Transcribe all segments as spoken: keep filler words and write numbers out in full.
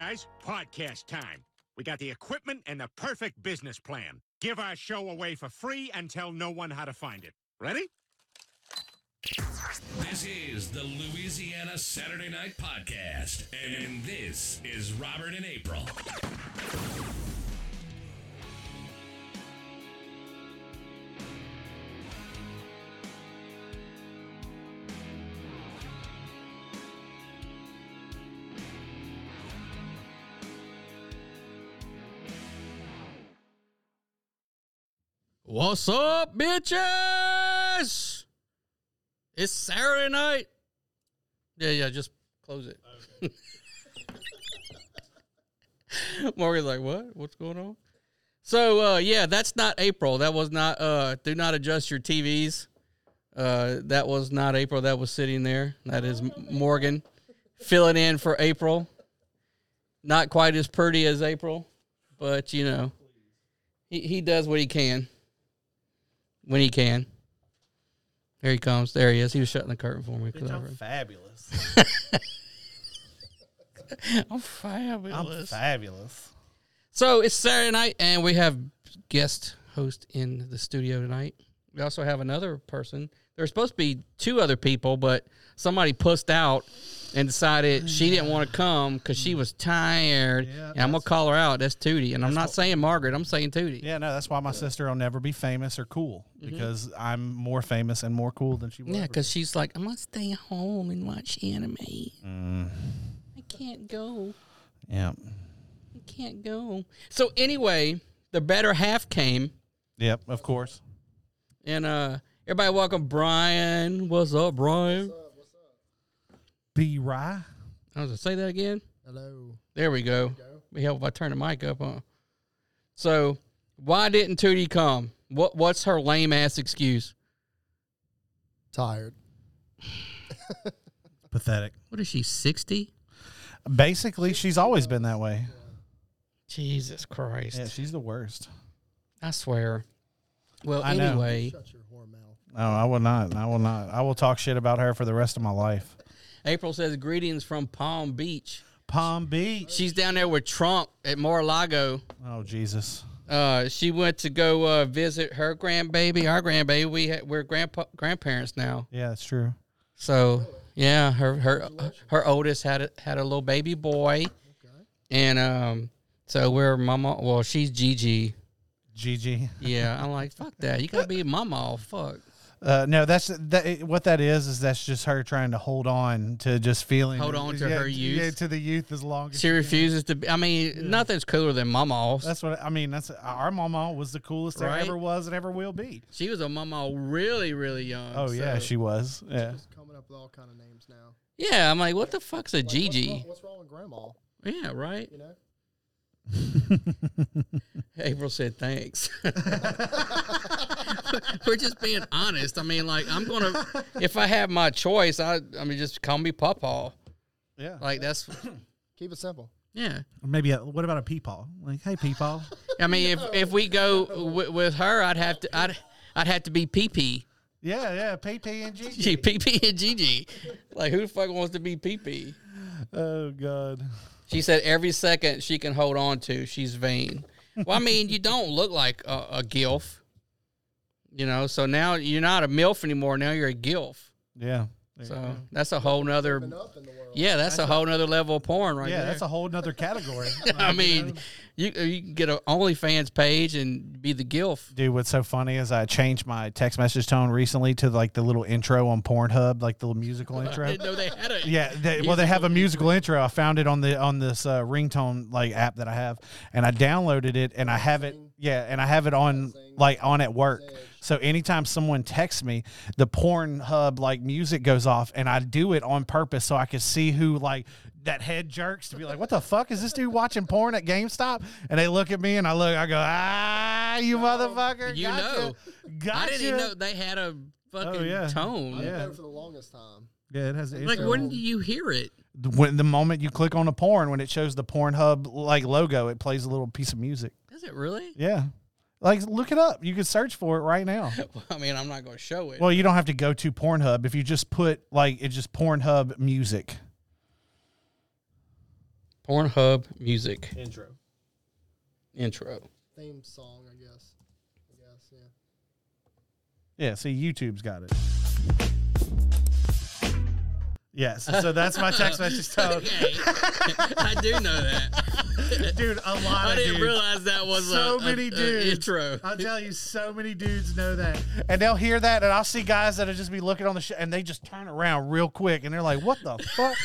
Guys, podcast time. We got the equipment and the perfect business plan. Give our show away for free and tell no one how to find it. Ready? This is the Louisiana Saturday Night Podcast, and this is Robert and April. What's up, bitches? It's Saturday night. Yeah, yeah, just close it. Okay. Morgan's like, what? What's going on? So, uh, yeah, that's not April. That was not, uh, do not adjust your T Vs. Uh, that was not April. That was sitting there. That is Morgan filling in for April. Not quite as pretty as April, but, you know, he he does what he can. When he can. Here he comes. There he is. He was shutting the curtain for me. Bitch, I'm fabulous. I'm fabulous. I'm fabulous. So it's Saturday night, and we have guest host in the studio tonight. We also have another person. There's supposed to be two other people, but somebody pussed out and decided she didn't want to come because she was tired. Yeah, and I'm going to call her out. That's Tootie. And that's I'm not what, saying Margaret. I'm saying Tootie. Yeah, no, that's why my sister will never be famous or cool, because mm-hmm. I'm more famous and more cool than she will. Yeah, because she's like, I'm going to stay home and watch anime. Mm. I can't go. Yeah. I can't go. So anyway, the better half came. Yep, of course. And uh, everybody welcome Brian. What's up, Brian? What's up? B-Rye. I was going to say that again. Hello. There we go. There we go. We help if I turn the mic up, huh? So, why didn't Tootie come? What What's her lame-ass excuse? Tired. Pathetic. What is she, sixty? Basically, she's always been that way. Jesus Christ. Yeah, she's the worst. I swear. Well, I anyway. Know. Shut your whore mouth. No, I will not. I will not. I will talk shit about her for the rest of my life. April says, greetings from Palm Beach. Palm Beach. She's down there with Trump at Mar-a-Lago. Oh, Jesus. Uh, she went to go uh, visit her grandbaby, our grandbaby. We ha- we're grandpa- grandparents now. Yeah, that's true. So, yeah, her her her oldest had a, had a little baby boy. Okay. And um, so we're mama. Well, she's Gigi. Gigi. Yeah, I'm like, fuck that. You got to be mama. Fuck. Uh, no, that's that. What that is is that's just her trying to hold on to just feeling. Hold on to yeah, her youth. Yeah, to the youth as long as she, she refuses can. to. Be, I mean, yeah. Nothing's cooler than mama's. That's what I mean. That's our mama was the coolest right? there ever was and ever will be. She was a mama really, really young. Oh so. yeah, she was. Yeah, she's coming up with all kind of names now. Yeah, I'm like, what the fuck's a like, Gigi? What's wrong, what's wrong with grandma? Yeah, right. You know. April said, "Thanks." We're just being honest. I mean, like, I'm going to, if I have my choice, I I mean, just call me Pawpaw. Yeah. Like, that's. Keep it simple. Yeah. Or maybe, a, what about a Peepaw? Like, hey, Peepaw. I mean, no. if, if we go w- with her, I'd have to, I'd, I'd have to be Pee-Pee. Yeah, yeah, Pee-Pee and Gigi. Pee-Pee and Gigi. Like, who the fuck wants to be Pee-Pee? Oh, God. She said every second she can hold on to, she's vain. Well, I mean, you don't look like a, a GILF. You know, so now you're not a MILF anymore. Now you're a GILF. Yeah. So that's a whole nother. Yeah, that's, that's a whole nother level of porn right yeah, there. Yeah, that's a whole nother category. Like, I mean, you know? you you can get an OnlyFans page and be the GILF. Dude, what's so funny is I changed my text message tone recently to like the little intro on Pornhub, like the little musical intro. I didn't know they had a yeah, they, well, they have a musical intro. I found it on the on this uh, ringtone like app that I have, and I downloaded it, and I have it. Yeah, and I have it on like on at work. So anytime someone texts me, the Pornhub like music goes off, and I do it on purpose so I can see who like that head jerks to be like, what the fuck is this dude watching porn at GameStop? And they look at me, and I look, I go, ah, you no, motherfucker, you gotcha, know, gotcha. I didn't even know they had a fucking oh, yeah. tone. I yeah, for the longest time. Yeah, it has. Like, intro. When do you hear it? When the moment you click on the porn, when it shows the Pornhub like logo, it plays a little piece of music. Is it really? Yeah. Like, look it up. You can search for it right now. Well, I mean, I'm not going to show it. Well, you don't have to go to Pornhub. If you just put, like, it's just Pornhub music. Pornhub music. Intro. Intro. Theme song, I guess. I guess, yeah. Yeah, see, YouTube's got it. Yes, so that's my text message tone. Okay. I do know that. Dude, a lot I of dudes. I didn't realize that was so a, many a, dudes. A intro. I'll tell you, so many dudes know that. And they'll hear that, and I'll see guys that'll just be looking on the shit, and they just turn around real quick, and they're like, what the fuck?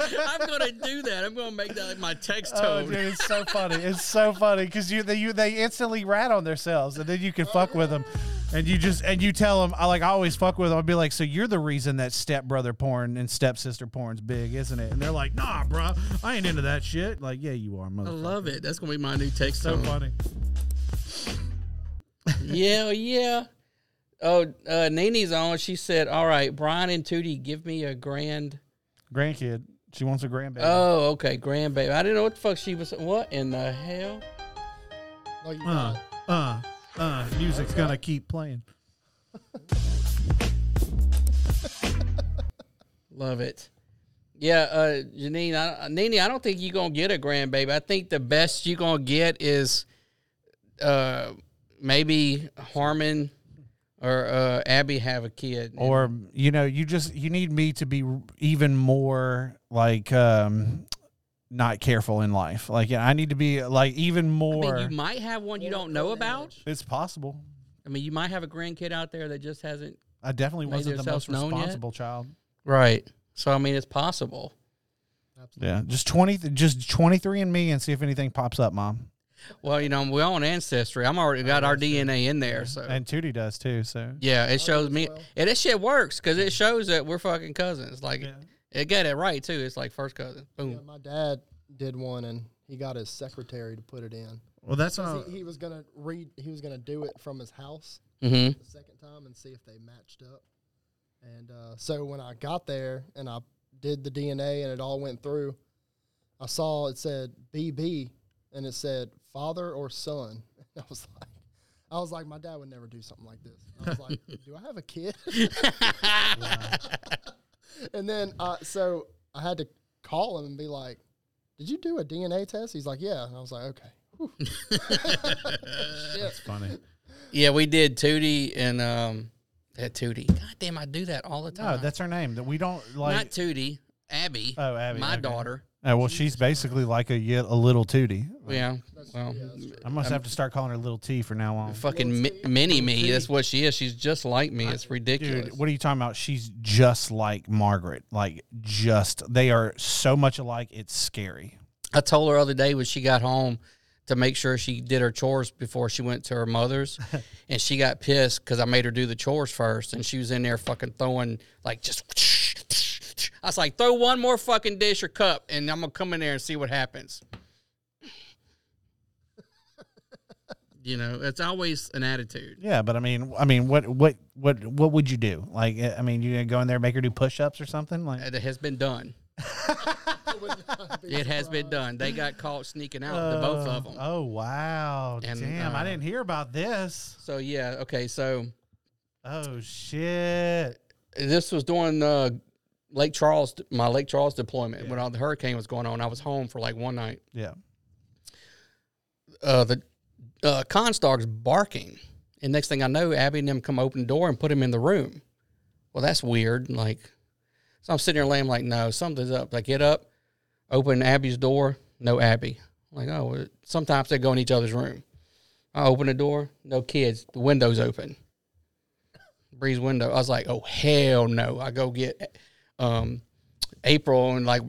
I'm going to do that. I'm going to make that like my text tone. Oh, dude, it's so funny. It's so funny, because you they, you, they instantly rat on themselves, and then you can fuck with them. And you just and you tell them, I like I always fuck with them. I'd be like, so you're the reason that stepbrother porn and stepsister porn's big, isn't it? And they're like, nah, bro, I ain't into that shit. Like, yeah, you are, motherfucker. I love it. That's gonna be my new text. So funny. Yeah, yeah. Oh, uh, Nene's on. She said, "All right, Brian and Tootie, give me a grand grandkid." She wants a grandbaby. Oh, okay, grandbaby. I didn't know what the fuck she was. What in the hell? Oh, you uh, uh. Uh, music's okay. Gonna keep playing. Love it. Yeah, uh, Janine, I, Nene, I don't think you're gonna get a grandbaby. I think the best you're gonna get is uh, maybe Harmon or uh, Abby have a kid. Or, you know, you just you need me to be even more like. Um, Not careful in life, like yeah, I need to be like even more. I mean, you might have one you don't know about. It's possible. I mean, you might have a grandkid out there that just hasn't. I definitely wasn't the most responsible child. Right. So I mean, it's possible. Absolutely. Yeah, just twenty, just twenty-three and me, and see if anything pops up, Mom. Well, you know, we're on Ancestry. I'm already got our D N A in there, so and Tootie does too. So yeah, it shows me, and this shit works because it shows that we're fucking cousins. Like. Yeah. It got it right, too. It's like first cousin. Boom. Yeah, my dad did one, and he got his secretary to put it in. Well, that's not... He, he was going to read. He was going to do it from his house mm-hmm. the second time and see if they matched up. And uh, so when I got there and I did the D N A and it all went through, I saw it said B B, and it said father or son. And I was like, I was like, my dad would never do something like this. And I was like, do I have a kid? And then, uh, so I had to call him and be like, did you do a D N A test? He's like, yeah. And I was like, okay. That's funny. Yeah, we did Tootie and um, that Tootie. God damn, I do that all the time. No, that's her name. That we don't like. Not Tootie, Abby. Oh, Abby. My okay. daughter. Oh, well, she's basically like a, a little Tootie. Like, yeah. Well, yeah, I must I'm, have to start calling her Little T from now on. Fucking mi- mini me. T. That's what she is. She's just like me. It's ridiculous. Dude, what are you talking about? She's just like Margaret. Like, just. They are so much alike, it's scary. I told her the other day when she got home to make sure she did her chores before she went to her mother's. And she got pissed because I made her do the chores first. And she was in there fucking throwing, like, just... I was like, throw one more fucking dish or cup, and I'm going to come in there and see what happens. You know, it's always an attitude. Yeah, but I mean, I mean, what what, what, what would you do? Like, I mean, you're going to go in there and make her do push-ups or something? Like it has been done. It has been done. They got caught sneaking out, uh, the both of them. Oh, wow. And, damn, uh, I didn't hear about this. So, yeah, okay, so. Oh, shit. This was during uh, Lake Charles, my Lake Charles deployment. Yeah. When all the hurricane was going on, I was home for like one night. Yeah. Uh, the uh, con starts barking, and next thing I know, Abby and them come open the door and put him in the room. Well, that's weird. Like, so I'm sitting there laying like, no, something's up. I get up, open Abby's door, no Abby. I'm like, oh, sometimes they go in each other's room. I open the door, no kids. The window's open. Breeze window. I was like, oh hell no. I go get. Um, April, and like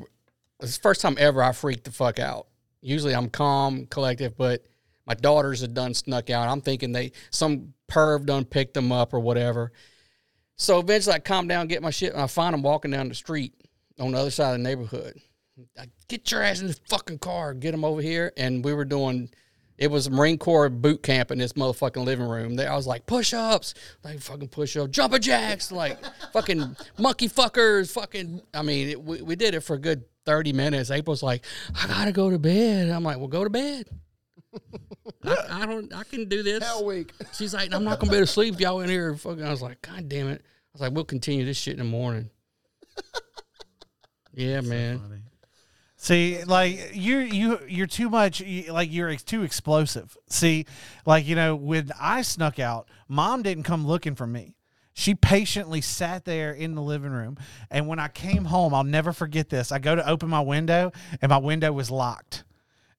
it's the first time ever I freaked the fuck out. Usually I'm calm, collective, but my daughters had done snuck out. I'm thinking they some perv done picked them up or whatever. So eventually I calm down, get my shit, and I find them walking down the street on the other side of the neighborhood. I get your ass in this fucking car, get them over here, and we were doing. It was Marine Corps boot camp in this motherfucking living room. There, I was like, push-ups, like fucking push-ups, jumper jacks, like fucking monkey fuckers, fucking, I mean, it, we, we did it for a good thirty minutes. April's like, I got to go to bed. I'm like, well, go to bed. I, I don't, I can do this. Hell week. She's like, I'm not going to be able to sleep if y'all in here. Fucking, I was like, God damn it. I was like, we'll continue this shit in the morning. Yeah, that's man. So See, like you're you you're too much. Like you're ex- too explosive. See, like you know when I snuck out, Mom didn't come looking for me. She patiently sat there in the living room. And when I came home, I'll never forget this. I go to open my window, and my window was locked.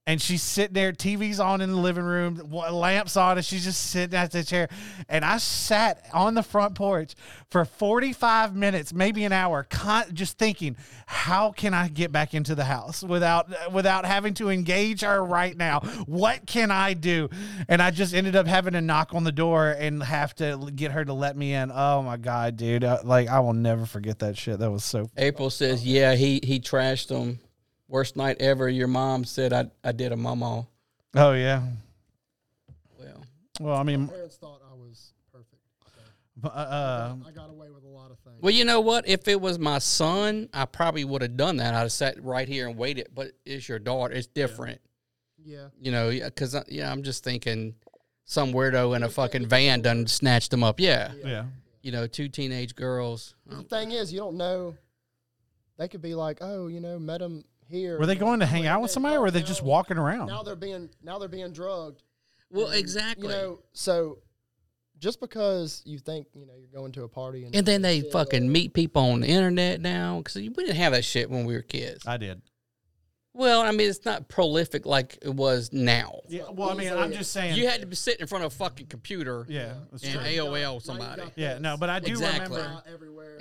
And she's sitting there, T V's on in the living room, lamps on, and she's just sitting at the chair. And I sat on the front porch for forty-five minutes, maybe an hour, con- just thinking, how can I get back into the house without without having to engage her right now? What can I do? And I just ended up having to knock on the door and have to get her to let me in. Oh, my God, dude. I, like, I will never forget that shit. That was so funny. April says, yeah, he, he trashed them. Worst night ever. Your mom said I, I did a mama. Oh, yeah. Well, well, I mean, my parents thought I was perfect. So uh, I, got, I got away with a lot of things. Well, you know what? If it was my son, I probably would have done that. I'd have sat right here and waited. But it's your daughter. It's different. Yeah. You know, because, yeah, I'm just thinking some weirdo in a fucking van done snatched them up. Yeah. Yeah. yeah. You know, two teenage girls. The thing is, you don't know. They could be like, oh, you know, met them. Here, were they going to hang out with somebody, or were they just walking around? Now they're being now they're being drugged. Well, and, exactly. You know, so just because you think you know you're going to a party, and, and then they fucking meet people on the internet now, because we didn't have that shit when we were kids. I did. Well, I mean, it's not prolific like it was now. Yeah. Well, I mean, I'm just saying you had to be sitting in front of a fucking computer. Yeah. That's and true. A O L somebody. Yeah. No, but I do exactly. remember.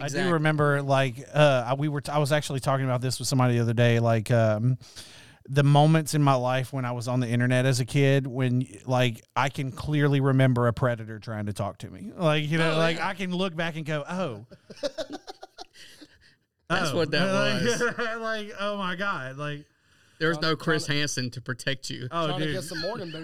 I do remember, like, uh, we were. T- I was actually talking about this with somebody the other day. Like, um, the moments in my life when I was on the internet as a kid, when like I can clearly remember a predator trying to talk to me. Like, you know, oh, like yeah. I can look back and go, oh. That's oh. what that was. Like, oh my God, like. There's no Chris Hansen to protect you. Oh, dude.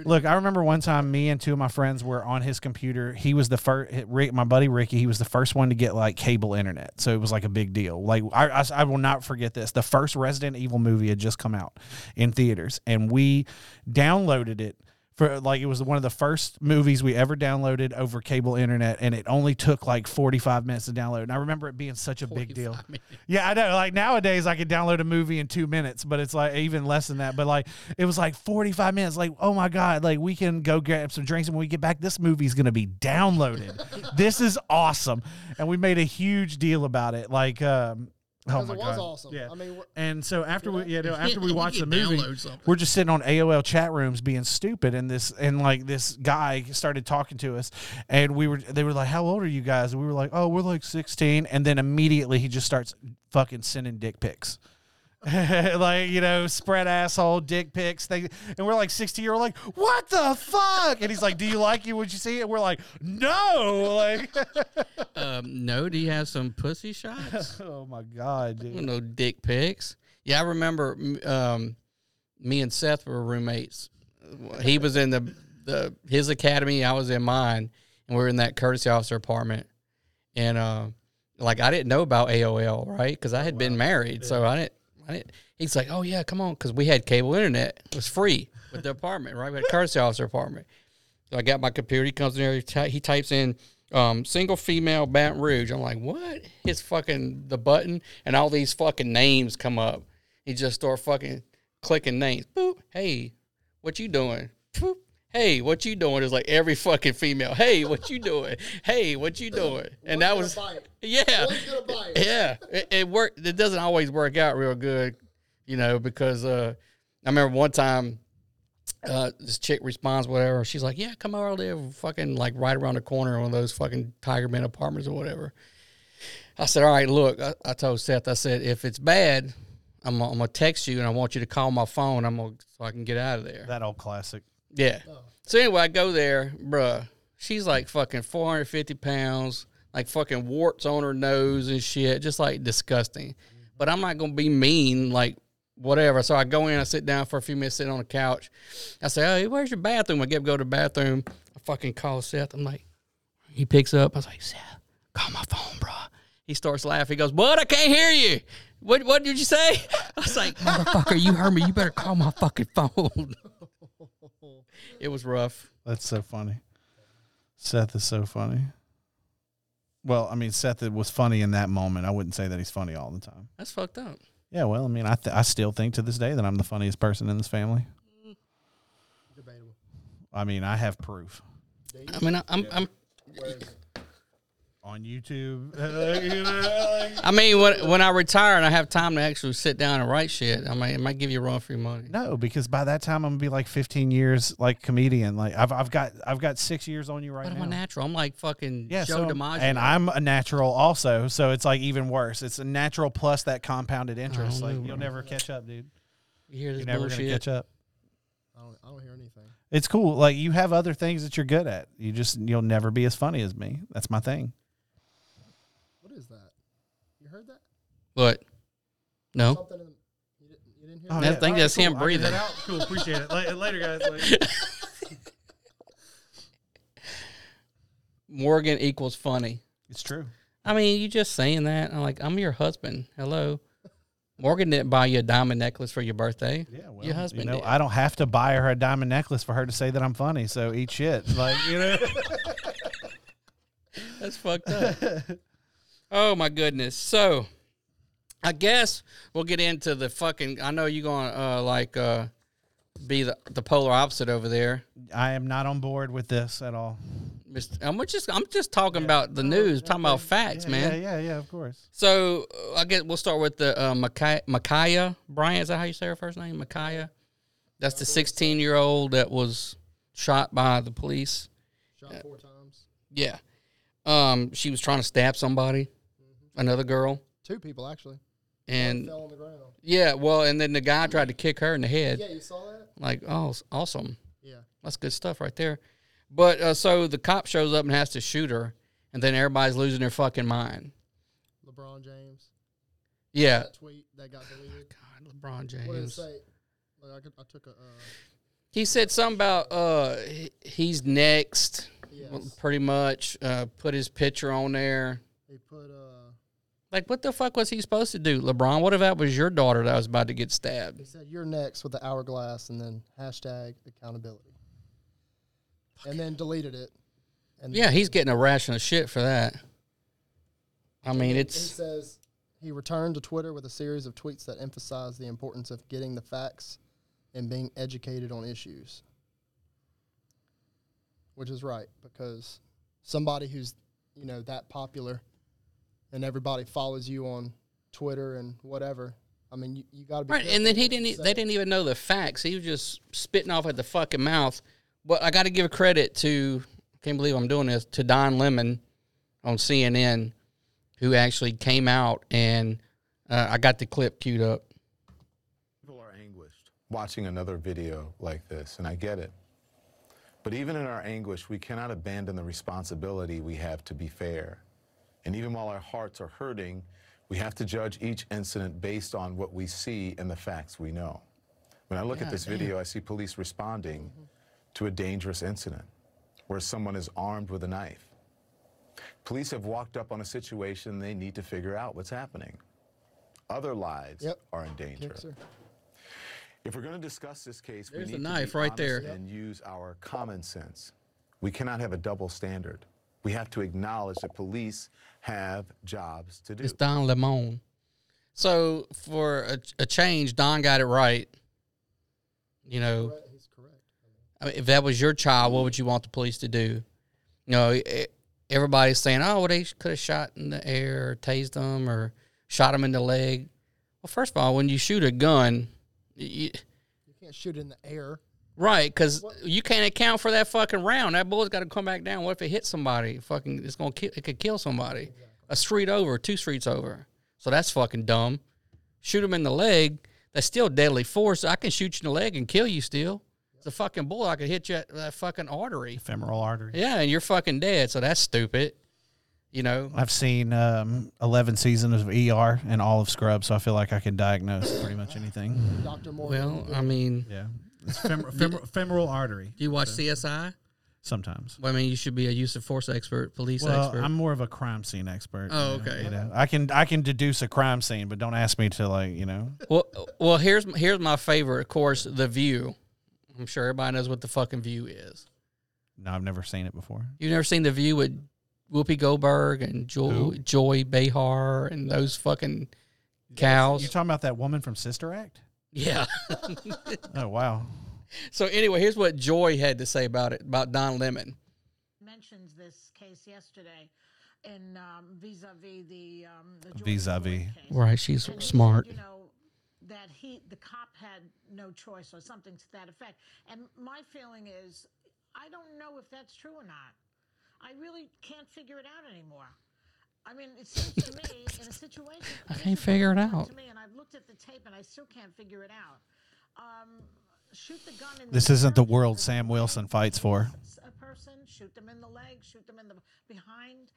Look, I remember one time me and two of my friends were on his computer. He was the first, my buddy Ricky, he was the first one to get like cable internet. So it was like a big deal. Like, I, I, I will not forget this. The first Resident Evil movie had just come out in theaters, and we downloaded it. For, like, it was one of the first movies we ever downloaded over cable internet, and it only took like forty-five minutes to download. And I remember it being such a big deal. Minutes. Yeah, I know. Like, nowadays I could download a movie in two minutes, but it's like even less than that. But like, it was like forty-five minutes. Like, oh my God, like we can go grab some drinks, and when we get back, this movie's going to be downloaded. This is awesome. And we made a huge deal about it. Like, um, oh my it was God. Awesome. Yeah. I mean, wh- and so after we, you know, after we watched the movie, we're just sitting on A O L chat rooms being stupid, and this and like this guy started talking to us, and we were they were like, "How old are you guys?" And we were like, "Oh, we're like sixteen." And then immediately he just starts fucking sending dick pics. Like, you know, spread asshole dick pics. They, and we're like sixty year old, like, what the fuck? And he's like, do you like it? Would you see it? And we're like, no. Like, um, no, do you have some pussy shots? Oh my God, dude. No dick pics. Yeah, I remember um, me and Seth were roommates. He was in the, the his academy, I was in mine, and we were in that courtesy officer apartment. And uh, like, I didn't know about A O L, right? Because I had wow. been married, yeah. so I didn't. He's like, oh, yeah, come on, because we had cable internet. It was free with the apartment, right? We had a courtesy officer apartment. So I got my computer. He comes in there. He, ty- he types in um, single female Baton Rouge. I'm like, what? His fucking the button, and all these fucking names come up. He just start fucking clicking names. Boop. Hey, what you doing? Boop. Hey, what you doing? It's like every fucking female. Hey, what you doing? Hey, what you doing? And One's that was, gonna bite. yeah, gonna bite. yeah. It, it worked. It doesn't always work out real good, you know, because uh, I remember one time uh, this chick responds, whatever. She's like, "Yeah, come over there, fucking like right around the corner, one of those fucking Tiger Man apartments or whatever." I said, "All right, look," I, I told Seth, I said, "if it's bad, I'm, I'm gonna text you, and I want you to call my phone. I'm gonna so I can get out of there." That old classic. Yeah. So anyway, I go there, bruh. She's like fucking four hundred fifty pounds, like fucking warts on her nose and shit, just like disgusting. But I'm not going to be mean, like whatever. So I go in, I sit down for a few minutes, sit on the couch. I say, hey, where's your bathroom? I get go to the bathroom. I fucking call Seth. I'm like, he picks up. I was like, Seth, call my phone, bruh. He starts laughing. He goes, what? I can't hear you. What, what did you say? I was like, motherfucker, you heard me. You better call my fucking phone. It was rough. That's so funny. Seth is so funny. Well, I mean, Seth was funny in that moment. I wouldn't say that he's funny all the time. That's fucked up. Yeah, well, I mean, I th- I still think to this day that I'm the funniest person in this family. Debatable. I mean, I have proof. I mean, I, I'm... Yeah. I'm on YouTube. I mean, when when I retire and I have time to actually sit down and write shit, I mean, it might give you a run for your money. No, because by that time I'm gonna be like fifteen years like comedian. Like I've I've got I've got six years on you right but now. But I'm a natural. I'm like fucking yeah, Joe so DiMaggio. And I'm a natural also, so it's like even worse. It's a natural plus that compounded interest. Like you'll never catch up, dude. You hear this You're never bullshit. Gonna catch up. I don't, I don't hear anything. It's cool. Like you have other things that you're good at. You just you'll never be as funny as me. That's my thing. Is that you heard that? What? No. Something in the, you didn't, you didn't hear oh, that? I think right, that's cool. Him breathing. Out. Cool, appreciate it. Later, guys. Later. Morgan equals funny. It's true. I mean, you just saying that. I'm like, I'm your husband. Hello. Morgan didn't buy you a diamond necklace for your birthday. Yeah, well, your husband. You know, did. I don't have to buy her a diamond necklace for her to say that I'm funny. So eat shit. Like you know, that's fucked up. Oh, my goodness. So, I guess we'll get into the fucking... I know you're going to, uh, like, uh, be the, the polar opposite over there. I am not on board with this at all. I'm just I'm just talking yeah. about the news, oh, talking okay. about facts, yeah, man. Yeah, yeah, yeah, of course. So, I guess we'll start with the uh, Micaiah, Micaiah. Brian, is that how you say her first name? Micaiah? That's the sixteen-year-old that was shot by the police. Shot four times. Yeah. Um, she was trying to stab somebody. Another girl. Two people, actually. And fell on the ground. Yeah, well, and then the guy tried to kick her in the head. Yeah, you saw that? Like, oh, awesome. Yeah. That's good stuff right there. But, uh, so the cop shows up and has to shoot her, and then everybody's losing their fucking mind. LeBron James. Yeah. That tweet that got deleted. God, LeBron James. What did it say? Like, I, could, I took a... Uh, he said something about, uh, he's next, yes. pretty much. Uh, put his picture on there. He put, uh... Like, what the fuck was he supposed to do, LeBron? What if that was your daughter that was about to get stabbed? He said, you're next with the hourglass, and then hashtag accountability. Fuck. And then deleted it. And yeah, he's getting a ration of shit for that. I mean, it's... He says he returned to Twitter with a series of tweets that emphasize the importance of getting the facts and being educated on issues. Which is right, because somebody who's, you know, that popular... And everybody follows you on Twitter and whatever. I mean, you, you got to be right. And then he didn't. They didn't even know the facts. He was just spitting off at the fucking mouth. But I got to give credit to. I can't believe I'm doing this to Don Lemon on C N N, who actually came out and uh, I got the clip queued up. People are anguished watching another video like this, and I get it. But even in our anguish, we cannot abandon the responsibility we have to be fair. And even while our hearts are hurting, we have to judge each incident based on what we see and the facts we know. When I look yeah, at this damn. video, I see police responding mm-hmm. to a dangerous incident where someone is armed with a knife. Police have walked up on a situation they need to figure out what's happening. Other lives yep. are in danger. Yes, if we're going to discuss this case, There's we need a knife to be right there. and yep. use our common sense. We cannot have a double standard. We have to acknowledge that police have jobs to do. It's Don Lemon. So, for a, a change, Don got it right. You know, he's correct. I mean, if that was your child, what would you want the police to do? You know, everybody's saying, oh, well, they could have shot in the air or tased them or shot them in the leg. Well, first of all, when you shoot a gun, you, you can't shoot in the air. Right, because you can't account for that fucking round. That bullet's got to come back down. What if it hits somebody? Fucking, it's gonna kill, it could kill somebody. Exactly. A street over, two streets over. So that's fucking dumb. Shoot them in the leg. That's still deadly force. I can shoot you in the leg and kill you still. It's a fucking bullet. I could hit you at that fucking artery. Femoral artery. Yeah, and you're fucking dead. So that's stupid. You know, I've seen um, eleven seasons of E R and all of Scrubs, so I feel like I can diagnose pretty much anything. Doctor Morgan. Well, I mean, yeah. It's femor- femor- femoral artery. Do you watch so. C S I? Sometimes. Well, I mean, you should be a use of force expert, police well, expert. I'm more of a crime scene expert. Oh, you know, okay. You know? I can I can deduce a crime scene, but don't ask me to, like, you know. Well, well, here's here's my favorite, of course, The View. I'm sure everybody knows what The fucking View is. No, I've never seen it before. You've never seen The View with Whoopi Goldberg and Joy, Joy Behar and those fucking cows. You're talking about that woman from Sister Act? Yeah. Oh, wow. So anyway, here's what Joy had to say about it, about Don Lemon. Mentions this case yesterday in um, vis-a-vis the um, the Joy vis-a-vis case. Right, she's and smart. Said, you know, that he, the cop had no choice or something to that effect. And my feeling is, I don't know if that's true or not. I really can't figure it out anymore. I mean, it seems to me in a situation I can't figure it out. To me, and I've looked at the tape and I still can't figure it out. Um, shoot the gun. In this the isn't the world Sam Wilson fights for. A person, shoot them in the leg, shoot them in the behind.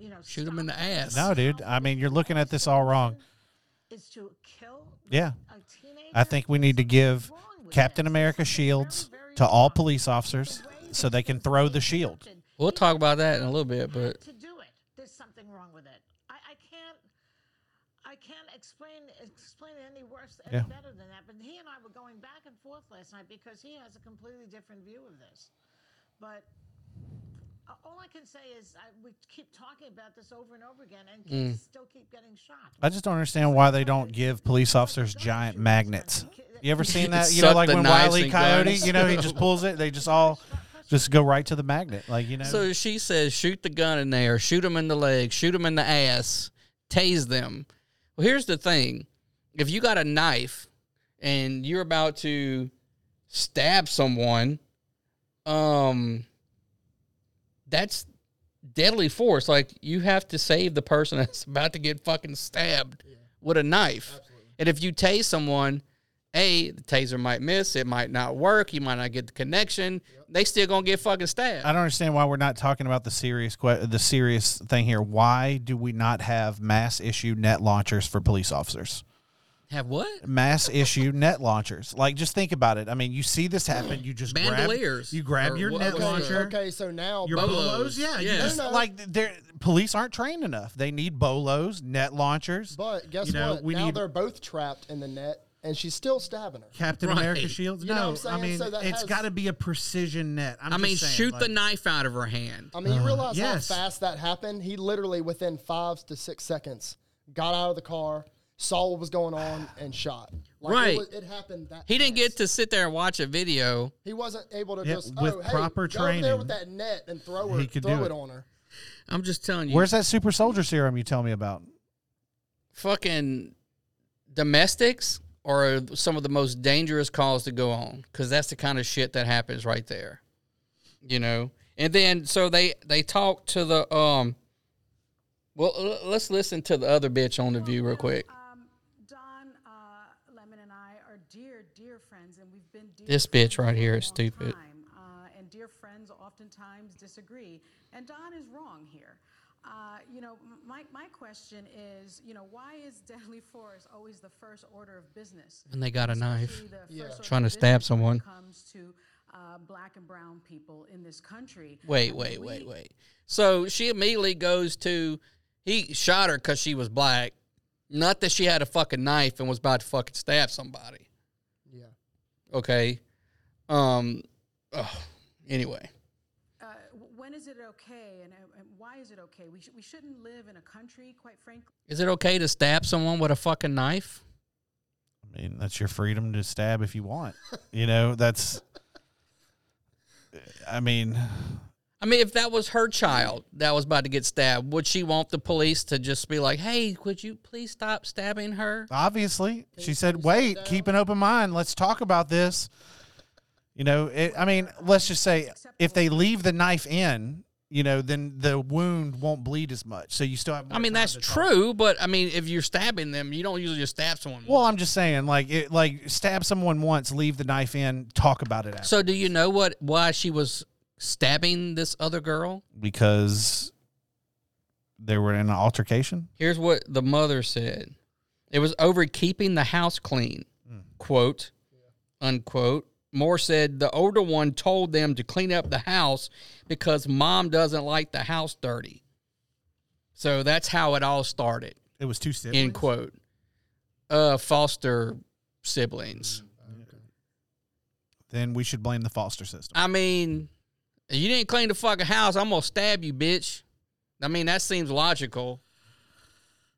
You know, shoot them in the ass. No, dude. I mean, you're looking at this all wrong. Is to kill. Yeah. A teenager? I think we need to give Captain America shields very, very to all police officers the so they can throw the shield. We'll talk about that in a little bit, but to do it, there's something wrong with it. I, I can't, I can't explain explain it any worse, any yeah. better than that. But he and I were going back and forth last night because he has a completely different view of this. But all I can say is I, we keep talking about this over and over again, and kids mm. still keep getting shot. I just don't understand why they don't give police officers giant magnets. You ever seen that? You know, like when Wile E. Coyote, you know, he just pulls it. They just all. Just go right to the magnet, like you know. So she says, shoot the gun in there, shoot them in the leg, shoot them in the ass, tase them. Well, here's the thing. If you got a knife and you're about to stab someone, um, that's deadly force. Like, you have to save the person that's about to get fucking stabbed yeah. with a knife. Absolutely. And if you tase someone... A, the taser might miss. It might not work. You might not get the connection. Yep. They still going to get fucking stabbed. I don't understand why we're not talking about the serious que- the serious thing here. Why do we not have mass-issue net launchers for police officers? Have what? Mass-issue net launchers. Like, just think about it. I mean, you see this happen. You just Bandoliers. Grab, you grab or your what, net launcher. Okay, so now your bolos. bolos yeah. yeah. You just, no, no. Like, police aren't trained enough. They need bolos, net launchers. But guess you know, what? We now need, they're both trapped in the net. And she's still stabbing her. Captain right. America shields? You no, I mean, so it's has... got to be a precision net. I'm I mean, saying, shoot like... the knife out of her hand. I mean, uh, you realize yes. how fast that happened? He literally, within five to six seconds, got out of the car, saw what was going on, and shot. Like, right. It, was, it happened that He fast. Didn't get to sit there and watch a video. He wasn't able to yeah, just, with oh, proper hey, training, go there with that net and throw, her, throw it, it on her. I'm just telling you. Where's that super soldier serum you tell me about? Fucking domestics? Or some of the most dangerous calls to go on, because that's the kind of shit that happens right there, you know. And then so they they talk to the um. Well, l- let's listen to the other bitch on The View real quick. Um, Don uh, Lemon and I are dear, dear friends, and we've been dear this bitch right here is stupid. Uh, and dear friends oftentimes disagree, and Don is wrong here. Uh, you know, my my question is, you know, why is deadly force always the first order of business? And they got a knife, yeah. trying to stab someone. When it comes to uh, black and brown people in this country. Wait, wait, we, wait, wait. So she immediately goes to, he shot her because she was black, not that she had a fucking knife and was about to fucking stab somebody. Yeah. Okay. Um. Oh, anyway. When is it okay, and, and why is it okay? We sh- we shouldn't live in a country, quite frankly. Is it okay to stab someone with a fucking knife? I mean, that's your freedom to stab if you want. You know, that's. I mean. I mean, if that was her child that was about to get stabbed, would she want the police to just be like, hey, would you please stop stabbing her? Obviously. Can she said, wait, keep an open mind. Let's talk about this. You know, it, I mean, let's just say if they leave the knife in, you know, then the wound won't bleed as much. So you still have more I mean, that's true, talk. But, I mean, if you're stabbing them, you don't usually just stab someone. Well, once. I'm just saying, like, it, like stab someone once, leave the knife in, talk about it after. So do you know what why she was stabbing this other girl? Because they were in an altercation? Here's what the mother said. It was over keeping the house clean, mm. quote, yeah. unquote. Moore said the older one told them to clean up the house because mom doesn't like the house dirty. So that's how it all started. It was two siblings? End quote. Uh, foster siblings. Okay. Then we should blame the foster system. I mean, you didn't clean the fucking house, I'm going to stab you, bitch. I mean, that seems logical.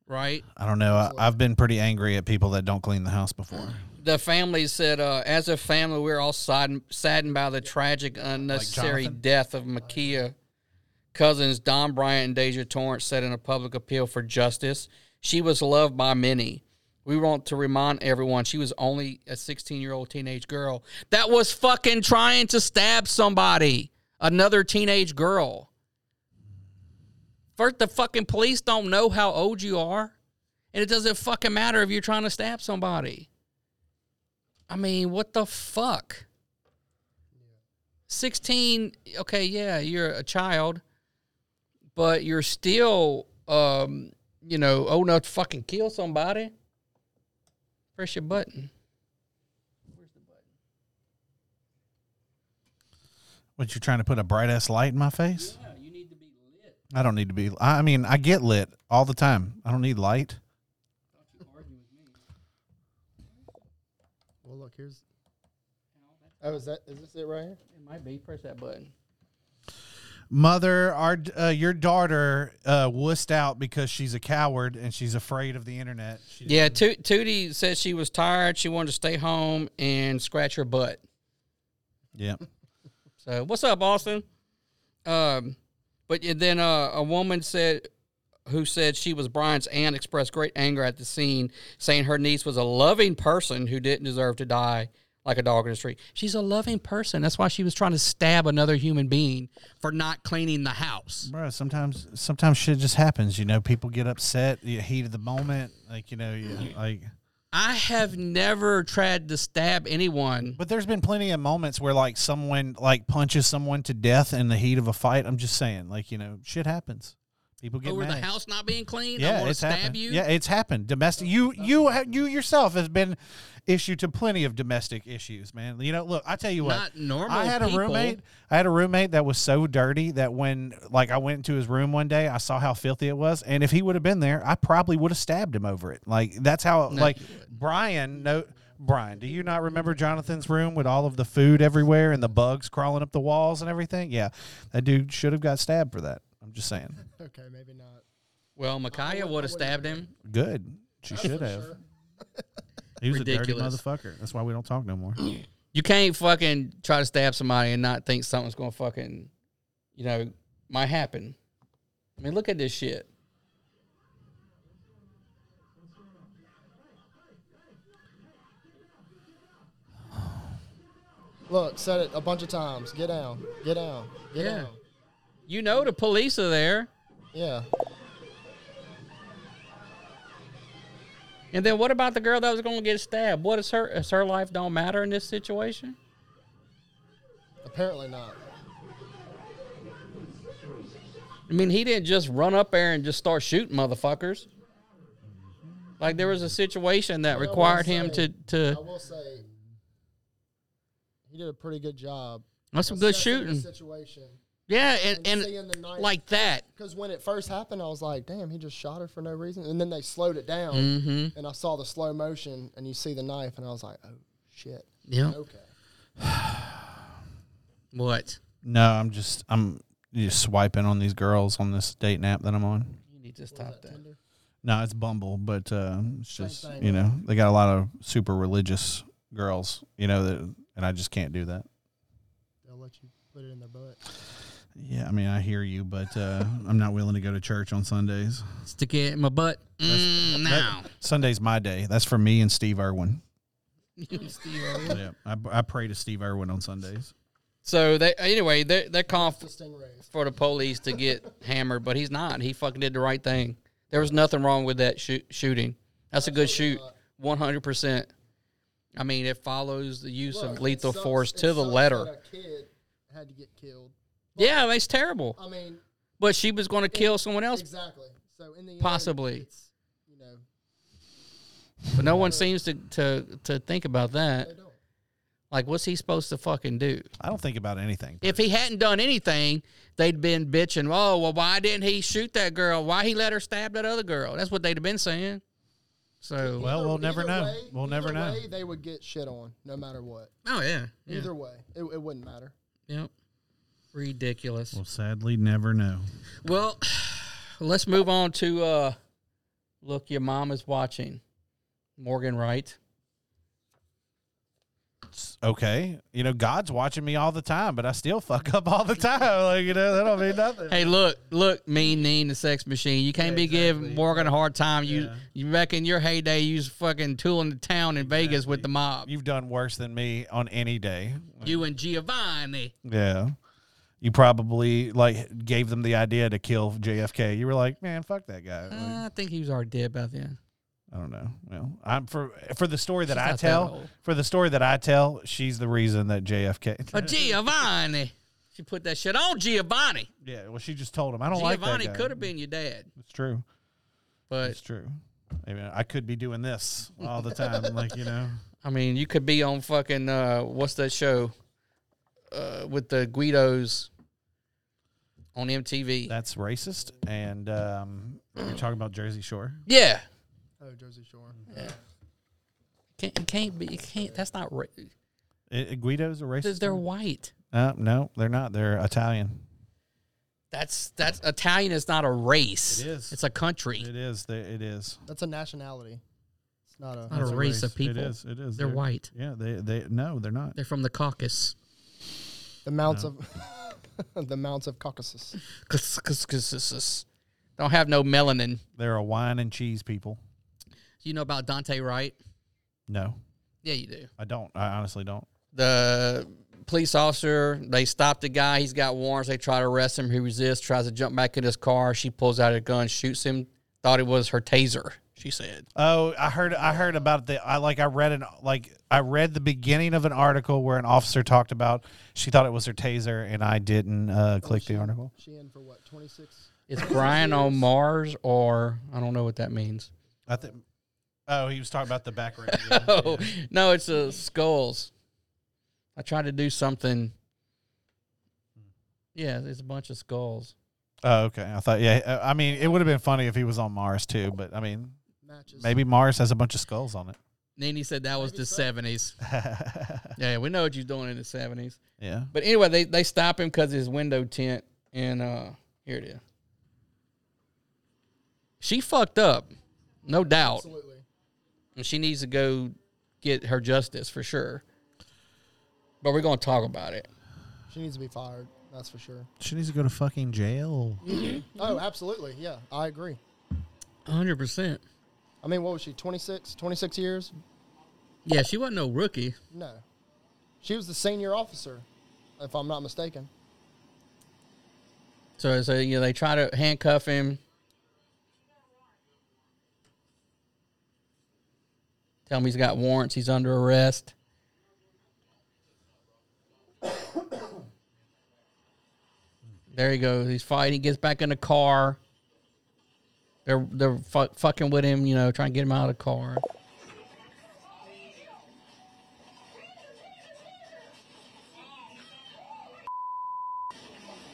right? I don't know. I, I've been pretty angry at people that don't clean the house before. The family said, uh, as a family, we're all saddened, saddened by the tragic, unnecessary like death of Micaiah. Cousins Don, Brian, and Deja Torrance said in a public appeal for justice, she was loved by many. We want to remind everyone she was only a sixteen-year-old teenage girl that was fucking trying to stab somebody, another teenage girl. First, the fucking police don't know how old you are, and it doesn't fucking matter if you're trying to stab somebody. I mean, what the fuck? sixteen, okay, yeah, you're a child, but you're still, um, you know, old enough to fucking kill somebody. Press your button. Where's the button? What, you trying to put a bright-ass light in my face? Yeah, you need to be lit. I don't need to be... I mean, I get lit all the time. I don't need light. I thought you were arguing with me. Well, look, here's... Oh, is that? Is this it right here? It might be. Press that button. Mother, our uh, your daughter uh, wussed out because she's a coward and she's afraid of the internet. She yeah, to- Tootie said she was tired. She wanted to stay home and scratch her butt. Yeah. So what's up, Austin? Um, but then uh, a woman said, who said she was Brian's aunt, expressed great anger at the scene, saying her niece was a loving person who didn't deserve to die like a dog in the street. She's a loving person. That's why she was trying to stab another human being for not cleaning the house. Bro, sometimes sometimes shit just happens. You know, people get upset, the heat of the moment. Like, you know, you, like... I have never tried to stab anyone. But there's been plenty of moments where, like, someone, like, punches someone to death in the heat of a fight. I'm just saying, like, you know, shit happens. People get Over mad. The house not being clean? Yeah, I want to stab happened. you? Yeah, it's happened. Domestic. You, you, you yourself has been... issue to plenty of domestic issues, man. You know, look, I tell you what. Not normal I had a people. roommate. I had a roommate that was so dirty that when, like, I went into his room one day, I saw how filthy it was, and if he would have been there, I probably would have stabbed him over it. Like, that's how, no, like, Brian, no, Brian, do you not remember Jonathan's room with all of the food everywhere and the bugs crawling up the walls and everything? Yeah, that dude should have got stabbed for that. I'm just saying. Okay, maybe not. Well, Micaiah would have stabbed him. Good. She should have. Sure. He was ridiculous. A dirty motherfucker. That's why we don't talk no more. You can't fucking try to stab somebody and not think something's going to fucking, you know, might happen. I mean, look at this shit. Look, said it a bunch of times. Get down. Get down. Get yeah. down. You know the police are there. Yeah. And then what about the girl that was going to get stabbed? What is her? Is her life don't matter in this situation? Apparently not. I mean, he didn't just run up there and just start shooting motherfuckers. Like, there was a situation that well, required say, him to, to... I will say, he did a pretty good job. That's some good shooting. Situation. Yeah, and, and, and the night, like that. Because when it first happened, I was like, damn, he just shot her for no reason. And then they slowed it down, mm-hmm. and I saw the slow motion, and you see the knife, and I was like, oh, shit. Yeah. Okay. What? No, I'm just I'm just swiping on these girls on this dating app that I'm on. You need to stop that. that. No, it's Bumble, but uh, it's just, thing, you know, man. They got a lot of super religious girls, you know, that, and I just can't do that. They'll let you put it in their butt. Yeah, I mean, I hear you, but uh, I'm not willing to go to church on Sundays. Stick it in my butt mm, now. That, Sunday's my day. That's for me and Steve Irwin. Steve Irwin? Yeah, I, I pray to Steve Irwin on Sundays. So, they anyway, they're, they're confident for the police to get hammered, but he's not. He fucking did the right thing. There was nothing wrong with that shoot, shooting. That's, That's a good shoot, not. one hundred percent. I mean, it follows the use Look, of lethal sucks, force to the letter. That a kid had to get killed. But, yeah, that's terrible. I mean, but she was going to kill it, someone else. Exactly. So in the possibly, end, it's, you know, but no one seems to, to to think about that. They don't. Like, what's he supposed to fucking do? I don't think about anything. If he hadn't done anything, they'd been bitching. Oh, well, why didn't he shoot that girl? Why he let her stab that other girl? That's what they'd have been saying. So, well, either, we'll never know. Way, we'll never know. Way, they would get shit on, no matter what. Oh yeah. yeah. Either way, it, it wouldn't matter. Yep. Ridiculous. We'll sadly never know. Well, let's move on to uh, Look, your mom is watching. Morgan Wright. Okay, you know, God's watching me all the time, but I still fuck up all the time. Like, you know, that don't mean nothing. Hey, look, look, mean, mean, the sex machine. You can't yeah, be exactly. giving Morgan a hard time. You, yeah. you back in your heyday, you was fucking tooling the town in exactly. Vegas with the mob. You've done worse than me on any day. You and Giovanni. Yeah. You probably, like, gave them the idea to kill J F K. You were like, man, fuck that guy. Like, uh, I think he was already dead by then. I don't know. Well, I'm for for the story that she's I tell. That for the story that I tell, she's the reason that J F K. A Giovanni, she put that shit on Giovanni. Yeah, well, she just told him I don't Giovanni like that. Giovanni could have been your dad. It's true, but it's true. I mean, I could be doing this all the time, like you know. I mean, you could be on fucking uh, what's that show uh, with the Guidos on M T V? That's racist, and um, you're talking about Jersey Shore. Yeah. Oh, Jersey Shore. Yeah. Can't, it can't be. It can't. That's not ra- it, Guido's a racist. They're, they're white. Uh, no, they're not. They're Italian. That's that's Italian is not a race. It is. It's a country. It is. They, it is. That's a nationality. It's not a, it's not it's a, a race, race of people. It is. It is. They're, they're white. Yeah. They. They. No, they're not. They're from the Caucasus. The mounts no. of. The mounts of Caucasus. Caucasus. Don't have no melanin. They're a wine and cheese people. You know about Dante Wright? No. Yeah, you do. I don't. I honestly don't. The police officer, they stopped the guy. He's got warrants. They try to arrest him. He resists, tries to jump back in his car. She pulls out a gun, shoots him. Thought it was her taser, she said. Oh, I heard I heard about the I like I read an like I read the beginning of an article where an officer talked about she thought it was her taser and I didn't uh, click oh, she, the article. She in for what? twenty-six Is Brian on Mars or I don't know what that means. I think Oh, he was talking about the background. Yeah. oh, yeah. No, it's uh, skulls. I tried to do something. Yeah, it's a bunch of skulls. Oh, okay. I thought, yeah. I mean, it would have been funny if he was on Mars, too. But, I mean, Matches. maybe Mars has a bunch of skulls on it. Nene said that was maybe the so. seventies. Yeah, we know what you're doing in the seventies. Yeah. But anyway, they, they stop him because of his window tint. And uh, here it is. She fucked up. No doubt. Absolutely. And she needs to go get her justice for sure. But we're going to talk about it. She needs to be fired. That's for sure. She needs to go to fucking jail. Oh, absolutely. Yeah, I agree. one hundred percent. I mean, what was she, twenty-six? twenty-six years? Yeah, she wasn't no rookie. No. She was the senior officer, if I'm not mistaken. So, so you know, they try to handcuff him. Tell him he's got warrants. He's under arrest. There he goes. He's fighting. He gets back in the car. They're they're fu- fucking with him, you know, trying to get him out of the car.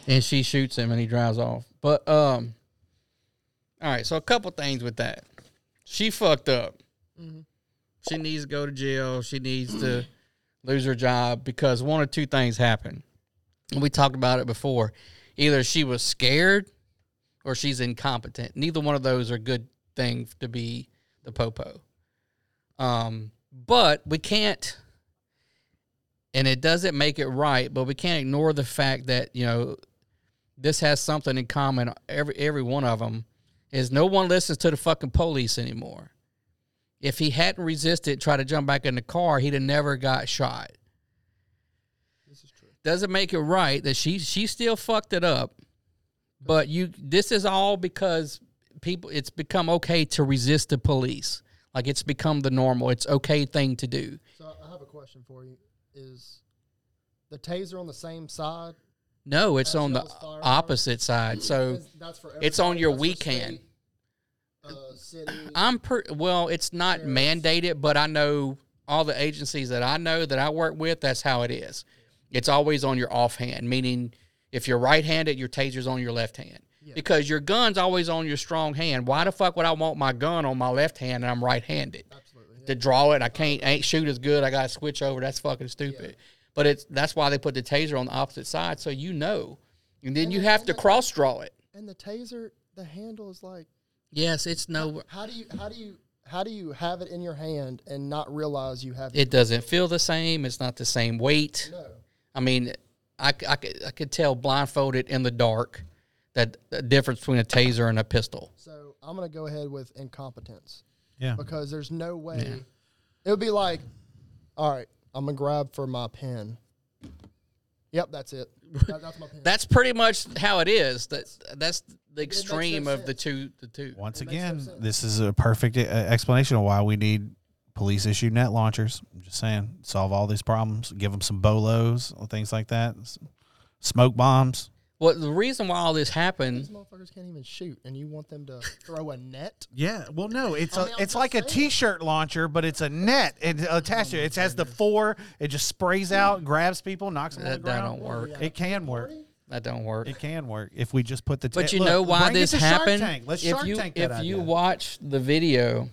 And she shoots him, and he drives off. But um, all right. So a couple things with that. She fucked up. Mm-hmm. She needs to go to jail. She needs to lose her job because one or two things happened. And we talked about it before. Either she was scared or she's incompetent. Neither one of those are good things to be the popo. Um, but we can't, and it doesn't make it right, but we can't ignore the fact that, you know, this has something in common. Every, every one of them is no one listens to the fucking police anymore. If he hadn't resisted, try to jump back in the car, he'd have never got shot. This is true. Doesn't make it right that she she still fucked it up, but you. This is all because people. It's become okay to resist the police. Like it's become the normal. It's okay thing to do. So I have a question for you: is the taser on the same side? No, it's on the opposite side. So that's for it's on your weekend. Uh, city, I'm per well. It's not areas. mandated, but I know all the agencies that I know that I work with. That's how it is. It's always on your offhand, meaning if you're right-handed, your taser's on your left hand yeah. because your gun's always on your strong hand. Why the fuck would I want my gun on my left hand and I'm right-handed? Absolutely, yeah. To draw it, I can't I ain't shoot as good. I got to switch over. That's fucking stupid. Yeah. But it's that's why they put the taser on the opposite side, so you know, and then and you the, have to the, cross draw it. And the taser, the handle is like. Yes, it's no. How do you how do you how do you have it in your hand and not realize you have it? It doesn't feel the same. It's not the same weight. No. I mean, I, I, I could tell blindfolded in the dark that the difference between a taser and a pistol. So I'm going to go ahead with incompetence. Yeah. Because there's no way. Yeah. It would be like, all right, I'm going to grab for my pen. Yep, that's it. That, that's my pen. That's pretty much how it is. That, that's the extreme no of the two, the two. Once it again, no this is a perfect explanation of why we need police-issued net launchers. I'm just saying. Solve all these problems. Give them some bolos, things like that. Smoke bombs. Well, the reason why all this happened... These motherfuckers can't even shoot, and you want them to throw a net? Yeah, well, no. It's I mean, a, it's like saying. a T-shirt launcher, but it's a net and attached to it. It has the four. It just sprays out, grabs people, knocks them that, on the ground. That don't work. It can work. That don't work. It can work if we just put the... T- but you Look, know why this happened? Let's Shark you, Tank that If idea. you watch the video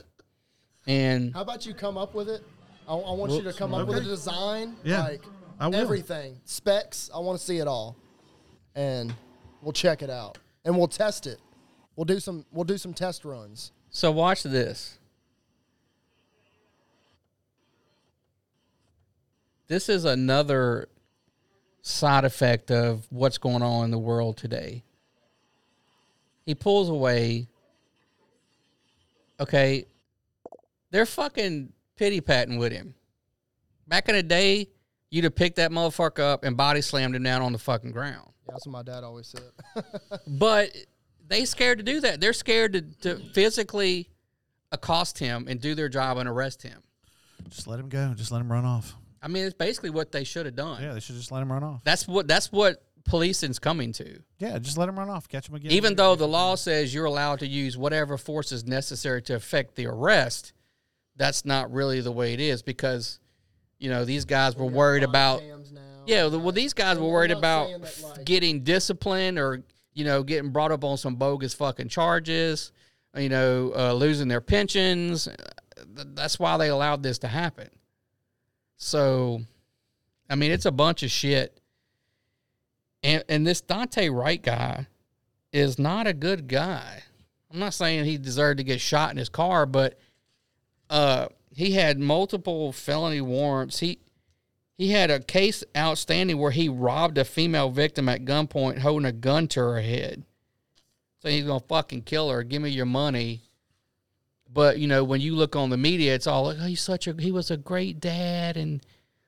and... How about you come up with it? I, I want Whoops. you to come up okay. with a design. Yeah, like I will. Everything. Specs. I want to see it all. And we'll check it out, and we'll test it. We'll do some. We'll do some test runs. So watch this. This is another side effect of what's going on in the world today. He pulls away. Okay, they're fucking pity patting with him. Back in the day, you'd have picked that motherfucker up and body slammed him down on the fucking ground. That's what my dad always said. But they scared to do that. They're scared to, to physically accost him and do their job and arrest him. Just let him go. Just let him run off. I mean, it's basically what they should have done. Yeah, they should just let him run off. That's what that's what policing's coming to. Yeah, just let him run off. Catch him again. Even though the law says you're allowed to use whatever force is necessary to effect the arrest, that's not really the way it is because, you know, these guys were worried about... Yeah, well, these guys were worried about that, like, getting disciplined or, you know, getting brought up on some bogus fucking charges, you know, uh, losing their pensions. That's why they allowed this to happen. So, I mean, it's a bunch of shit. And, and this Dante Wright guy is not a good guy. I'm not saying he deserved to get shot in his car, but uh, he had multiple felony warrants. He... He had a case outstanding where he robbed a female victim at gunpoint holding a gun to her head. So he's going to fucking kill her. Give me your money. But, you know, when you look on the media, it's all like, oh, he's such a, he was a great dad. And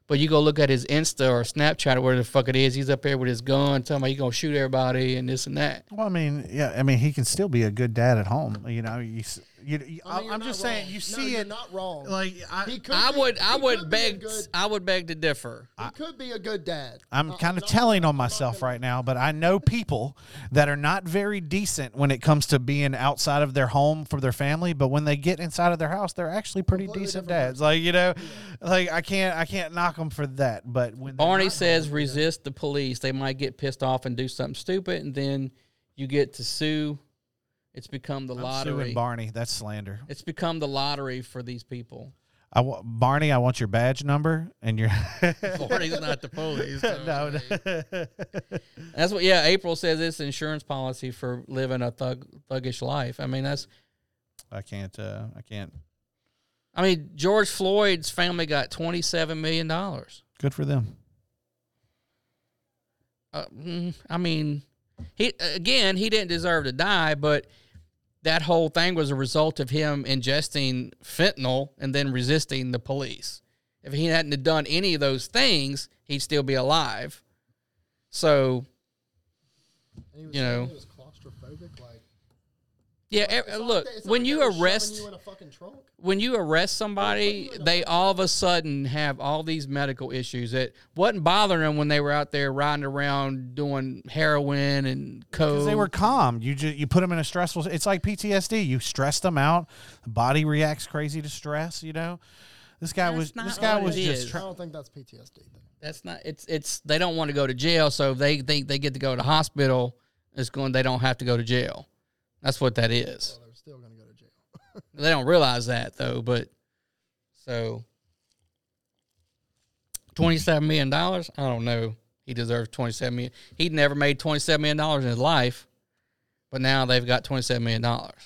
But you go look at his Insta or Snapchat or where the fuck it is. He's up there with his gun telling me he's going to shoot everybody and this and that. Well, I mean, yeah, I mean, he can still be a good dad at home. You know, you... You, you, I mean, I'm just saying, wrong. you see no, you're it. Not wrong. Like I, I be, would, I would beg, good, I would beg to differ. He I, could be a good dad. I'm uh, kind of telling on myself right now, but I know people that are not very decent when it comes to being outside of their home for their family. But when they get inside of their house, they're actually pretty Completely decent dads. Person. Like you know, yeah. like I can't, I can't knock them for that. But when Barney says home, resist the police, they might get pissed off and do something stupid, and then you get to sue. It's become the I'm lottery. Suing Barney, that's slander. It's become the lottery for these people. I w- Barney, I want your badge number and your. Barney's not the police. So no, no. That's what. Yeah, April says it's insurance policy for living a thug thuggish life. I mean, that's. I can't. Uh, I can't. I mean, George Floyd's family got twenty-seven million dollars. Good for them. Uh, I mean, he again. He didn't deserve to die, but. That whole thing was a result of him ingesting fentanyl and then resisting the police. If he hadn't have done any of those things, he'd still be alive. So, and he was, you know, he was claustrophobic, like. Yeah, like, look, like when like you arrest you in a fucking trunk. When you arrest somebody, like, they all of a sudden have all these medical issues that wasn't bothering them when they were out there riding around doing heroin and coke. Because they were calm. You just, you put them in a stressful. It's like P T S D. You stress them out. The body reacts crazy to stress. You know, this guy that's was. This guy was just. Tra- I don't think that's P T S D. Though. That's not. It's. It's. They don't want to go to jail, so they think they get to go to hospital. It's going. They don't have to go to jail. That's what that is. Well, they're still going to go to jail. They don't realize that, though, but so twenty-seven million dollars, I don't know. He deserves twenty-seven million dollars. He'd never made twenty-seven million dollars in his life, but now they've got twenty-seven million dollars.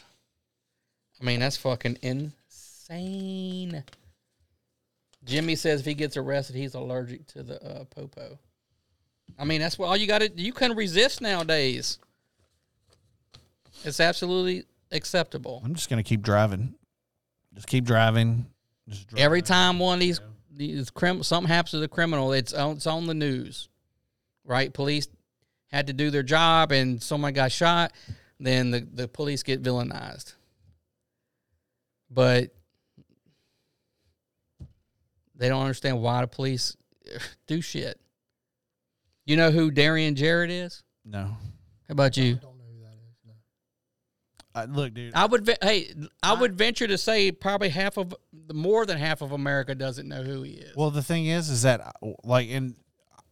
I mean, that's fucking insane. Jimmy says if he gets arrested, he's allergic to the uh, popo. I mean, that's what all you got to. You can resist nowadays. It's absolutely acceptable. I'm just gonna keep driving. Just keep driving. Just driving. Every time one of these yeah. these crim something happens to the criminal, it's on, it's on the news, right? Police had to do their job, and someone got shot. Then the, the police get villainized. But they don't understand why the police do shit. You know who Darian Jarrett is? No. How about you? I don't know who that is. No. I, look, dude. I would hey, I, I would venture to say probably half of more than half of America doesn't know who he is. Well, the thing is, is that like, and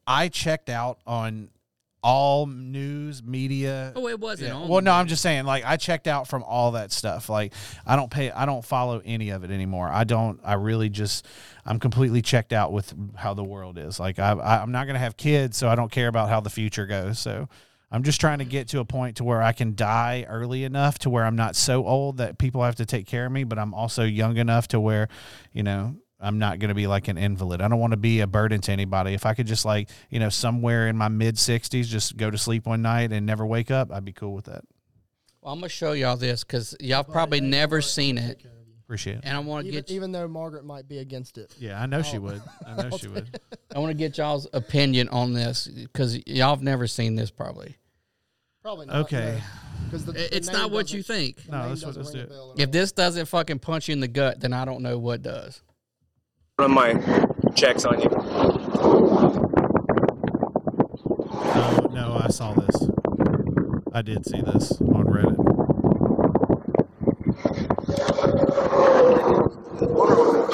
I checked out on all news media. Oh, it wasn't yeah. on. Well, no, I'm just saying, like, I checked out from all that stuff. Like, I don't pay, I don't follow any of it anymore. I don't, I really just, I'm completely checked out with how the world is. Like, I, I, I'm not going to have kids, so I don't care about how the future goes. So I'm just trying to get to a point to where I can die early enough to where I'm not so old that people have to take care of me, but I'm also young enough to where, you know, I'm not going to be like an invalid. I don't want to be a burden to anybody. If I could just like, you know, somewhere in my mid sixties, just go to sleep one night and never wake up, I'd be cool with that. Well, I'm going to show y'all this because y'all probably yeah, never seen it. Appreciate it. And I want to get... Even though Margaret might be against it. Yeah, I know oh. she would. I know she would. I want to get y'all's opinion on this because y'all have never seen this probably. Probably not. Okay. Because no. It's not what you think. No, that's what let's do. If this doesn't fucking punch you in the gut, then I don't know what does. One of my checks on you. No, no, I saw this. I did see this on Reddit.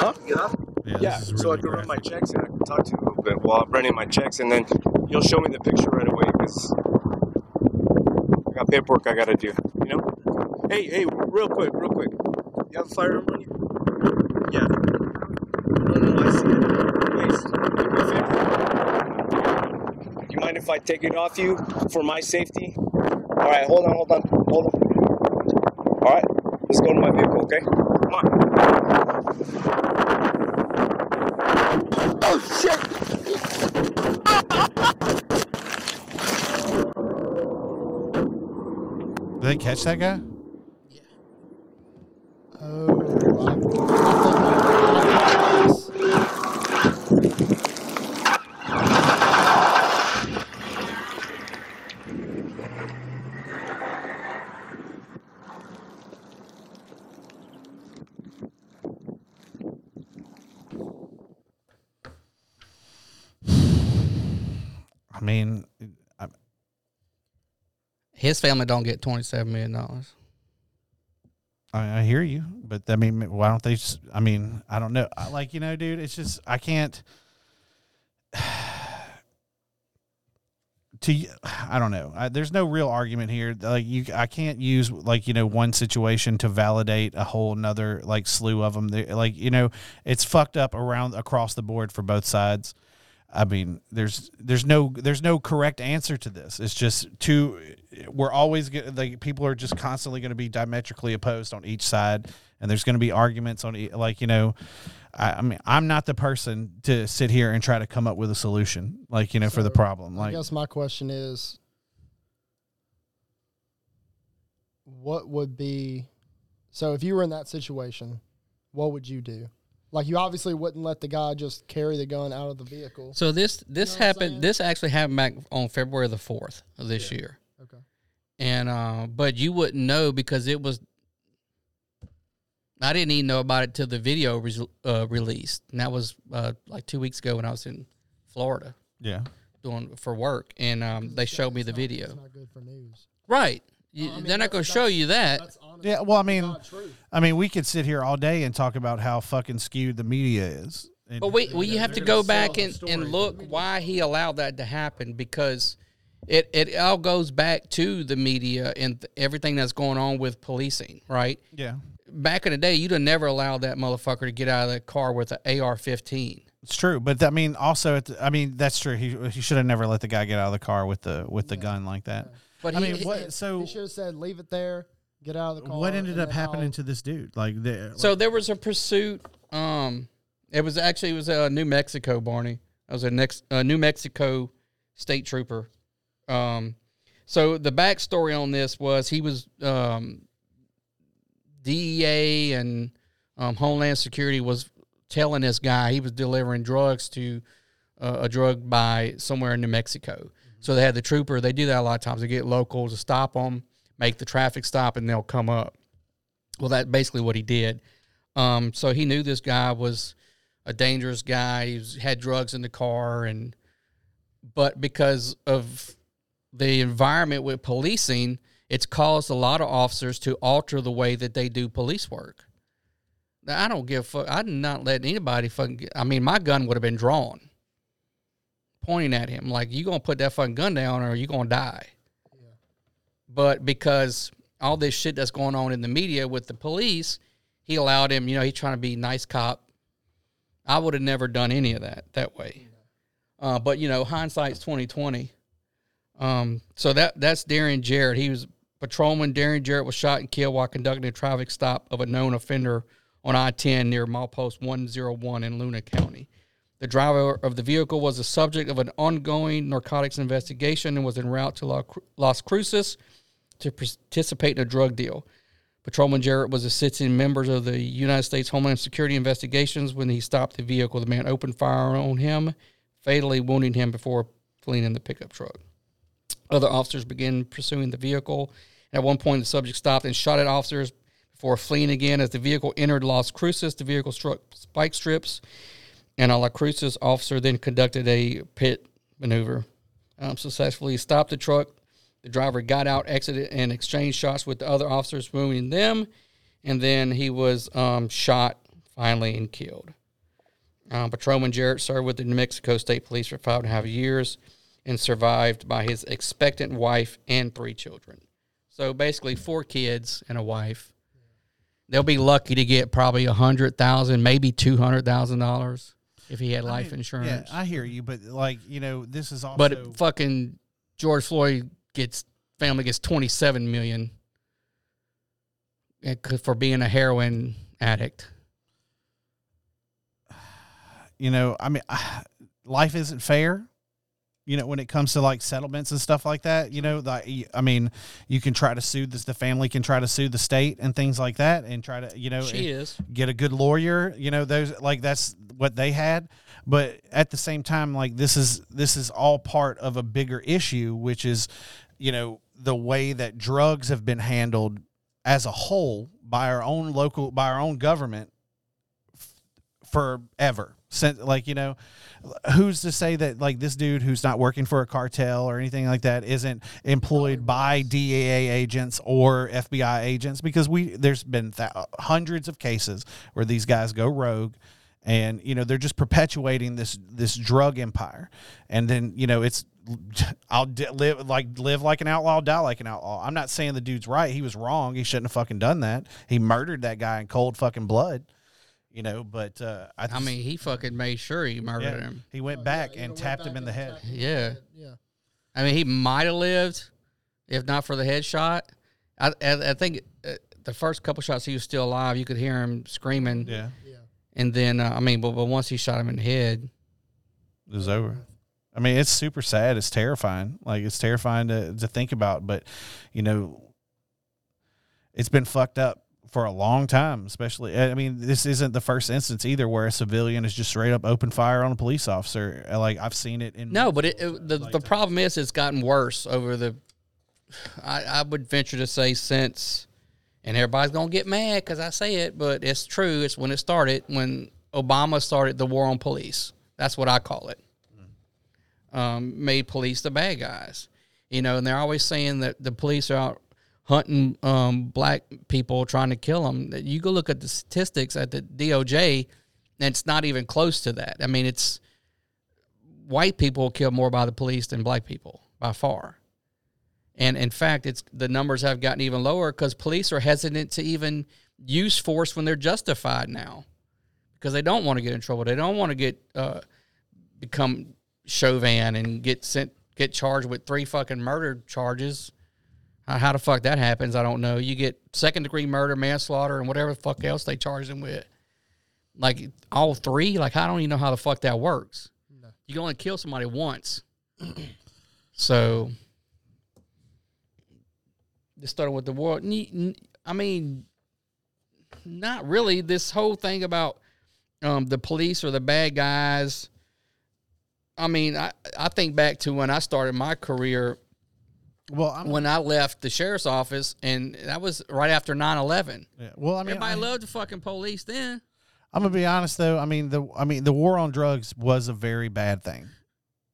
Huh? Yeah. Yeah, yeah. This is really so I could run my checks and I could talk to you a little bit while I'm running my checks, and then you'll show me the picture right away because I got paperwork I got to do. You know? Hey, hey, real quick, real quick. You have a firearm on you? Yeah. You mind if I take it off you for my safety? All right, hold on, hold on, hold on. All right, let's go to my vehicle, okay? Come on. Oh, shit! Did they catch that guy? Yeah. Oh. I mean, I'm... his family don't get twenty-seven million dollars. I, I hear you, but I mean, why don't they? Just, I mean, I don't know. I, like, you know, dude, it's just, I can't. To I don't know. I, there's no real argument here. Like you, I can't use like you know one situation to validate a whole another like slew of them. They, like you know, it's fucked up around across the board for both sides. I mean, there's there's no there's no correct answer to this. It's just too. We're always get, like people are just constantly going to be diametrically opposed on each side, and there's going to be arguments on like you know. I, I mean, I'm not the person to sit here and try to come up with a solution, like you know, so for the problem. Like, I guess my question is, what would be? So, if you were in that situation, what would you do? Like, you obviously wouldn't let the guy just carry the gun out of the vehicle. So this this you know happened. This actually happened back on February the fourth of this yeah. year. Okay. And uh, but you wouldn't know because it was. I didn't even know about it till the video was uh, released, and that was uh, like two weeks ago when I was in Florida. Yeah, doing for work, and um, they showed me the not, video. It's not good for news, right? You, well, I mean, they're not going to show you that. That's honestly, yeah, well, I mean, I mean, we could sit here all day and talk about how fucking skewed the media is. And, but we, well, you, you know, have to go back and, and look why he allowed that to happen because it it all goes back to the media and th- everything that's going on with policing, right? Yeah. Back in the day, you'd have never allowed that motherfucker to get out of the car with an A R fifteen. It's true, but I mean, also, I mean, that's true. He he should have never let the guy get out of the car with the with the yeah. gun like that. But I he, mean, what? So he should have said, "Leave it there. get out of the car. What ended up happening I'll... to this dude? Like, the, so like... there was a pursuit. Um, it was actually it was a New Mexico Barney. I was a next uh, New Mexico state trooper. Um, so the backstory on this was he was um, D E A and um, Homeland Security was telling this guy he was delivering drugs to uh, a drug buy somewhere in New Mexico. Mm-hmm. So they had the trooper. They do that a lot of times. They get locals to stop them, make the traffic stop, and they'll come up. Well, that's basically what he did. Um, so he knew this guy was a dangerous guy. He was, had drugs in the car, and but because of the environment with policing, it's caused a lot of officers to alter the way that they do police work. Now, I don't give a fuck. I'm not letting anybody fucking get, I mean, my gun would have been drawn, pointing at him like, you gonna put that fucking gun down or you gonna die. Yeah. But because all this shit that's going on in the media with the police, he allowed him, you know, he's trying to be nice cop. I would have never done any of that that way. Uh, but, you know, hindsight's twenty twenty. Um, so that that's Darian Jarrett. He was patrolman. Darian Jarrett was shot and killed while conducting a traffic stop of a known offender on I ten near milepost one oh one in Luna County. The driver of the vehicle was the subject of an ongoing narcotics investigation and was en route to Las Cruces to participate in a drug deal. Patrolman Jarrett was assisting members of the United States Homeland Security investigations when he stopped the vehicle. The man opened fire on him, fatally wounding him before fleeing in the pickup truck. Other officers began pursuing the vehicle. At one point, the subject stopped and shot at officers before fleeing again. As the vehicle entered Las Cruces, the vehicle struck spike strips, and a Las Cruces officer then conducted a pit maneuver. Um, successfully stopped the truck. The driver got out, exited, and exchanged shots with the other officers, wounding them, and then he was um, shot finally and killed. Um, Patrolman Jarrett served with the New Mexico State Police for five and a half years and survived by his expectant wife and three children. So basically four kids and a wife. They'll be lucky to get probably one hundred thousand dollars, maybe two hundred thousand dollars if he had life I mean, insurance. Yeah, I hear you, but, like, you know, this is also... But it fucking George Floyd... Gets family gets twenty-seven million dollars for being a heroin addict. You know, I mean, life isn't fair. You know, when it comes to like settlements and stuff like that. You know, the, I mean, you can try to sue this. The family can try to sue the state and things like that, and try to you know she is. get a good lawyer. You know, those like that's what they had. But at the same time, like this is this is all part of a bigger issue, which is, you know, the way that drugs have been handled as a whole by our own local, by our own government f- forever. Since, like, you know, who's to say that like this dude who's not working for a cartel or anything like that isn't employed by D E A agents or F B I agents? Because we there's been th- hundreds of cases where these guys go rogue. And, you know, they're just perpetuating this this drug empire. And then, you know, it's I'll d- live like live like an outlaw, die like an outlaw. I'm not saying the dude's right. He was wrong. He shouldn't have fucking done that. He murdered that guy in cold fucking blood, you know. But uh, I, th- I mean, he fucking made sure he murdered yeah, him. He went oh, back yeah, and tapped back him in the head. Yeah. Yeah. I mean, he might have lived if not for the headshot. I, I, I think the first couple shots he was still alive. You could hear him screaming. Yeah. Yeah. And then, uh, I mean, but, but once he shot him in the head. It was over. I mean, it's super sad. It's terrifying. Like, it's terrifying to, to think about. But, you know, it's been fucked up for a long time, especially. I mean, this isn't the first instance either where a civilian is just straight up open fire on a police officer. Like, I've seen it. in No, but it, it, the, the problem is it's gotten worse over the, I, I would venture to say, since. And everybody's going to get mad because I say it, but it's true. It's when it started, when Obama started the war on police. That's what I call it. Mm. Um, made police the bad guys. You know, and they're always saying that the police are out hunting um, black people, trying to kill them. You go look at the statistics at the D O J, and it's not even close to that. I mean, it's white people killed more by the police than black people by far. And, in fact, it's the numbers have gotten even lower because police are hesitant to even use force when they're justified now because they don't want to get in trouble. They don't want to get uh, become Chauvin and get sent get charged with three fucking murder charges. How the fuck that happens, I don't know. You get second-degree murder, manslaughter, and whatever the fuck else they charge them with. Like, all three? Like, I don't even know how the fuck that works. No. You can only kill somebody once. So, just starting with the war. I mean, not really. This whole thing about um, the police or the bad guys. I mean, I, I think back to when I started my career. Well, I'm, when I left the sheriff's office, and that was right after nine eleven. Yeah. Well, I mean, everybody I, loved the fucking police then. I'm gonna be honest though. I mean, the I mean, the war on drugs was a very bad thing,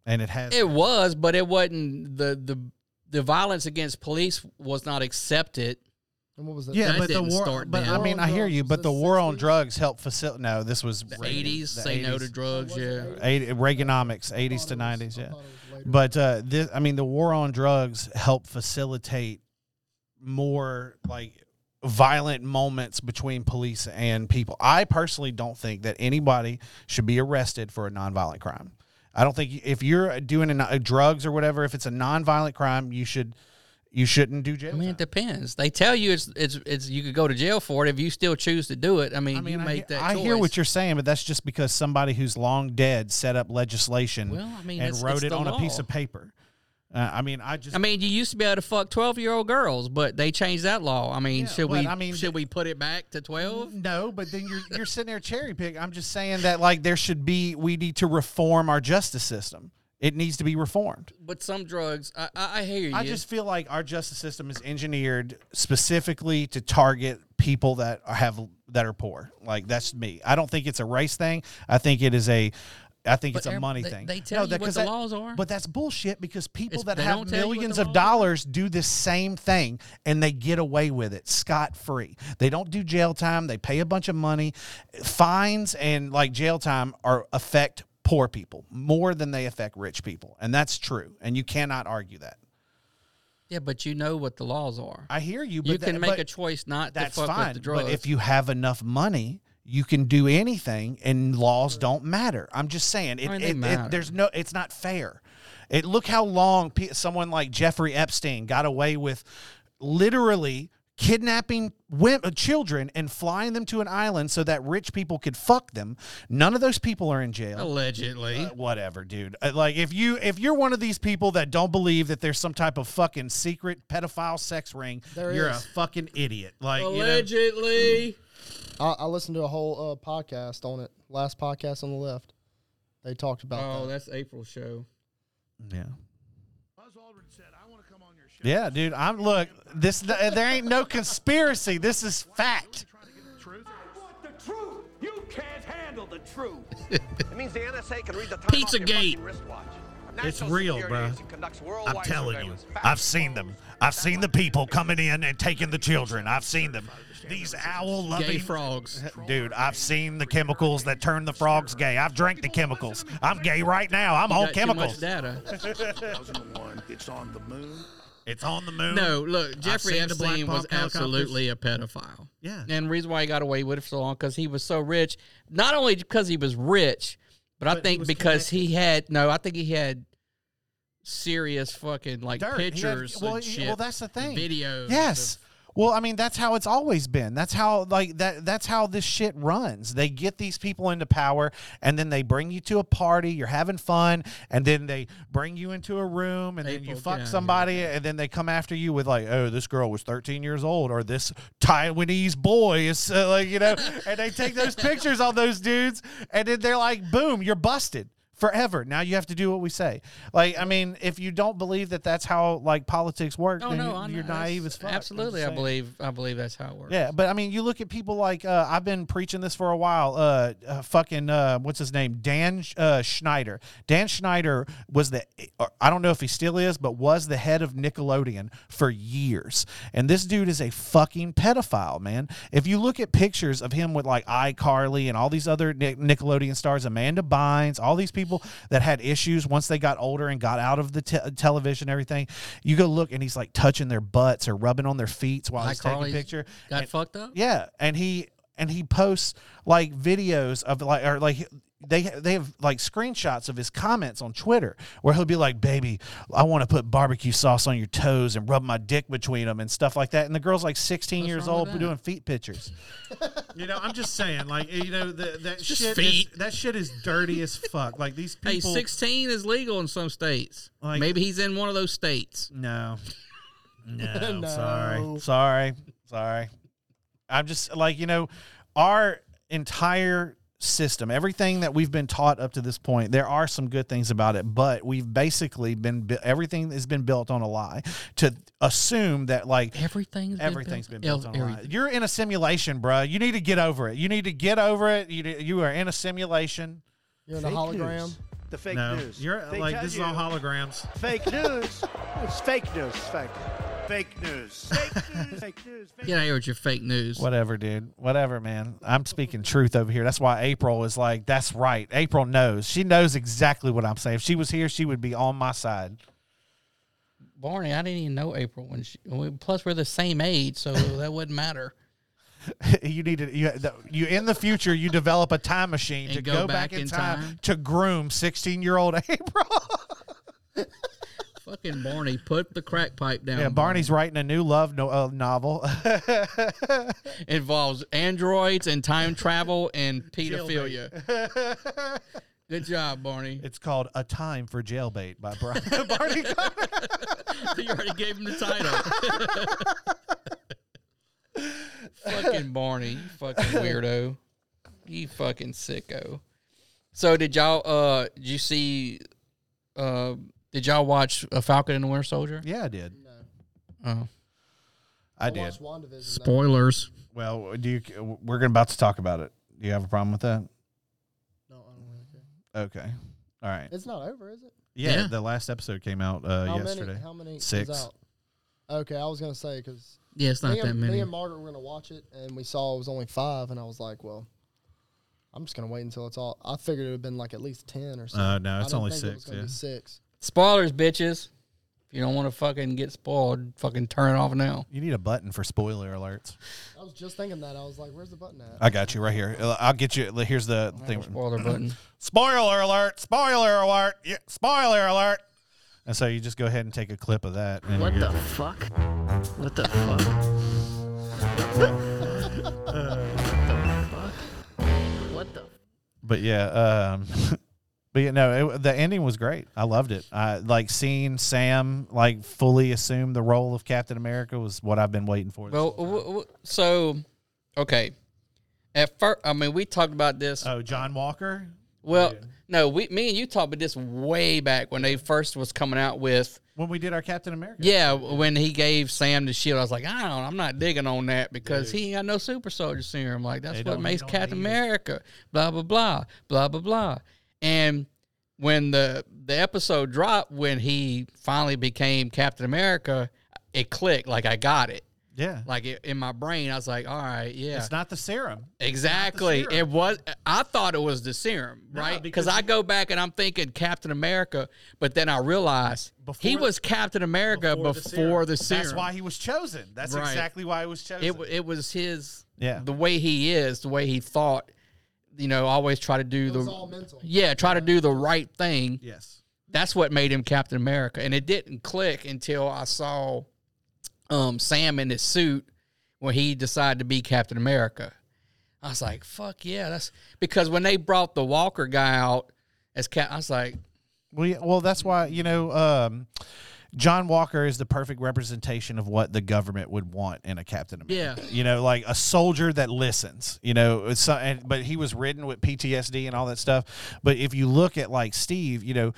and it has. It been. was, but it wasn't the the the violence against police was not accepted. And what was that? Yeah, that but the war. But now. I mean, I hear you. But the, the war on drugs helped facilitate. No, this was the eighties. Say no to drugs. Yeah, eighties? Reaganomics, eighties to nineties. Yeah. But, uh, this, I mean, the war on drugs helped facilitate more, like, violent moments between police and people. I personally don't think that anybody should be arrested for a nonviolent crime. I don't think if you're doing a, a drugs or whatever, if it's a nonviolent crime, you should you shouldn't do jail. I mean, time. It depends. They tell you it's it's it's you could go to jail for it if you still choose to do it. I mean, I mean, you I make hear, that. I choice. hear what you're saying, but that's just because somebody who's long dead set up legislation well, I mean, and it's, wrote it's it on law. a piece of paper. Uh, I mean, I just. I mean, you used to be able to fuck twelve-year-old girls, but they changed that law. I mean, yeah, should we? I mean, should we put it back to twelve? No, but then you're you're sitting there cherry picking. I'm just saying that like there should be. We need to reform our justice system. It needs to be reformed. But some drugs, I, I hear you. I just feel like our justice system is engineered specifically to target people that have that are poor. Like that's me. I don't think it's a race thing. I think it is a. I think but it's a money they, thing. They tell no, you that, what the that, laws are. But that's bullshit because people it's, that have millions of dollars are. do this same thing, and they get away with it scot-free. They don't do jail time. They pay a bunch of money. Fines and like jail time are affect poor people more than they affect rich people, and that's true, and you cannot argue that. Yeah, but you know what the laws are. I hear you. But you can that, make but a choice not to fuck fine, with the drugs. But if you have enough money, you can do anything, and laws don't matter. I'm just saying, it, I mean, it, it, there's no, it's not fair. It look how long pe- someone like Jeffrey Epstein got away with, literally kidnapping women, children and flying them to an island so that rich people could fuck them. None of those people are in jail. Allegedly, uh, whatever, dude. Uh, like if you if you're one of these people that don't believe that there's some type of fucking secret pedophile sex ring, there you're is. a fucking idiot. Like allegedly. You know, I, I listened to a whole uh, podcast on it. Last podcast on the left, they talked about. Oh, that. that's April's show. Yeah. Yeah, dude. I'm look. This there ain't no conspiracy. This is fact. I want the truth. You can't handle the truth. It means the N S A can read the time Pizzagate. It's real, bro. I'm telling you. I've seen them. I've seen the people coming in and taking the children. I've seen them. These owl-loving frogs. Dude, I've seen the chemicals that turn the frogs gay. I've drank the chemicals. I'm gay right now. I'm on chemicals. It's on the moon. It's on the moon. No, look, Jeffrey Epstein was absolutely a pedophile. Yeah. And the reason why he got away with it for so long because he was so rich. Not only because he was rich, but, but I think because connected. he had, no, I think he had serious fucking, like, Dirt. pictures had, well, and shit. Well, that's the thing. Videos. Yes. Of, Well, I mean, that's how it's always been. That's how like that. That's how this shit runs. They get these people into power, and then they bring you to a party. You're having fun, and then they bring you into a room, and April, then you fuck yeah, somebody, yeah, yeah. and then they come after you with like, oh, this girl was thirteen years old, or this Taiwanese boy is uh, like, you know, and they take those pictures on those dudes, and then they're like, boom, you're busted. Forever. Now you have to do what we say. Like, I mean, if you don't believe that that's how like politics work, oh, then no, you're naive as fuck. Absolutely, I believe. I believe that's how it works. Yeah, but I mean, you look at people like uh, I've been preaching this for a while. Uh, uh fucking uh, what's his name? Dan uh, Schneider. Dan Schneider was the. I don't know if he still is, but was the head of Nickelodeon for years. And this dude is a fucking pedophile, man. If you look at pictures of him with like iCarly and all these other Nickelodeon stars, Amanda Bynes, all these people. People that had issues once they got older and got out of the te- television, everything. You go look, and he's like touching their butts or rubbing on their feet while he's taking a picture. Got and, fucked up. Yeah, and he and he posts like videos of like or like they they have like screenshots of his comments on Twitter where he'll be like, baby, I want to put barbecue sauce on your toes and rub my dick between them and stuff like that. And the girl's like sixteen What's years old doing feet pictures. You know, I'm just saying, like, you know, the, that just shit feet. Is, that shit is dirty as fuck. Like these people. Hey, sixteen is legal in some states. Like, maybe he's in one of those states. No. No, no. Sorry. Sorry. Sorry. I'm just like, you know, our entire system, everything that we've been taught up to this point, there are some good things about it, but we've basically been, everything has been built on a lie to assume that like everything's, everything's been built, been built on everything. A lie. You're in a simulation, bro. You need to get over it. You need to get over it. You, you are in a simulation. You're in fake a hologram. News. The fake no, news. You're they like, this you. Is all holograms. Fake news. It's fake news. It's fake news. Fake news. Fake news. Fake news. Fake Get out here with your fake news. Whatever, dude. Whatever, man. I'm speaking truth over here. That's why April is like, that's right. April knows. She knows exactly what I'm saying. If she was here, she would be on my side. Barney, I didn't even know April. When she, plus, we're the same age, so that wouldn't matter. You need to, you, you in the future, you develop a time machine and to go, go back, back in time, time to groom sixteen-year-old April. Fucking Barney, put the crack pipe down. Yeah, Barney's Barney. Writing a new love no, uh, novel. Involves androids and time travel and pedophilia. Good job, Barney. It's called A Time for Jailbait by Brian. Barney Connor. You already gave him the title. Fucking Barney, you fucking weirdo. You fucking sicko. So did y'all, uh, did you see... Uh, Did y'all watch uh, Falcon and the Winter Soldier? Yeah, I did. No. Oh. I, I did. WandaVision, spoilers. Though. Well, do you, we're about to talk about it. Do you have a problem with that? No, I don't really care. Okay. All right. It's not over, is it? Yeah, yeah. The last episode came out uh, how yesterday. Many, how many? Six. Out? Okay, I was going to say because... Yeah, it's not that and, many. Me and Margaret were going to watch it, and we saw it was only five, and I was like, well... I'm just going to wait until it's all... I figured it would have been like at least ten or something. Uh, no, it's I only think six. It was going to yeah. be six. Spoilers, bitches. If you don't want to fucking get spoiled, fucking turn it off now. You need a button for spoiler alerts. I was just thinking that. I was like, where's the button at? I got you right here. I'll get you. Here's the I thing. Spoiler button. Spoiler alert. Spoiler alert. Yeah, spoiler alert. And so you just go ahead and take a clip of that. And what the fuck? What the fuck? uh. But yeah, um, but yeah, no, it, the ending was great. I loved it. I like seeing Sam like fully assume the role of Captain America was what I've been waiting for. Well, w- w- so okay, at first, I mean, we talked about this. Oh, John Walker. Well, yeah. no, we, me and you talked about this way back when they first was coming out with when we did our Captain America. Yeah, when he gave Sam the shield, I was like, I don't, I'm not digging on that because Dude. he ain't got no super soldier serum. Like that's they what makes Captain America. Blah blah blah blah blah blah. And when the the episode dropped, when he finally became Captain America, it clicked. Like I got it. Yeah, like it, in my brain, I was like, "All right, yeah." It's not the serum. Exactly, the serum. It was. I thought it was the serum, right? No, because I go back and I'm thinking Captain America, but then I realized before, he was Captain America before, before, the, before the serum. That's why he was chosen. That's right. Exactly why he was chosen. It, it was his. Yeah. The way he is, the way he thought. You know, always try to do it the. Was all mental. Yeah, try to do the right thing. Yes. That's what made him Captain America, and it didn't click until I saw. Um, Sam in his suit when he decided to be Captain America. I was like, fuck yeah. That's because when they brought the Walker guy out as Cap, I was like, well, yeah, well, that's why, you know, um, John Walker is the perfect representation of what the government would want in a Captain America. Yeah. You know, like a soldier that listens, you know, it's, and, but he was ridden with P T S D and all that stuff. But if you look at like Steve, you know,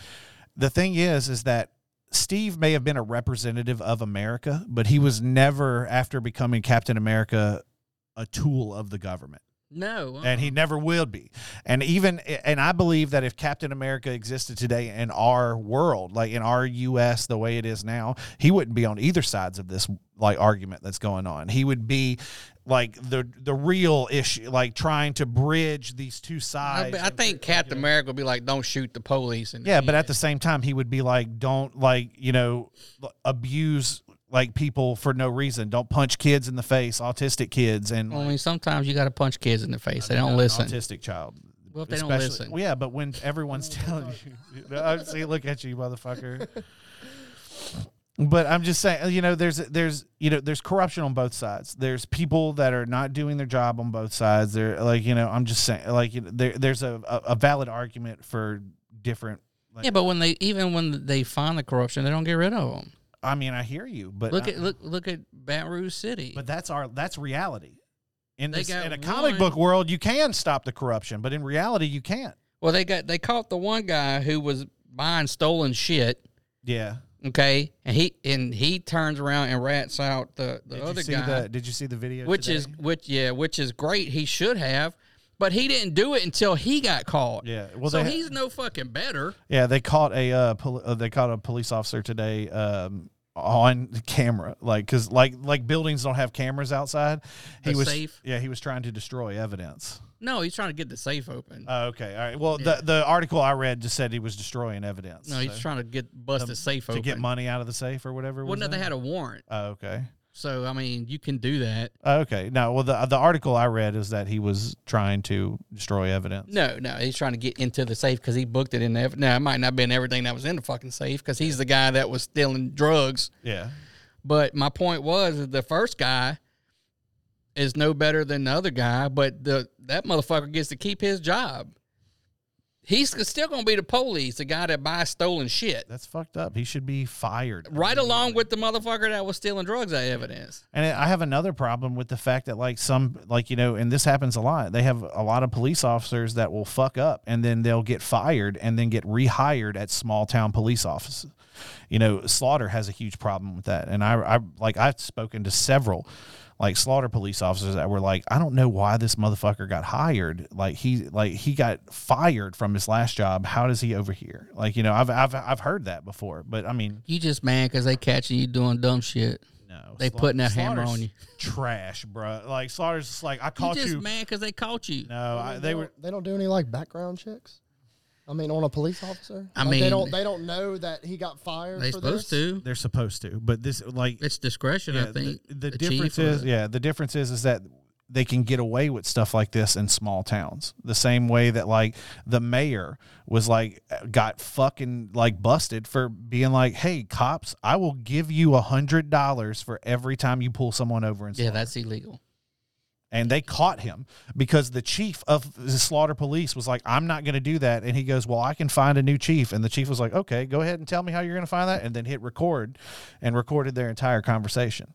the thing is, is that Steve may have been a representative of America, but he was never, after becoming Captain America, a tool of the government. No. Uh-huh. And he never will be. And even, and I believe that if Captain America existed today in our world, like in our U S, the way it is now, he wouldn't be on either sides of this, like, argument that's going on. He would be, like, the the real issue, like, trying to bridge these two sides. I, I think Captain America would be like, don't shoot the police. And yeah, but at the same time, he would be like, don't, like, you know, abuse... like people for no reason. Don't punch kids in the face, autistic kids. And well, like, I mean, sometimes you got to punch kids in the face. I mean, they don't listen. Autistic child. Well, if they don't listen. Yeah, but when everyone's telling you, you know, I'm saying, look at you, you motherfucker. But I'm just saying, you know, there's there's you know there's corruption on both sides. There's people that are not doing their job on both sides. They're like, you know, I'm just saying, like, you know, there there's a, a valid argument for different. Like, yeah, but when they even when they find the corruption, they don't get rid of them. I mean, I hear you, but look I, at look look at Baton Rouge City. But that's our that's reality. In this, in a comic one, book world, you can stop the corruption, but in reality, you can't. Well, they got they caught the one guy who was buying stolen shit. Yeah. Okay, and he and he turns around and rats out the, the did other you see guy. The, did you see the video? Which today? is which yeah, which is great. He should have, but he didn't do it until he got caught. Yeah, well, so he's ha- no fucking better. Yeah, they caught a uh, pol- uh, they caught a police officer today. Um, on camera, like, because like like buildings don't have cameras outside. He the was safe. Yeah, he was trying to destroy evidence. No, he's trying to get the safe open. Oh, uh, okay, all right. Well, yeah. the the article I read just said he was destroying evidence. No, so he's trying to get bust the, the safe to open to get money out of the safe or whatever. Well, was no, that? They had a warrant. Oh, okay. So I mean, you can do that. Uh, okay. No, well, the the article I read is that he was trying to destroy evidence. No, no, he's trying to get into the safe because he booked it in there. Now it might not have been everything that was in the fucking safe because he's the guy that was stealing drugs. Yeah. But my point was, the first guy is no better than the other guy, but the that motherfucker gets to keep his job. He's still going to be the police, the guy that buys stolen shit. That's fucked up. He should be fired. Right along with the motherfucker that was stealing drugs, I evidence. And I have another problem with the fact that, like, some, like, you know, and this happens a lot. They have a lot of police officers that will fuck up, and then they'll get fired and then get rehired at small-town police offices. You know, Slaughter has a huge problem with that. And, I, I like, I've spoken to several like Slaughter police officers that were like, I don't know why this motherfucker got hired. Like he, like he got fired from his last job. How does he over here? Like, you know, I've, I've, I've heard that before, but I mean, you just mad because they catching you doing dumb shit. No, they Sla- putting that Slaughter's hammer on you. Trash, bro. Like Slaughter's just like, I caught you. Just you. Mad because they caught you. No, I mean, I, they, they were. They don't do any like background checks. I mean, on a police officer. I like mean, they don't they don't know that he got fired. They're supposed this? to. They're supposed to, but this like it's discretion. Yeah, I think the, the, the difference is, yeah, the difference is is that they can get away with stuff like this in small towns. The same way that like the mayor was like got fucking like busted for being like, hey, cops, I will give you a hundred dollars for every time you pull someone over. And yeah, that's illegal. And they caught him because the chief of the Slaughter police was like, I'm not going to do that. And he goes, well, I can find a new chief. And the chief was like, okay, go ahead and tell me how you're going to find that. And then hit record and recorded their entire conversation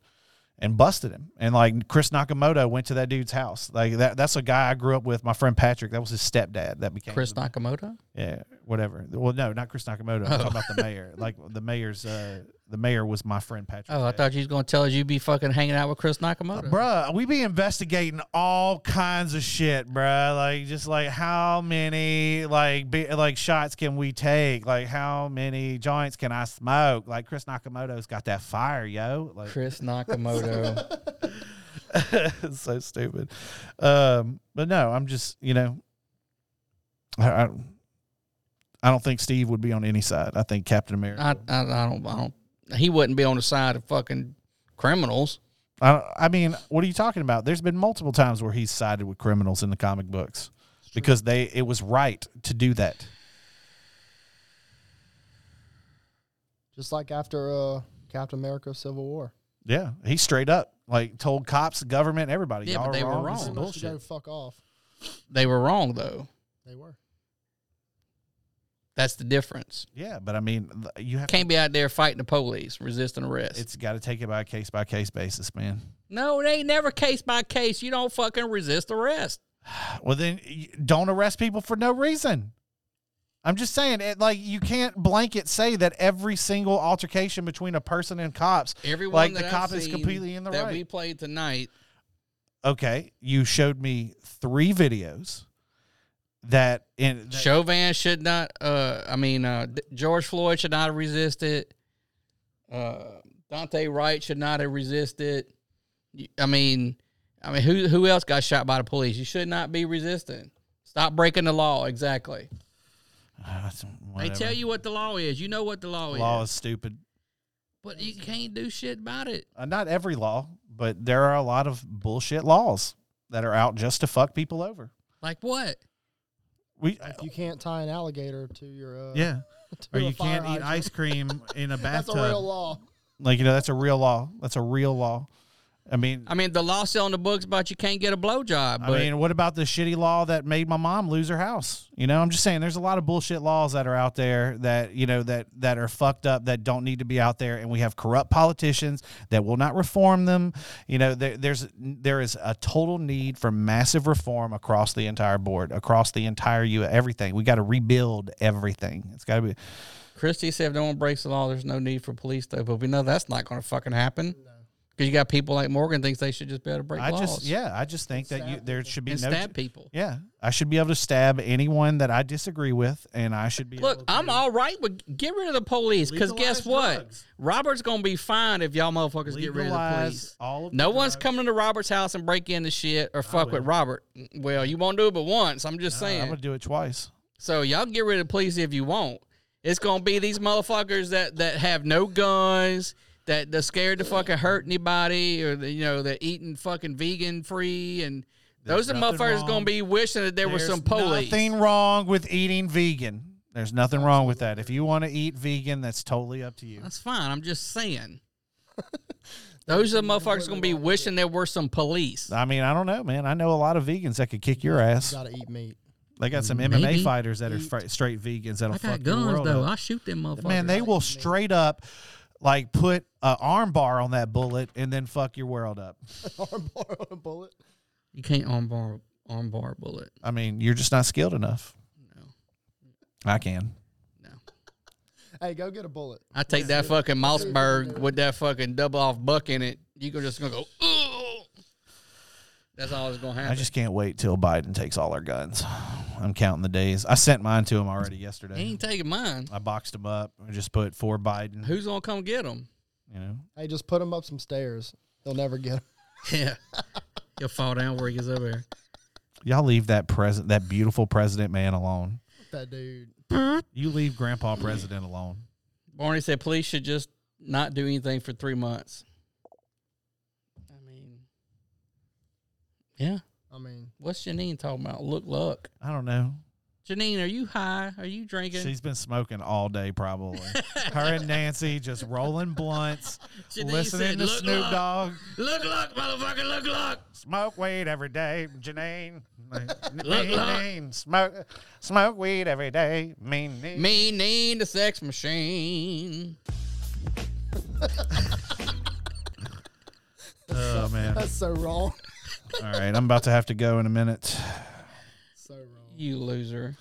and busted him. And like Chris Nakamoto went to that dude's house. Like that, that's a guy I grew up with. My friend Patrick, that was his stepdad. That became Chris Nakamoto. Yeah. Whatever. Well, no, not Chris Nakamoto. I'm oh. talking about the mayor. Like the mayor's, uh, The mayor was my friend Patrick. Oh, I Dad. thought you was going to tell us you'd be fucking hanging out with Chris Nakamoto. Uh, bruh, we be investigating all kinds of shit, bruh. Like, just like how many, like, be, like shots can we take? Like, how many joints can I smoke? Like, Chris Nakamoto's got that fire, yo. Like, Chris Nakamoto. It's so stupid. Um, but no, I'm just, you know, I, I, I don't think Steve would be on any side. I think Captain America. I, I, I don't, I don't. He wouldn't be on the side of fucking criminals. I, I mean, what are you talking about? There's been multiple times where he's sided with criminals in the comic books because they it was right to do that. Just like after uh, Captain America: Civil War. Yeah, he straight up like told cops, government, everybody. Yeah, but they were wrong. This is bullshit. Go fuck off. They were wrong though. They were. That's the difference. Yeah, but I mean, you have can't to, be out there fighting the police, resisting arrest. It's got to take it by a case by case basis, man. No, it ain't never case by case. You don't fucking resist arrest. Well, then don't arrest people for no reason. I'm just saying, it, like you can't blanket say that every single altercation between a person and cops, everyone like that the cop is completely in the that right. That we played tonight. Okay, you showed me three videos. That in that Chauvin should not, uh, I mean, uh, George Floyd should not have resisted. Uh, Dante Wright should not have resisted. I mean, I mean, who who else got shot by the police? You should not be resisting. Stop breaking the law. Exactly. Uh, they tell you what the law is. You know what the law is. Law is stupid. But you can't do shit about it. Uh, not every law, but there are a lot of bullshit laws that are out just to fuck people over. Like what? We like you can't tie an alligator to your uh, yeah, to or you can't hydrant. Eat ice cream in a bathtub. That's a real law. Like you know, that's a real law. That's a real law. I mean, I mean, the law still on the books, but you can't get a blowjob. I mean, what about the shitty law that made my mom lose her house? You know, I'm just saying, there's a lot of bullshit laws that are out there that you know that that are fucked up that don't need to be out there, and we have corrupt politicians that will not reform them. You know, there, there's there is a total need for massive reform across the entire board, across the entire U. Everything we got to rebuild everything. It's got to be. Christie said, if no one breaks the law, there's no need for police, though. But we know that's not going to fucking happen. No. Because you got people like Morgan thinks they should just be able to break I laws. Just, yeah, I just think and that you, there should be and no... And stab people. Yeah, I should be able to stab anyone that I disagree with, and I should be Look, able to I'm all right with... Get rid of the police, because guess drugs. What? Robert's going to be fine if y'all motherfuckers legalize get rid of the police. All of no the one's drugs. Coming to Robert's house and break into shit or fuck with Robert. Well, you won't do it but once. I'm just no, saying. I'm going to do it twice. So y'all get rid of the police if you want. It's going to be these motherfuckers that, that have no guns... That they're scared to fucking hurt anybody or, the, you know, they're eating fucking vegan free. And There's those are motherfuckers going to be wishing that there There's was some police. There's nothing wrong with eating vegan. There's nothing wrong with that. If you want to eat vegan, that's totally up to you. That's fine. I'm just saying. Those are the motherfuckers going to be wishing there were some police. I mean, I don't know, man. I know a lot of vegans that could kick your ass. You got to eat meat. They got some Maybe. M M A fighters that eat. are straight vegans that'll I got fuck guns, the world though. Up. I shoot them motherfuckers. Man, they will straight up... Like, put an arm bar on that bullet and then fuck your world up. An arm bar on a bullet? You can't arm bar, arm bar a bullet. I mean, you're just not skilled enough. No. I can. No. Hey, go get a bullet. I take yeah. that fucking Mossberg with that fucking double-off buck in it. You're just going to go, ugh. That's all that's going to happen. I just can't wait till Biden takes all our guns. I'm counting the days. I sent mine to him already yesterday. He ain't taking mine. I boxed him up. I just put for Biden. Who's going to come get him? You know? Hey, just put him up some stairs. They'll never get him. Yeah. He'll fall down where he gets over here. Y'all leave that president, that beautiful president man alone. That dude. You leave Grandpa President alone. Barney said police should just not do anything for three months. I mean, yeah. I mean, what's Janine talking about? Look, look. I don't know. Janine, are you high? Are you drinking? She's been smoking all day, probably. Her and Nancy just rolling blunts, Janine listening said, to look, Snoop Dogg. Look, look, motherfucker, look, look. Smoke weed every day, Janine. Like, look, Janine, look. Smoke, smoke weed every day. Mean, mean. Mean, mean, the sex machine. Oh, man. That's so wrong. All right, I'm about to have to go in a minute. So wrong. You loser.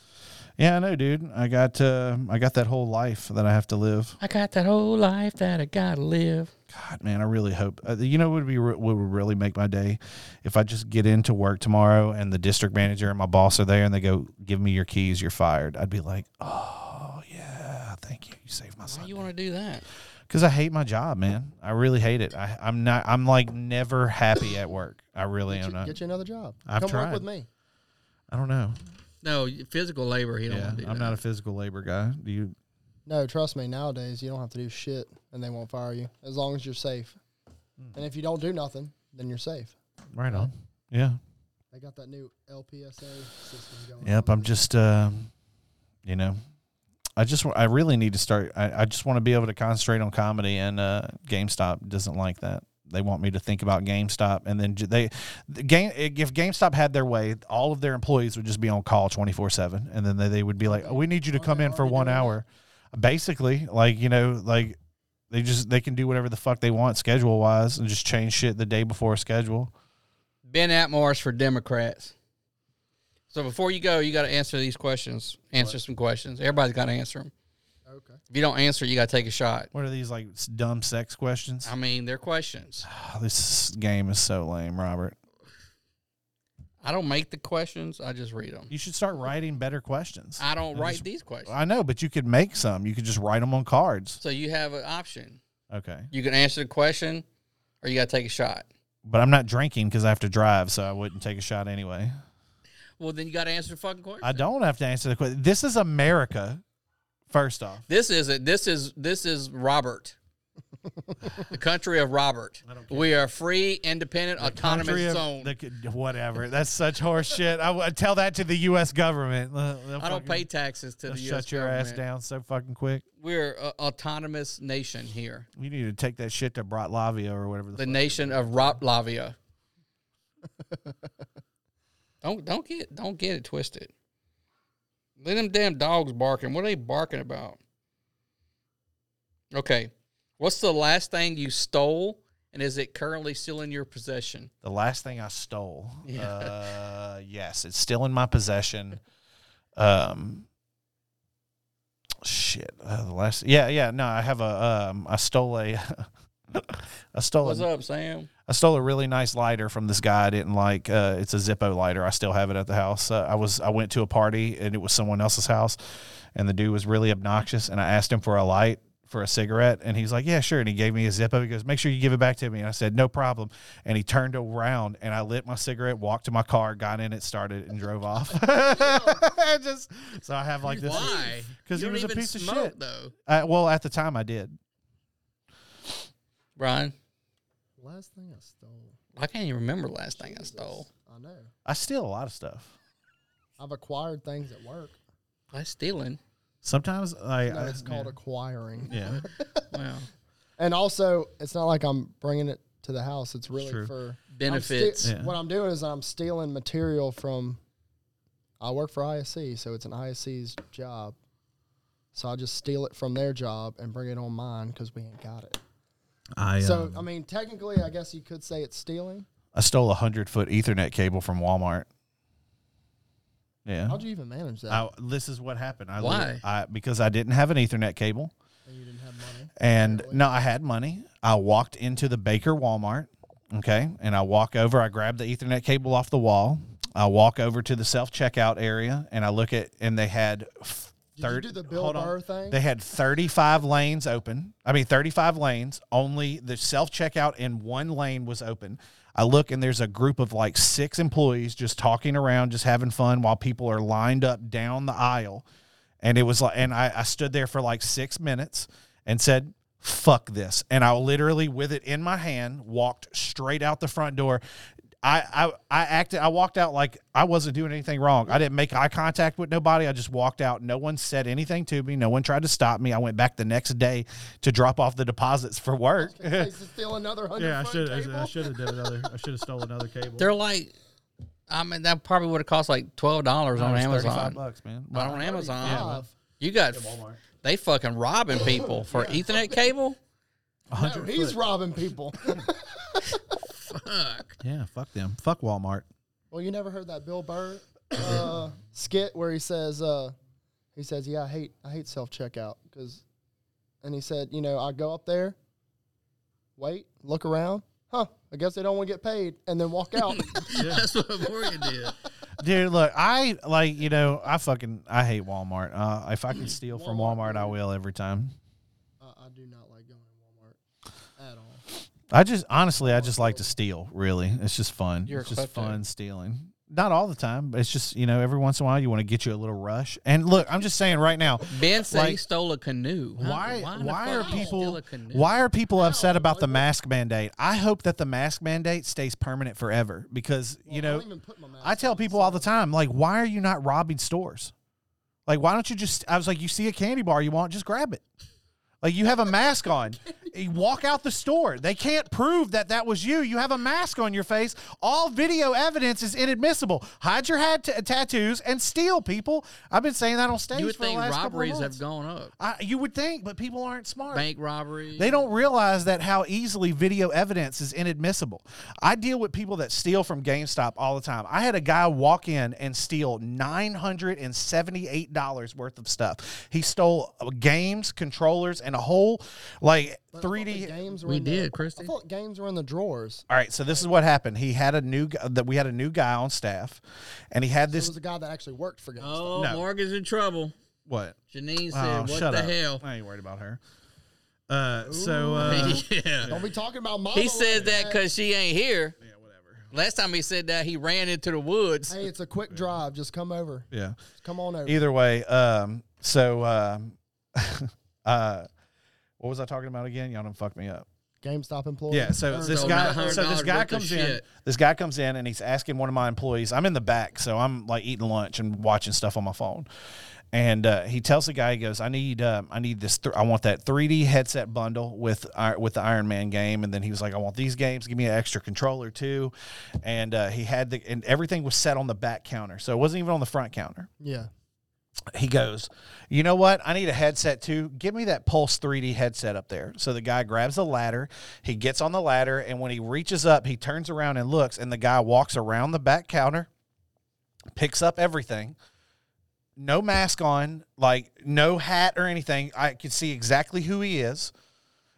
Yeah, I know, dude. I got uh, I got that whole life that I have to live. I got that whole life that I got to live. God, man, I really hope. Uh, you know what would, be re- what would really make my day? If I just get into work tomorrow and the district manager and my boss are there and they go, give me your keys, you're fired. I'd be like, oh, yeah, thank you. You saved my Sunday. Why do you want to do that? Because I hate my job, man. I really hate it. I, I'm not. I'm like never happy at work. I really you, am not. Get you another job. I've Come tried. work with me. I don't know. No, physical labor. He yeah, don't want to do I'm that. Not a physical labor guy. Do you? No, trust me. Nowadays, you don't have to do shit, and they won't fire you as long as you're safe. Mm. And if you don't do nothing, then you're safe. Right, right? on. Yeah. They got that new L P S A system going. Yep. On. I'm just, uh, you know. I just, I really need to start. I, I just want to be able to concentrate on comedy, and uh, GameStop doesn't like that. They want me to think about GameStop, and then they, the game. If GameStop had their way, all of their employees would just be on call twenty-four seven, and then they, they would be like, oh, "We need you to come in for one hour," basically. Like you know, like they just they can do whatever the fuck they want schedule wise, and just change shit the day before schedule. Ben Atmore's for Democrats. So before you go, you got to answer these questions. Answer what? some questions. Everybody's got to answer them. Okay. If you don't answer, you got to take a shot. What are these, like, dumb sex questions? I mean, they're questions. Oh, this game is so lame, Robert. I don't make the questions. I just read them. You should start writing better questions. I don't write just, these questions. I know, but you could make some. You could just write them on cards. So you have an option. Okay. You can answer the question, or you got to take a shot. But I'm not drinking because I have to drive, so I wouldn't take a shot anyway. Well, then you got to answer the fucking question. I don't have to answer the question. This is America, first off. This is it. This is this is Robert. The country of Robert. I don't care. We are free, independent, the autonomous zone. The, whatever. That's such horse shit. I, I tell that to the U S government. They'll, they'll I fucking, don't pay taxes to the U S government. Shut your ass down so fucking quick. We're an autonomous nation here. We need to take that shit to Bratislava or whatever. The, the nation of Bratislava. don't don't get don't get it twisted. Let them damn dogs barking. What are they barking about? Okay. What's the last thing you stole, and is it currently still in your possession? The last thing I stole? Yeah. Uh, yes, it's still in my possession. Um, shit. Uh, the last, yeah, yeah. No, I have a. Um, I stole a. I stole. What's a, up, Sam? I stole a really nice lighter from this guy I didn't like. Uh, it's a Zippo lighter. I still have it at the house. Uh, I was I went to a party and it was someone else's house, and the dude was really obnoxious. And I asked him for a light. For a cigarette, and he's like, yeah, sure, and he gave me a Zippo. He goes, make sure you give it back to me. And I said, no problem. And he turned around, and I lit my cigarette, walked to my car, got in it, started, and drove off. Just so I have like this. Why? Because it was a piece of shit, though. I, well, at the time, I did. Brian, last thing I stole. I can't even remember last Jesus. thing I stole. I know. I steal a lot of stuff. I've acquired things at work. That's stealing. Sometimes I. No, it's I, called yeah. acquiring. Yeah. Wow. And also, it's not like I'm bringing it to the house. It's really True. for benefits. I'm sti- yeah. What I'm doing is I'm stealing material from. I work for I S C, so it's an I S C's job. So I just steal it from their job and bring it on mine because we ain't got it. I. So um, I mean, technically, I guess you could say it's stealing. I stole a hundred foot Ethernet cable from Walmart. Yeah. How'd you even manage that? I, this is what happened. I Why? I, because I didn't have an Ethernet cable. And you didn't have money? And, really? No, I had money. I walked into the Baker Walmart, okay, and I walk over. I grab the Ethernet cable off the wall. I walk over to the self-checkout area, and I look at, and they had thirty. Did you do the Bill Burr thing? They had thirty-five lanes open. I mean, thirty-five lanes. Only the self-checkout in one lane was open. I look, and there's a group of like six employees just talking around, just having fun while people are lined up down the aisle. And it was like, and I, I stood there for like six minutes and said, fuck this. And I literally, with it in my hand, walked straight out the front door. I, I, I acted, I walked out like I wasn't doing anything wrong. I didn't make eye contact with nobody. I just walked out. No one said anything to me. No one tried to stop me. I went back the next day to drop off the deposits for work. I was steal another hundred. Yeah, I should. I should have done another. I should have stolen another cable. They're like, I mean, that probably would have cost like twelve dollars on Amazon. Thirty-five bucks, man. But on Amazon, yeah, you got Walmart. They fucking robbing people for yeah. Ethernet cable. No, he's robbing people. Fuck. Yeah, fuck them. Fuck Walmart. Well, you never heard that Bill Burr uh, skit where he says, uh, he says, yeah, I hate I hate self-checkout. Cause, and he said, you know, I go up there, wait, look around. Huh, I guess they don't want to get paid, and then walk out. Yeah. That's what Morgan did. Dude, look, I, like, you know, I fucking, I hate Walmart. Uh, if I can steal Walmart, from Walmart, I will every time. Uh, I do not like going to Walmart at all. I just, honestly, I just like to steal, really. It's just fun. You're it's just fun to. stealing. Not all the time, but it's just, you know, every once in a while you want to get you a little rush. And look, I'm just saying right now. Ben said like, he stole a canoe. Why Why, why are people Why are people no, upset about the mask mandate? I hope that the mask mandate stays permanent forever because, well, you know, I, don't even put my mask I tell people all the time, like, why are you not robbing stores? Like, why don't you just, I was like, you see a candy bar you want, just grab it. Like, you have a mask on. You walk out the store. They can't prove that that was you. You have a mask on your face. All video evidence is inadmissible. Hide your hat t- tattoos and steal, people. I've been saying that on stage for the last couple of months. You would think robberies have gone up. I, you would think, but people aren't smart. Bank robberies. They don't realize that how easily video evidence is inadmissible. I deal with people that steal from GameStop all the time. I had a guy walk in and steal nine hundred seventy-eight dollars worth of stuff. He stole games, controllers, and a whole, like, but three D games. We did, the, Christy. I thought games were in the drawers. All right, so this is what happened. He had a new that we had a new guy on staff, and he had this. So it was a guy that actually worked for GameStop. Oh, no. Morgan's in trouble. What? Janine said, oh, "What the up. hell?" I ain't worried about her. Uh, Ooh, so uh, yeah, don't be talking about mama. He said that because she ain't here. Yeah, whatever. Last time he said that, he ran into the woods. Hey, it's a quick drive. Just come over. Yeah, just come on over. Either way, um, so um, uh. What was I talking about again? Y'all don't fuck me up. GameStop employee. Yeah, so this guy, so this guy comes in. This guy comes in and he's asking one of my employees. I'm in the back, so I'm like eating lunch and watching stuff on my phone. And uh, he tells the guy, he goes, "I need, uh, I need this. Th- I want that three D headset bundle with uh, with the Iron Man game." And then he was like, "I want these games. Give me an extra controller too." And uh, he had the, and everything was set on the back counter, so it wasn't even on the front counter. Yeah. He goes, "You know what? I need a headset too. Give me that Pulse three D headset up there." So the guy grabs the ladder. He gets on the ladder, and when he reaches up, he turns around and looks, and the guy walks around the back counter, picks up everything. No mask on, like no hat or anything. I can see exactly who he is,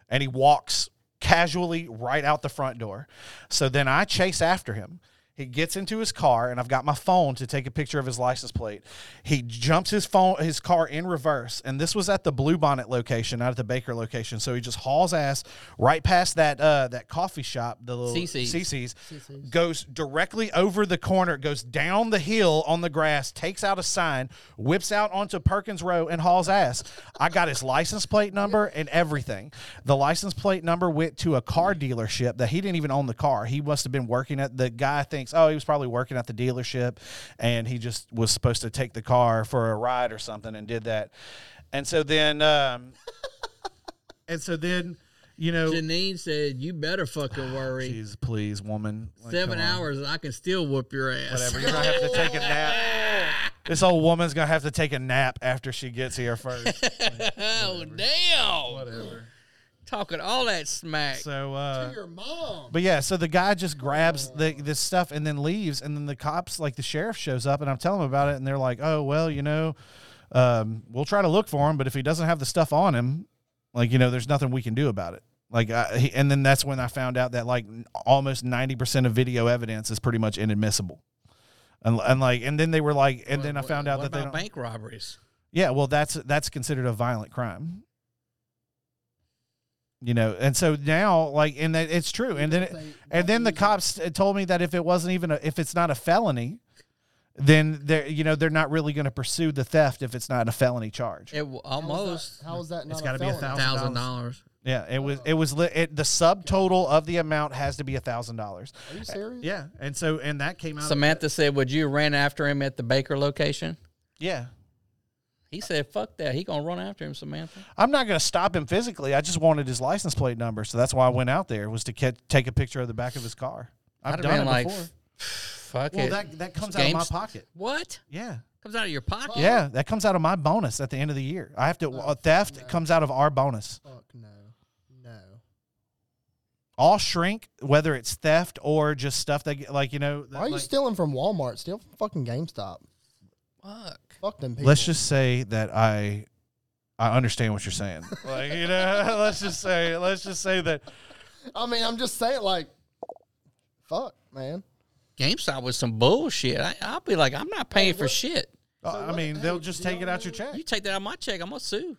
and he walks casually right out the front door. So then I chase after him. He gets into his car, and I've got my phone to take a picture of his license plate. He jumps his phone, his car in reverse, and this was at the Bluebonnet location, not at the Baker location. So he just hauls ass right past that uh, that coffee shop, the little C C's, goes directly over the corner, goes down the hill on the grass, takes out a sign, whips out onto Perkins Row, and hauls ass. I got his license plate number and everything. The license plate number went to a car dealership that he didn't even own the car. He must have been working at the guy, I think. Oh, he was probably working at the dealership, and he just was supposed to take the car for a ride or something, and did that. And so then, um, and so then, you know, Janine said, "You better fucking worry." Jeez, please, woman. Like, Seven hours, and I can still whoop your ass. Whatever. You're gonna have to take a nap. This old woman's gonna have to take a nap after she gets here first. Like, oh, damn. Whatever. Talking all that smack. So, uh, to your mom. But yeah, so the guy just grabs the, this stuff and then leaves. And then the cops, like the sheriff, shows up, and I'm telling him about it. And they're like, "Oh, well, you know, um, we'll try to look for him. But if he doesn't have the stuff on him, like, you know, there's nothing we can do about it." Like, I, he, and then that's when I found out that like almost ninety percent of video evidence is pretty much inadmissible. And, and like, and then they were like, and well, then I found what, out what that about they bank robberies. Yeah. Well, that's, that's considered a violent crime. You know, and so now, like, and it's true. And then, it, and then the cops told me that if it wasn't even, a, if it's not a felony, then they're, you know, they're not really going to pursue the theft if it's not a felony charge. It almost. How is that? How is that not it's got to be a thousand dollars. Yeah, it was. It was it, the subtotal of the amount has to be a thousand dollars. Are you serious? Yeah, and so and that came out. Samantha said, "Would you ran after him at the Baker location?" Yeah. He said, "Fuck that. He gonna run after him, Samantha." I'm not gonna stop him physically. I just wanted his license plate number, so that's why I went out there was to ke- take a picture of the back of his car. I've I'd done it like, before. Fuck well, it. Well, that that comes Game out of my pocket. What? Yeah, comes out of your pocket. Yeah, that comes out of my bonus at the end of the year. I have to Fuck uh, theft no. comes out of our bonus. Fuck no, no. All shrink, whether it's theft or just stuff that like you know. That, why are you like, stealing from Walmart? Steal from fucking GameStop. Fuck. Fuck them people. Let's just say that I, I understand what you're saying. Like you know, let's just say, let's just say that. I mean, I'm just saying, like, fuck, man. GameStop was some bullshit. I, I'll be like, I'm not paying hey, for shit. So I what, mean, hey, they'll just take it out your check. You take that out of my check, I'm gonna sue.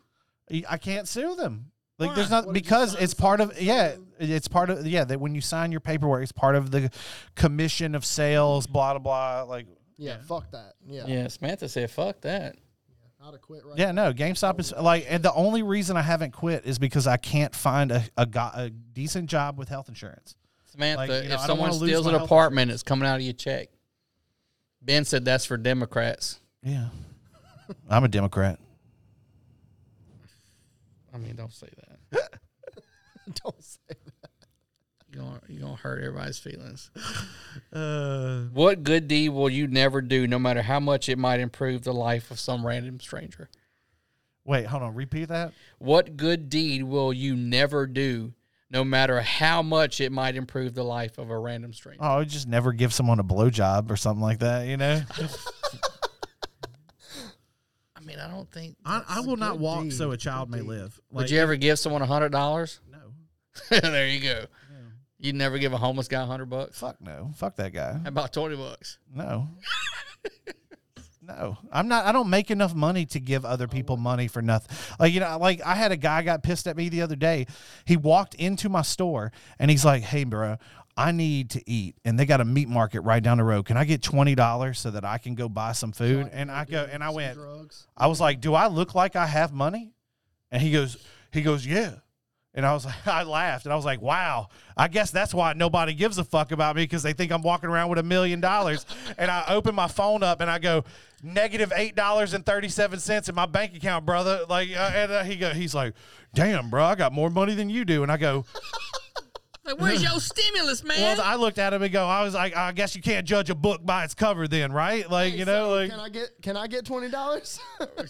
I can't sue them. Like, Why? there's not what because it's part of yeah, it's part of yeah that when you sign your paperwork, it's part of the commission of sales, blah blah blah, like. Yeah, yeah, fuck that. Yeah, yeah. Samantha said, "Fuck that." Yeah, I'd have quit right. Yeah, now. no. GameStop is like, and the only reason I haven't quit is because I can't find a a, go- a decent job with health insurance. Samantha, like, you know, if someone steals an apartment, it's coming out of your check. Ben said that's for Democrats. Yeah, I'm a Democrat. I mean, don't say that. Don't say that. You're going to hurt everybody's feelings. Uh, what good deed will you never do, no matter how much it might improve the life of some random stranger? Wait, hold on. Repeat that. What good deed will you never do, no matter how much it might improve the life of a random stranger? Oh, just never give someone a blowjob or something like that, you know? I mean, I don't think... I, I will not walk deed. so a child good may deed. live. Like, would you ever give someone one hundred dollars? No. There you go. You'd never give a homeless guy a hundred bucks? Fuck no. Fuck that guy. How about twenty bucks? No. No. I'm not I don't make enough money to give other people money for nothing. Like, you know, like I had a guy got pissed at me the other day. He walked into my store and he's like, "Hey bro, I need to eat, and they got a meat market right down the road. Can I get twenty dollars so that I can go buy some food?" And I go and I went, drugs? I was like, "Do I look like I have money?" And he goes, he goes, "Yeah." And I was like, I laughed and I was like, wow, I guess that's why nobody gives a fuck about me, because they think I'm walking around with a million dollars. And I open my phone up and I go, negative eight dollars and thirty-seven cents in my bank account, brother. Like, uh, and uh, he go, he's like, damn, bro, I got more money than you do. And I go, like, where's your stimulus, man? Well, I looked at him and go, I was like, I guess you can't judge a book by its cover then, right? Like, hey, you know, so like, can I get, can I get twenty dollars?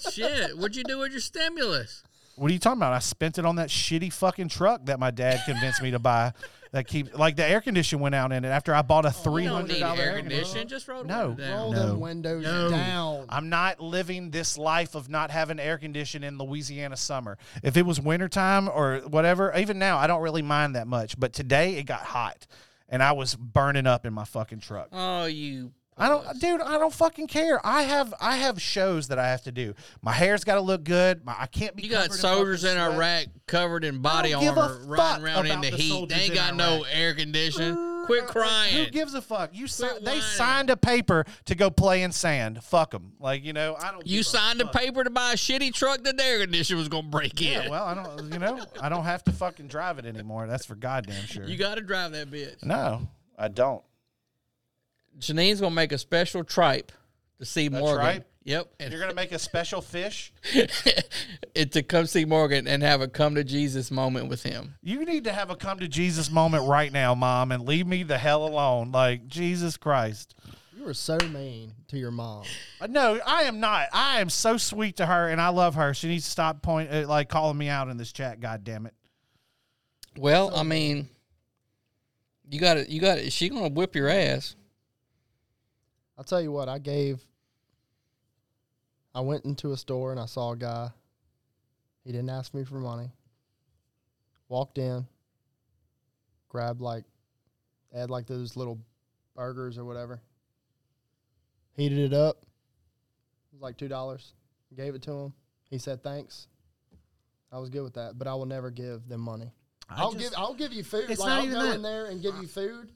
Shit, what'd you do with your stimulus? What are you talking about? I spent it on that shitty fucking truck that my dad convinced me to buy. That keeps like the air condition went out in it after I bought a three hundred dollar air condition. Just roll no, down. roll no. them windows no. down. I'm not living this life of not having air condition in Louisiana summer. If it was wintertime or whatever, even now I don't really mind that much. But today it got hot, and I was burning up in my fucking truck. Oh, you. I don't, dude, I don't fucking care. I have I have shows that I have to do. My hair's got to look good. My, I can't be You got soldiers in, in Iraq covered in body armor riding around in the, the heat. They ain't got Iraq. no air conditioning. Quit crying. Who gives a fuck? You si- They signed a paper to go play in sand. Fuck them. Like, you know, I don't You signed a, a paper to buy a shitty truck that the air conditioner was going to break yeah, in. Yeah, well, I don't, you know, I don't have to fucking drive it anymore. That's for goddamn sure. You got to drive that bitch. No, I don't. Janine's going to make a special tripe to see That's Morgan. Right. Yep. And you're going to make a special fish? it, to come see Morgan and have a come-to-Jesus moment with him. You need to have a come-to-Jesus moment right now, Mom, and leave me the hell alone. Like, Jesus Christ. You were so mean to your mom. No, I am not. I am so sweet to her, and I love her. She needs to stop point, uh, like calling me out in this chat, God damn it. Well, so, I mean, you got to, you got to, she's going to whip your ass. I'll tell you what, I gave, I went into a store and I saw a guy. He didn't ask me for money. Walked in, grabbed like, had like those little burgers or whatever. Heated it up. It was like two dollars. Gave it to him. He said thanks. I was good with that, but I will never give them money. I I'll just, give I'll give you food. It's like, not I'll even go that. in there and give you food,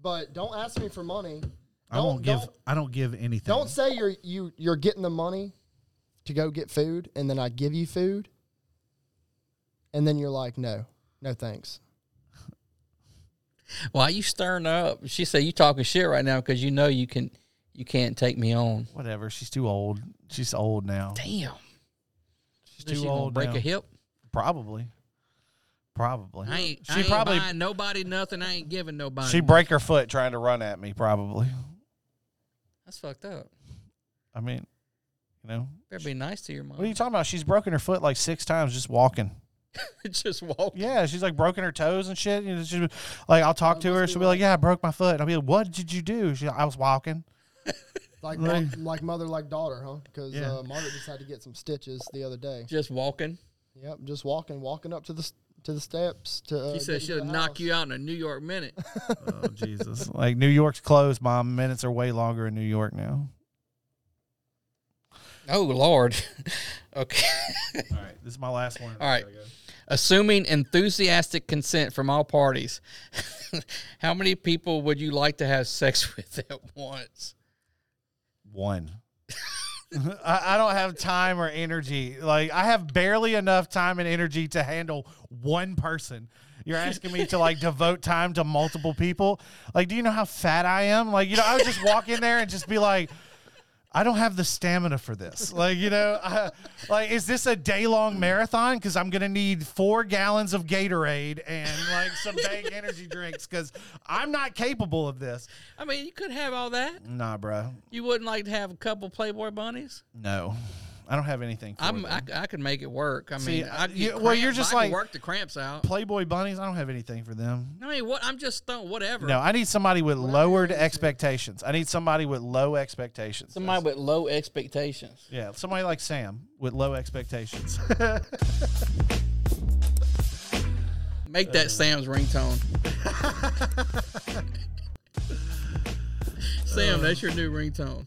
but don't ask me for money. I don't, won't give. Don't, I don't give anything. Don't say you're you you're getting the money to go get food, and then I give you food, and then you're like, no, no thanks. Why are you stirring up? She said you talking shit right now because you know you can you can't take me on. Whatever. She's too old. She's old now. Damn. She's too she old. Break now. a hip. Probably. Probably. I ain't, she I ain't probably buying nobody nothing. I ain't giving nobody. She break her foot trying to run at me. Probably. That's fucked up. I mean, you know. Better be nice to your mom. What are you talking about? She's broken her foot like six times just walking. just walking? Yeah, she's like broken her toes and shit. You know, she, like I'll talk to her. She'll be like, yeah, I broke my foot. And I'll be like, what did you do? She, I was walking. like, like like mother, like daughter, huh? Because yeah. uh, Margaret just had to get some stitches the other day. Just walking? Yep, just walking. Walking up to the to the steps. To, uh, she said she'll knock house. you out in a New York minute. Oh, Jesus. Like, New York's closed, Mom. Minutes are way longer in New York now. Oh, Lord. Okay. All right. This is my last one. All right. Assuming enthusiastic consent from all parties, how many people would you like to have sex with at once? One. I don't have time or energy. Like, I have barely enough time and energy to handle one person. You're asking me to, like, devote time to multiple people? Like, do you know how fat I am? Like, you know, I would just walk in there and just be like, I don't have the stamina for this. Like, you know, I, like, is this a day-long marathon? Because I'm going to need four gallons of Gatorade and, like, some big energy drinks because I'm not capable of this. I mean, you could have all that. Nah, bro. You wouldn't like to have a couple Playboy bunnies? No. I don't have anything for I'm, them. I, I could make it work. I See, mean, I you, cramps, well, you're just I like work the cramps out. Playboy bunnies, I don't have anything for them. I mean, what? I'm just throwing whatever. No, I need somebody with whatever lowered expectations. I need somebody with low expectations. Somebody That's, with low expectations. Yeah, somebody like Sam with low expectations. Make that uh, Sam's ringtone. Sam, uh, that's your new ringtone.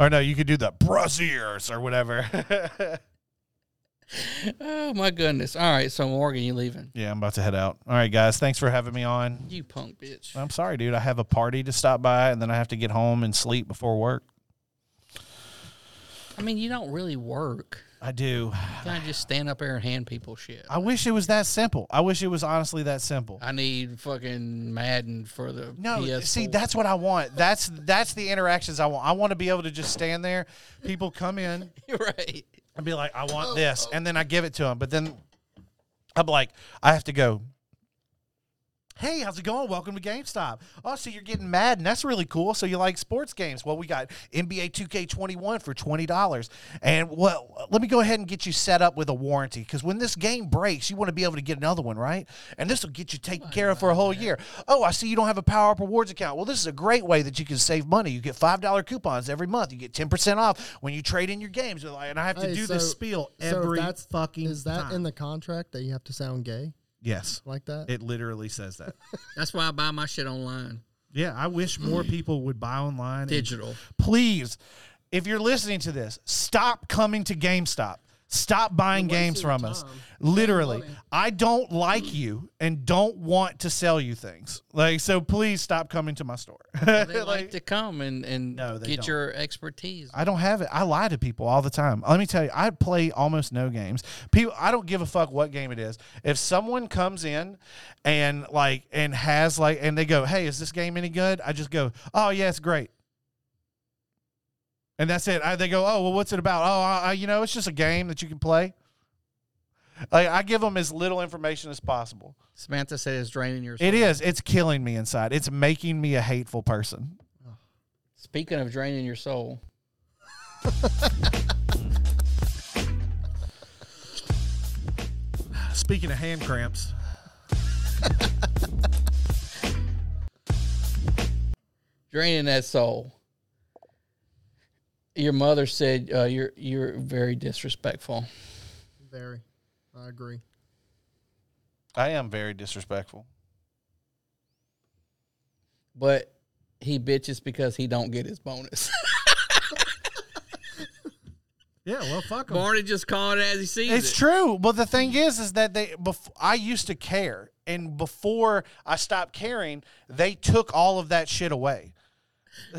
Or no, you could do the braziers or whatever. Oh, my goodness. All right, so Morgan, you leaving? Yeah, I'm about to head out. All right, guys, thanks for having me on. You punk bitch. I'm sorry, dude. I have a party to stop by, and then I have to get home and sleep before work. I mean, you don't really work. I do. Kind of just stand up there and hand people shit. I wish it was that simple. I wish it was honestly that simple. I need fucking Madden for the no, P S four. See, that's what I want. That's that's the interactions I want. I want to be able to just stand there. People come in. Right. And be like, I want oh, this. Oh. And then I give it to them. But then I'm like, I have to go. Hey, how's it going? Welcome to GameStop. Oh, so you're getting Madden. That's really cool. So you like sports games. Well, we got N B A two K twenty-one for twenty dollars. And, well, let me go ahead and get you set up with a warranty because when this game breaks, you want to be able to get another one, right? And this will get you taken care of for a whole year. Oh, I see you don't have a PowerUp Rewards account. Well, this is a great way that you can save money. You get five dollar coupons every month. You get ten percent off when you trade in your games. And I have to hey, do so, this spiel every so that's, fucking time. Is that time. In the contract that you have to sound gay? Yes. Like that? It literally says that. That's why I buy my shit online. Yeah, I wish more people would buy online. Digital. Please, if you're listening to this, stop coming to GameStop. Stop buying games from us. Literally. I don't like you and don't want to sell you things. Like, so please stop coming to my store. Well, they like, like to come and, and no, get don't. Your expertise. I don't have it. I lie to people all the time. Let me tell you, I play almost no games. People, I don't give a fuck what game it is. If someone comes in and like and has like and they go, hey, is this game any good? I just go, oh yeah, it's great. And that's it. I, they go, oh, well, what's it about? Oh, I, you know, it's just a game that you can play. Like, I give them as little information as possible. Samantha said it's draining your soul. It is. It's killing me inside. It's making me a hateful person. Speaking of draining your soul. Speaking of hand cramps. Draining that soul. Your mother said uh, you're you're very disrespectful. Very. I agree. I am very disrespectful. But he bitches because he don't get his bonus. Yeah, well, fuck him. Barney just called it as he sees it. It's true. But the thing is, is that they. Bef- I used to care. And before I stopped caring, they took all of that shit away.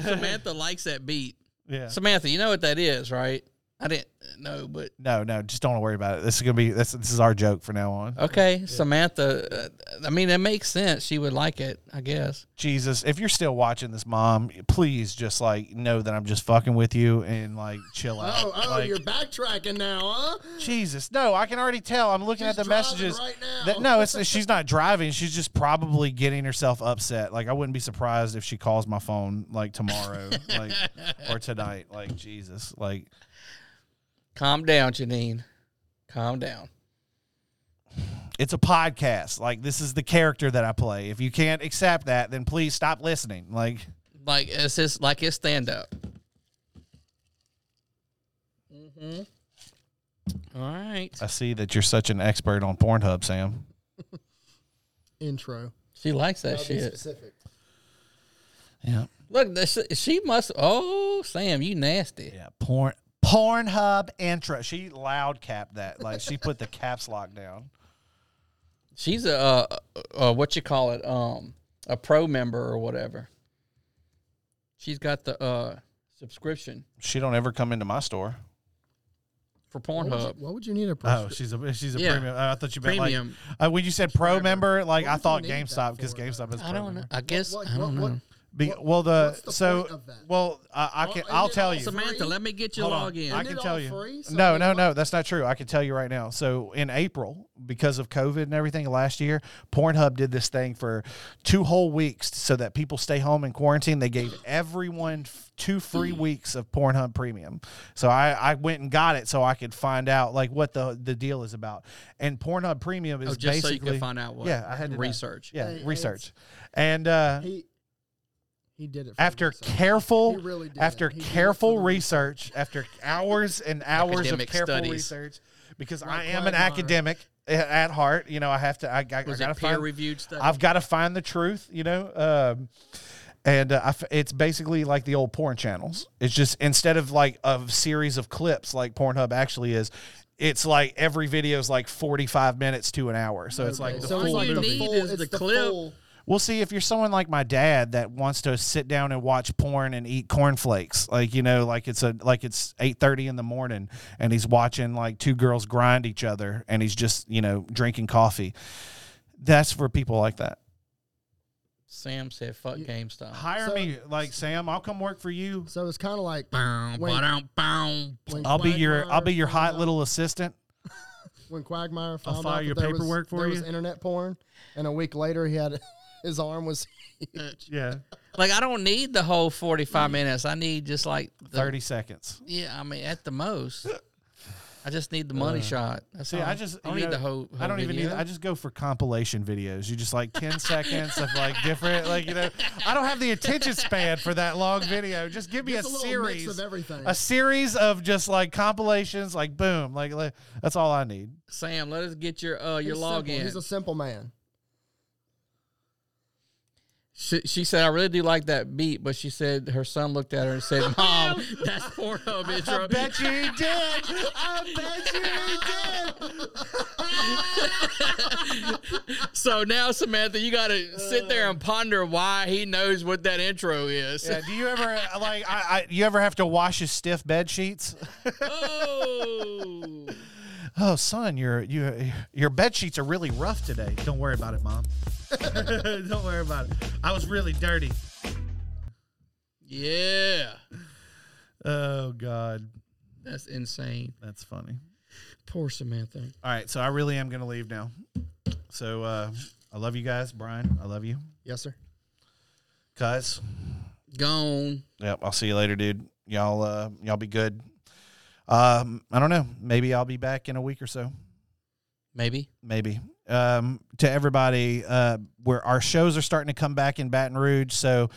Samantha likes that beat. Yeah. Samantha, you know what that is, right? I didn't know, but no, no, just don't worry about it. This is gonna be this. This is our joke from now on. Okay, yeah. Samantha. Uh, I mean, it makes sense. She would like it, I guess. Jesus, if you're still watching this, Mom, please just like know that I'm just fucking with you and like chill out. Oh, oh, like, you're backtracking now, huh? Jesus, no, I can already tell. I'm looking she's at the messages. Right now. That, no, it's she's not driving. She's just probably getting herself upset. Like I wouldn't be surprised if she calls my phone like tomorrow, like or tonight. Like Jesus, like. Calm down, Janine. Calm down. It's a podcast. Like, this is the character that I play. If you can't accept that, then please stop listening. Like, like it's just like it's stand-up. Mm-hmm. All right. I see that you're such an expert on Pornhub, Sam. Intro. She likes that I'll shit. Be specific. Yeah. Look, she must. Oh, Sam, you nasty. Yeah, porn. Pornhub intro. She loud capped that. Like, she put the caps lock down. She's a, uh, uh, what you call it, um, a pro member or whatever. She's got the uh, subscription. She don't ever come into my store. For Pornhub. Why would, would you need a pro? Oh, she's a, she's a yeah. premium. I thought you meant premium. Like, uh, when you said pro member, like, I thought GameStop because GameStop is I pro don't know. Member. I guess, what, what, I don't what, know. What, Be, what, well, the, the so well, uh, I can. Well, I'll tell you, Samantha. Let me get you log in. I can tell you. Free, so no, no, no. That's not true. I can tell you right now. So in April, because of COVID and everything last year, Pornhub did this thing for two whole weeks so that people stay home in quarantine. They gave everyone two free weeks of Pornhub Premium. So I, I went and got it so I could find out like what the, the deal is about. And Pornhub Premium is oh, just basically so you could find out what. Yeah, I had to research. Yeah, hey, research, and uh. He, He did it for after himself. careful, really after careful research, after hours and hours academic of careful studies. research, because right, I am an academic right. at heart. You know, I have to. I, I, I got to find reviewed stuff. I've got to find the truth. You know, um, and uh, I, it's basically like the old porn channels. It's just instead of like a series of clips, like Pornhub actually is. It's like every video is like forty-five minutes to an hour, so okay. it's like the so full. All you need is the, the clip. Full, Well, see, if you're someone like my dad that wants to sit down and watch porn and eat cornflakes, like, you know, like it's a like it's eight thirty in the morning and he's watching like two girls grind each other and he's just, you know, drinking coffee. That's for people like that. Sam said, fuck GameStop. Hire so, me, like, Sam, I'll come work for you. So it's kind of like, bow, when, ba-dum, bow, when I'll be your I'll be your hot little assistant. When Quagmire found I'll file out your that there paperwork was, for there you. was internet porn, and a week later he had his arm was huge. Yeah. Like, I don't need the whole forty-five minutes. I need just like the, thirty seconds. Yeah, I mean, at the most. I just need the money uh, shot. That's see, all. I just I don't you know, need the whole. whole I don't video. even need. I just go for compilation videos. You just like ten seconds of like different, like you know. I don't have the attention span for that long video. Just give me just a, a series mix of everything. A series of just like compilations, like boom, like, like that's all I need. Sam, let us get your uh your He's login. Simple. He's a simple man. She, she said, I really do like that beat, but she said her son looked at her and said, Mom, that's Pornhub intro. I bet you he did. I bet you he did. So now, Samantha, you got to sit there and ponder why he knows what that intro is. Yeah, do you ever, like, I, I you ever have to wash his stiff bed sheets? Oh. Oh, son, your, your, your bed sheets are really rough today. Don't worry about it, Mom. Don't worry about it. I was really dirty. Yeah. Oh, God. That's insane. That's funny. Poor Samantha. All right, so I really am going to leave now. So uh, I love you guys. Brian, I love you. Yes, sir. Cuz. Gone. Yep, I'll see you later, dude. Y'all, uh, y'all be good. Um, I don't know. Maybe I'll be back in a week or so. Maybe. Maybe. Um, to everybody, uh, where our shows are starting to come back in Baton Rouge. So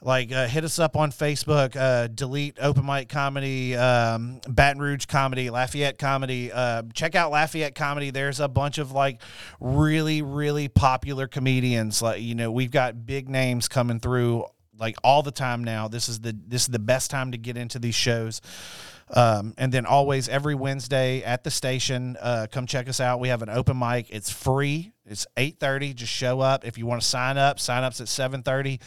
like, uh, hit us up on Facebook, uh, Delete, Open Mic Comedy, um, Baton Rouge Comedy, Lafayette Comedy, uh, check out Lafayette Comedy. There's a bunch of like really, really popular comedians. Like, you know, we've got big names coming through like all the time now. This is the, this is the best time to get into these shows. Um, and then always every Wednesday at the station, uh, come check us out. We have an open mic. It's free. It's eight thirty. Just show up. If you want to sign up, sign up's at seven thirty.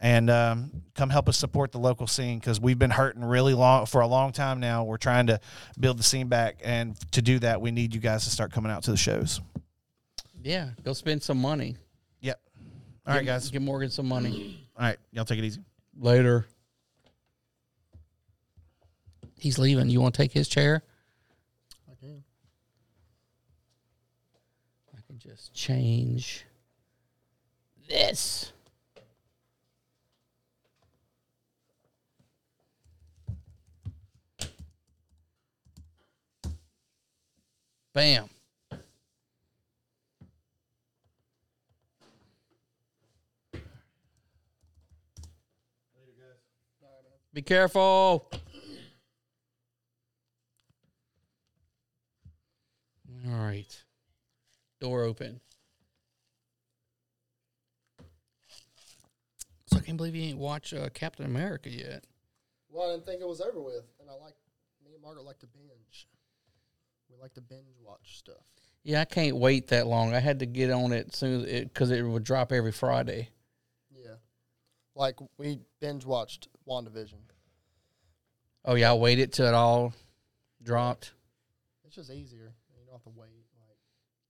And um, come help us support the local scene because we've been hurting really long for a long time now. We're trying to build the scene back. And to do that, we need you guys to start coming out to the shows. Yeah. Go spend some money. Yep. All right, guys. Give Morgan some money. All right. Y'all take it easy. Later. He's leaving. You want to take his chair? I can. I can just change this. Bam. Later, guys. Be careful. All right. Door open. So I can't believe you ain't watched uh, Captain America yet. Well, I didn't think it was over with. And I like, me and Margaret like to binge. We like to binge watch stuff. Yeah, I can't wait that long. I had to get on it soon because it, it would drop every Friday. Yeah. Like, we binge watched WandaVision. Oh, yeah, I waited till it all dropped. It's just easier. Off the wait, like,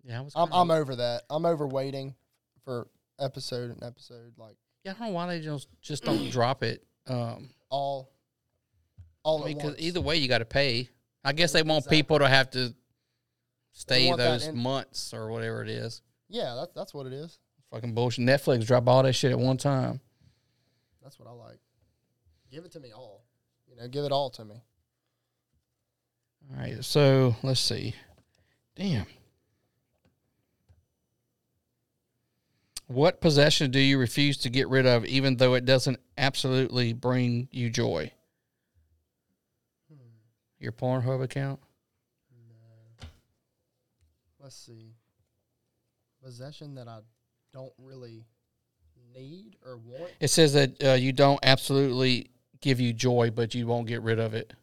yeah, I was I'm, I'm over that. I'm over waiting for episode and episode. Like, yeah, I don't know why they just just don't drop it. Um, all, all. I mean, because either way, you got to pay. I guess they want exactly. people to have to stay those in- months or whatever it is. Yeah, that's that's what it is. Fucking bullshit. Netflix drop all that shit at one time. That's what I like. Give it to me all. You know, give it all to me. All right, so let's see. Damn. What possession do you refuse to get rid of, even though it doesn't absolutely bring you joy? Hmm. Your Pornhub account? No. Let's see. Possession that I don't really need or want? It says that uh, you don't absolutely give you joy, but you won't get rid of it.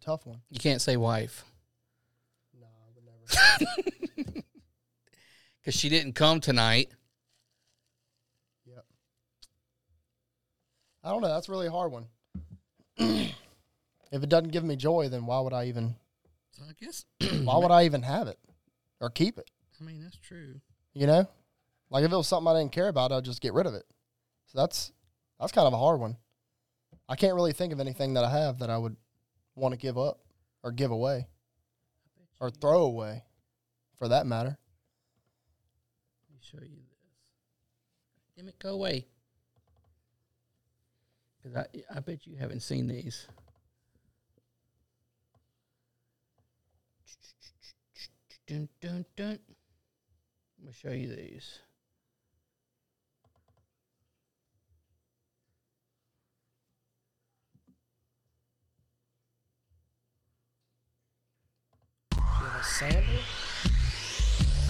Tough one. You can't say wife. No, I would never. because she didn't come tonight. Yep. I don't know. That's a really hard one. If it doesn't give me joy, then why would I even? So I guess. Why would I even have it or keep it? I mean, that's true. You know, like if it was something I didn't care about, I'd just get rid of it. So that's that's kind of a hard one. I can't really think of anything that I have that I would want to give up or give away or throw away, for that matter. Let me show you this. Damn it, go away. Because I, I bet you haven't seen these. Dun, dun, dun. I'm going to show you these.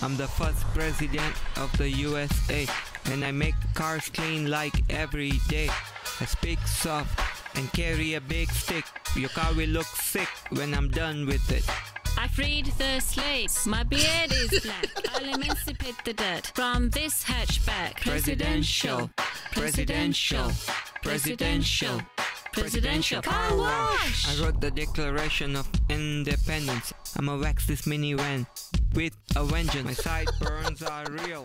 I'm the first president of the U S A, and I make cars clean like every day. I speak soft and carry a big stick. Your car will look sick when I'm done with it. I freed the slaves. My beard is black. I'll emancipate the dirt from this hatchback. Presidential, presidential, presidential, presidential. Car wash! I wrote the Declaration of Independence. I'ma wax this minivan with a vengeance. My sideburns are real.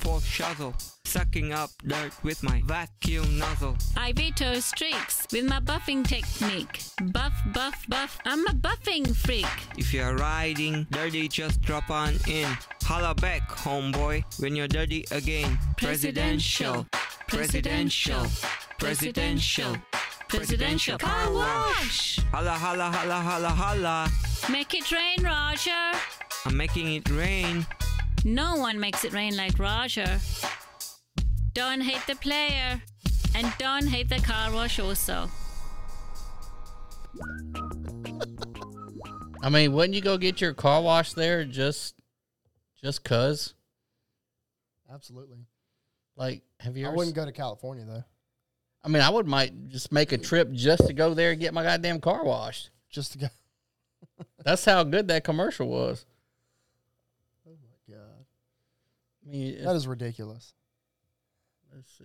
Fourth shovel, sucking up dirt with my vacuum nozzle. I veto streaks with my buffing technique. Buff, buff, buff, I'm a buffing freak. If you're riding dirty, just drop on in. Holla back, homeboy, when you're dirty again. Presidential, presidential, presidential, presidential. Car wash! Holla, holla, holla, holla, holla. Make it rain, Roger. I'm making it rain. No one makes it rain like Roger. Don't hate the player. And don't hate the car wash also. I mean, wouldn't you go get your car wash there just just cuz? Absolutely. Like, have you ever I wouldn't s- go to California, though. I mean, I would might just make a trip just to go there and get my goddamn car washed. Just to go. That's how good that commercial was. I mean, that is ridiculous. Let's see.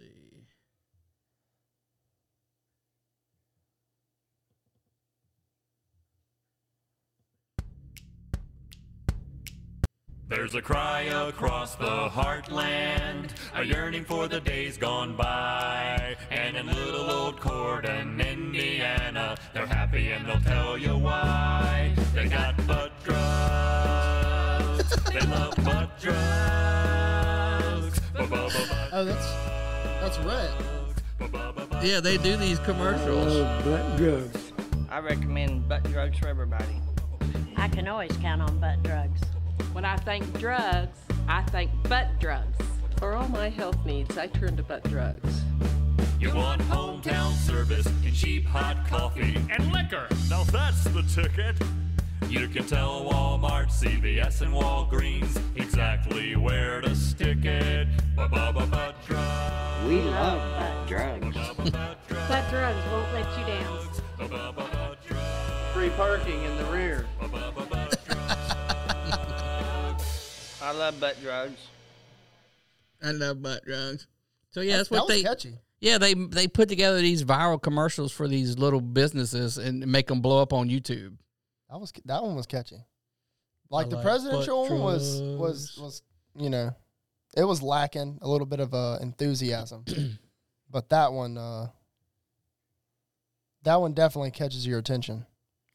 There's a cry across the heartland, a yearning for the days gone by. And in little old Corden, Indiana, they're happy and they'll tell you why. They got butt drugs. They love butt drugs. Oh, that's that's red. Yeah, they do these commercials. Oh, butt drugs. I recommend butt drugs for everybody. I can always count on butt drugs. When I think drugs, I think butt drugs. For all my health needs, I turn to butt drugs. You want hometown service and cheap hot coffee and liquor. Now that's the ticket. You can tell Walmart, C V S, and Walgreens exactly where to stick it. Ba-ba-ba-ba drugs. We love butt drugs. Butt drugs won't let you down. Ba-ba-ba-ba drugs. Free parking in the rear. Ba-ba-ba-ba drugs. I love butt drugs. I love butt drugs. So yeah, that's, that's what that was they. Catchy. Yeah, they they put together these viral commercials for these little businesses and make them blow up on YouTube. That was that one was catchy. Like, like the presidential one was, was was you know, it was lacking a little bit of uh, enthusiasm, but that one uh, that one definitely catches your attention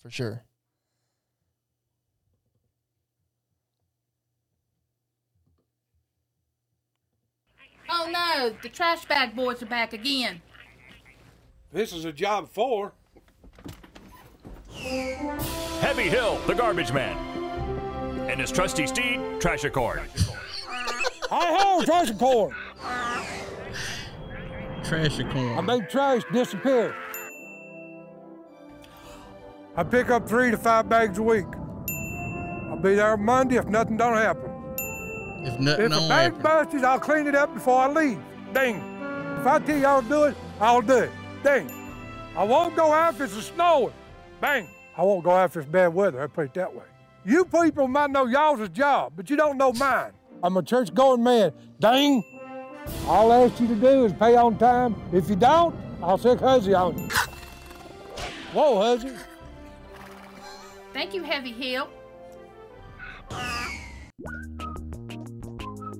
for sure. Oh no, the trash bag boys are back again. This is a job for. Heavy Hill, the garbage man, and his trusty steed, Trashicord. Hi-ho, Trashicord! Trashicord. I make trash disappear. I pick up three to five bags a week. I'll be there Monday if nothing don't happen. If nothing don't happen. If a bag busts, I'll clean it up before I leave. Dang. If I tell y'all to do it, I'll do it. Dang. I won't go out if it's snowing. Bang! I won't go after this bad weather, I put it that way. You people might know y'all's job, but you don't know mine. I'm a church-going man. Dang! All I ask you to do is pay on time. If you don't, I'll sick Huzzy on you. Whoa, Huzzy. Thank you, Heavy Hill.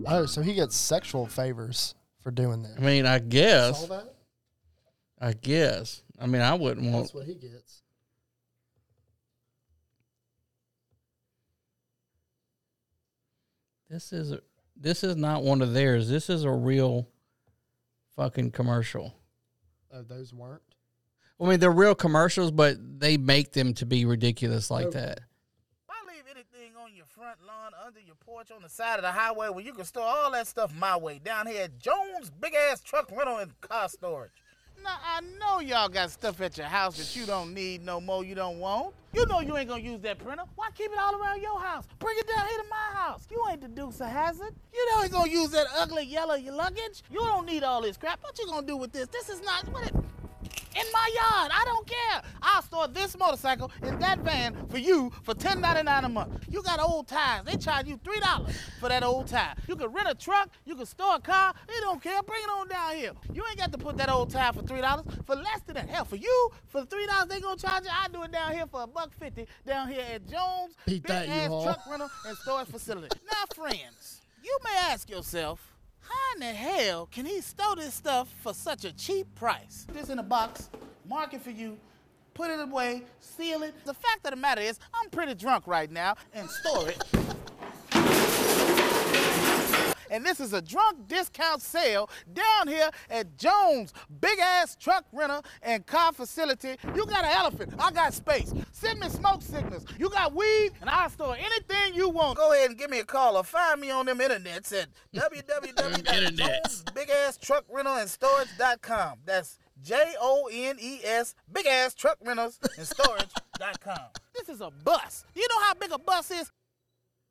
Oh, so he gets sexual favors for doing that. I mean, I guess. All that? I guess. I mean, I wouldn't want. That's what he gets. This is a, this is not one of theirs. This is a real fucking commercial. Oh, those weren't? I mean, they're real commercials, but they make them to be ridiculous like oh. that. Front lawn, under your porch, on the side of the highway, where you can store all that stuff my way, down here at Jones Big Ass Truck Rental and Car Storage. Now, I know y'all got stuff at your house that you don't need no more, you don't want. You know you ain't gonna use that printer. Why keep it all around your house? Bring it down here to my house. You ain't the Dukes of Hazzard. You know you ain't gonna use that ugly yellow luggage. You don't need all this crap. What you gonna do with this? This is not what it... In my yard, I don't care. I'll store this motorcycle in that van for you for ten ninety-nine a month. You got old tires. They charge you three dollars for that old tire. You can rent a truck. You can store a car. They don't care. Bring it on down here. You ain't got to put that old tire for three dollars. For less than that. Hell, for you, for three dollars, they going to charge you. I do it down here for a buck fifty down here at Jones Big Ass Truck Rental and Storage Facility. Now, friends, you may ask yourself, how in the hell can he store this stuff for such a cheap price? This in a box, mark it for you, put it away, seal it. The fact of the matter is, I'm pretty drunk right now, and store it. And this is a drunk discount sale down here at Jones Big Ass Truck Rental and Car Facility. You got an elephant, I got space. Send me smoke signals. You got weed, and I'll store anything you want. Go ahead and give me a call or find me on them internets at w w w dot jones big ass truck rental and storage dot com. That's J O N E S, Big Ass Truck Rentals and Storage dot com. This is a bus. Do you know how big a bus is?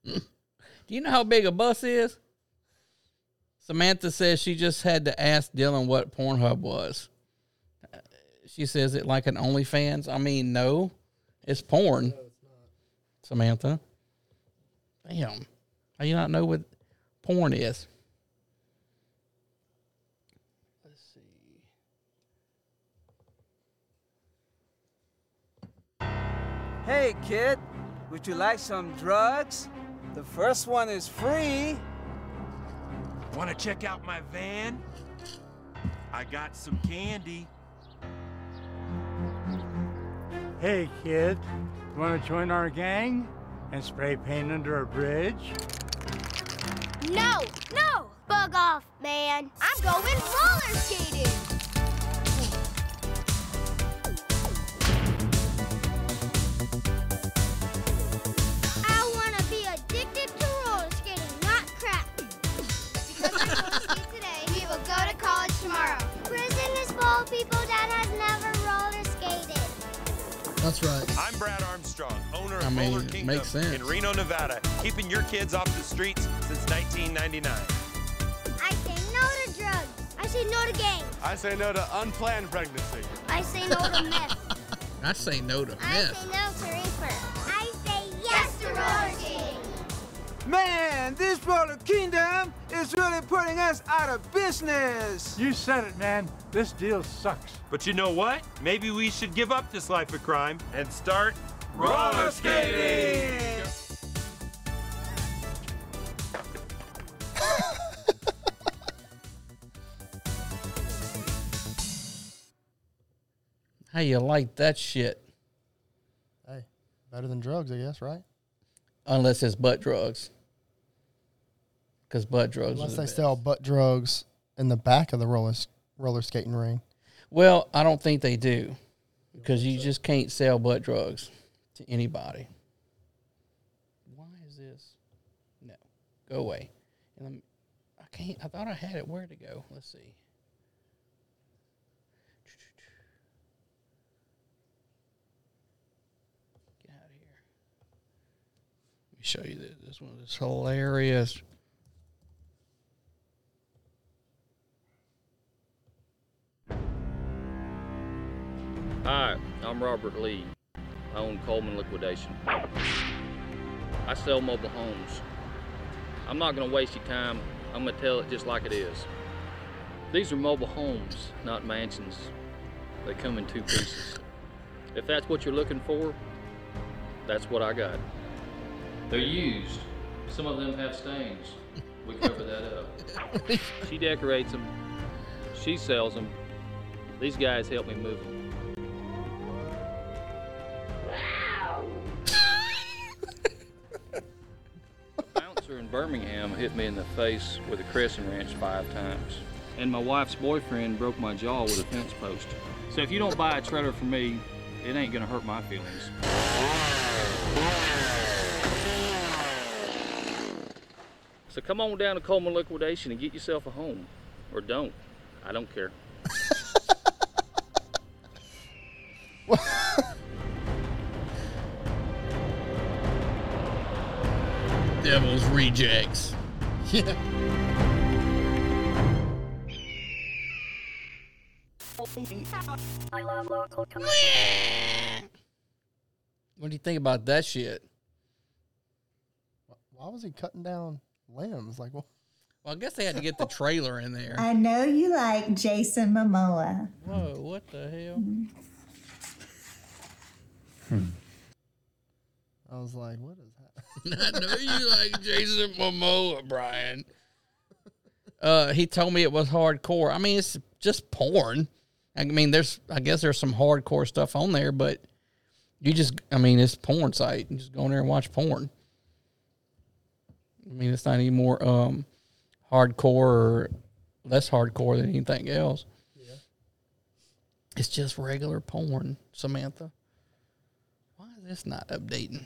Do you know how big a bus is? Samantha says she just had to ask Dylan what Pornhub was. She says it like an OnlyFans. I mean, no, it's porn. No, it's not. Samantha. Damn. How you not know what porn is? Let's see. Hey, kid. Would you like some drugs? The first one is free. Want to check out my van? I got some candy. Hey, kid. Want to join our gang and spray paint under a bridge? No, no! Bug off, man. I'm going roller skating. I want to be addicted to roller skating, not crack. Go to college tomorrow. Prison is full of people that have never roller skated. That's right. I'm Brad Armstrong, owner of I mean, Roller Kingdom makes sense. In Reno, Nevada, keeping your kids off the streets since nineteen ninety-nine. I say no to drugs. I say no to gangs. I say no to unplanned pregnancy. I say no to meth. I say no to meth. I say no to reefer. I say yes to roller skating. Man, this Roller Kingdom is really putting us out of business. You said it, man. This deal sucks. But you know what? Maybe we should give up this life of crime and start roller skating. How you like that shit? Hey, better than drugs, I guess, right? Unless it's butt drugs. Because butt drugs Unless they best. sell butt drugs in the back of the roller, roller skating ring. Well, I don't think they do. Because you just can't sell butt drugs to anybody. Why is this? No. Go away. And I can't. I thought I had it. Where'd it go? Let's see. Show you this. This one is hilarious. Hi, I'm Robert Lee. I own Coleman Liquidation. I sell mobile homes. I'm not gonna waste your time. I'm gonna tell it just like it is. These are mobile homes, not mansions. They come in two pieces. If that's what you're looking for, that's what I got. They're used. Some of them have stains. We cover that up. She decorates them. She sells them. These guys help me move them. In Birmingham hit me in the face with a crescent wrench five times. And my wife's boyfriend broke my jaw with a fence post. So if you don't buy a trailer for me, it ain't gonna hurt my feelings. So come on down to Coleman Liquidation and get yourself a home. Or don't. I don't care. Devil's rejects. Yeah. What do you think about that shit? Why was he cutting down limbs? Like, well, well I guess they had to get the trailer in there. I know you like Jason Momoa. Whoa, what the hell? Hmm. I was like, what is I know you like Jason Momoa, Brian. Uh, he told me it was hardcore. I mean, it's just porn. I mean, there's, I guess there's some hardcore stuff on there, but you just, I mean, it's a porn site. You just go in there and watch porn. I mean, it's not any more um, hardcore or less hardcore than anything else. Yeah. It's just regular porn, Samantha. Why is this not updating?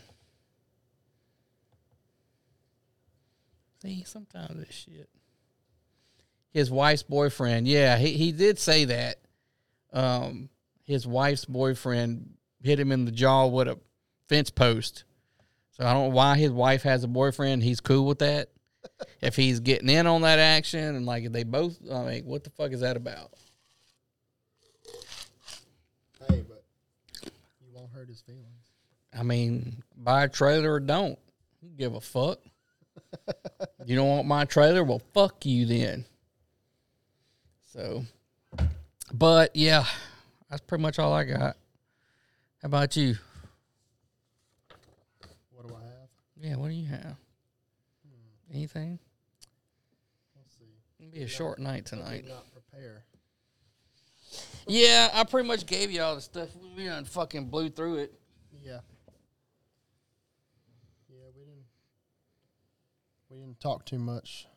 Sometimes this shit. His wife's boyfriend. Yeah, he, he did say that. Um, his wife's boyfriend hit him in the jaw with a fence post. So I don't know why his wife has a boyfriend. He's cool with that. If he's getting in on that action and like if they both, I mean, what the fuck is that about? Hey, but you won't hurt his feelings. I mean, buy a trailer or don't. You give a fuck. You don't want my trailer? Well, fuck you then. So, but yeah, that's pretty much all I got. How about you? What do I have? Yeah, what do you have? Hmm. Anything? Let's see. It'll be a short night tonight. I did not prepare. Yeah, I pretty much gave you all the stuff. We done fucking blew through it. Yeah. We didn't talk too much.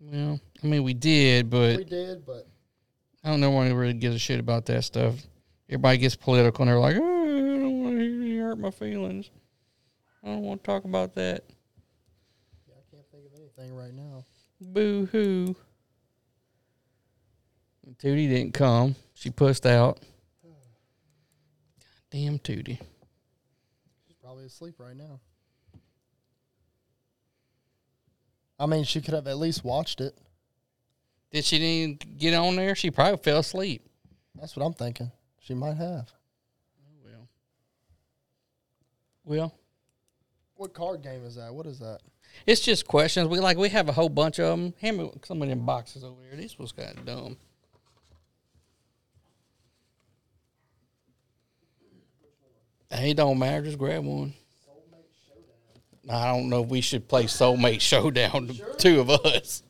Well, I mean, we did, but... We did, but... I don't know why anyone really gives a shit about that stuff. Everybody gets political, and they're like, oh, I don't want to hear you hurt my feelings. I don't want to talk about that. Yeah, I can't think of anything right now. Boo-hoo. Tootie didn't come. She pushed out. Goddamn Tootie. She's probably asleep right now. I mean, she could have at least watched it. Did she didn't get on there? She probably fell asleep. That's what I'm thinking. She might have. Oh, well. Well. What card game is that? What is that? It's just questions. We like we have a whole bunch of them. Hand me some of them boxes over here. This was kind of dumb. Hey, it don't matter. Just grab one. I don't know if we should play Soulmate Showdown, the sure. Two of us.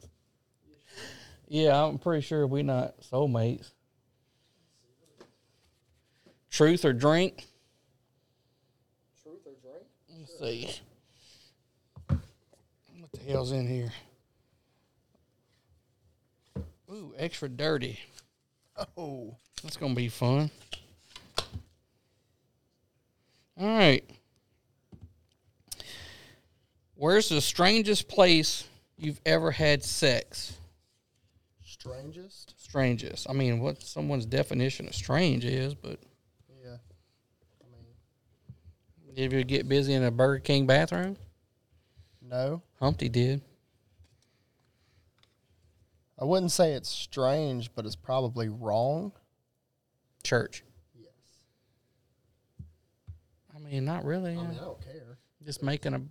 Yeah, I'm pretty sure we're not soulmates. Truth or drink? Truth or drink? Let's sure. see. What the hell's in here? Ooh, extra dirty. Oh, that's going to be fun. All right. Where's the strangest place you've ever had sex? Strangest? Strangest. I mean, what someone's definition of strange is, but... Yeah. I mean... Did you get busy in a Burger King bathroom? No. Humpty did. I wouldn't say it's strange, but it's probably wrong. Church. Yes. I mean, not really. I mean, I don't care. Just making a...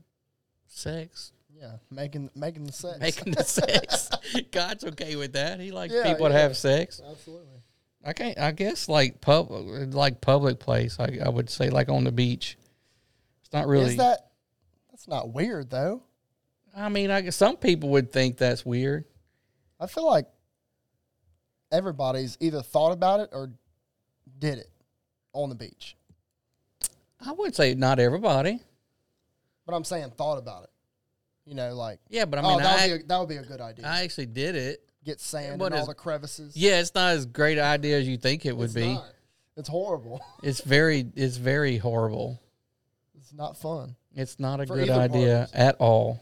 Sex. Yeah, making making the sex. Making the sex. God's okay with that. He likes yeah, people yeah. to have sex. Absolutely. I can't. I guess like public, like public place. I, I would say like on the beach. It's not really. Is that? That's not weird though. I mean, I guess some people would think that's weird. I feel like everybody's either thought about it or did it on the beach. I would say not everybody. But I'm saying thought about it. You know, like yeah, but I mean, oh, that, I, would be a, that would be a good idea. I actually did it. Get sand in all the crevices. Yeah, it's not as great an idea as you think it would it's be. Not. It's horrible. It's very, it's very horrible. It's not fun. It's not a For good idea parties. At all.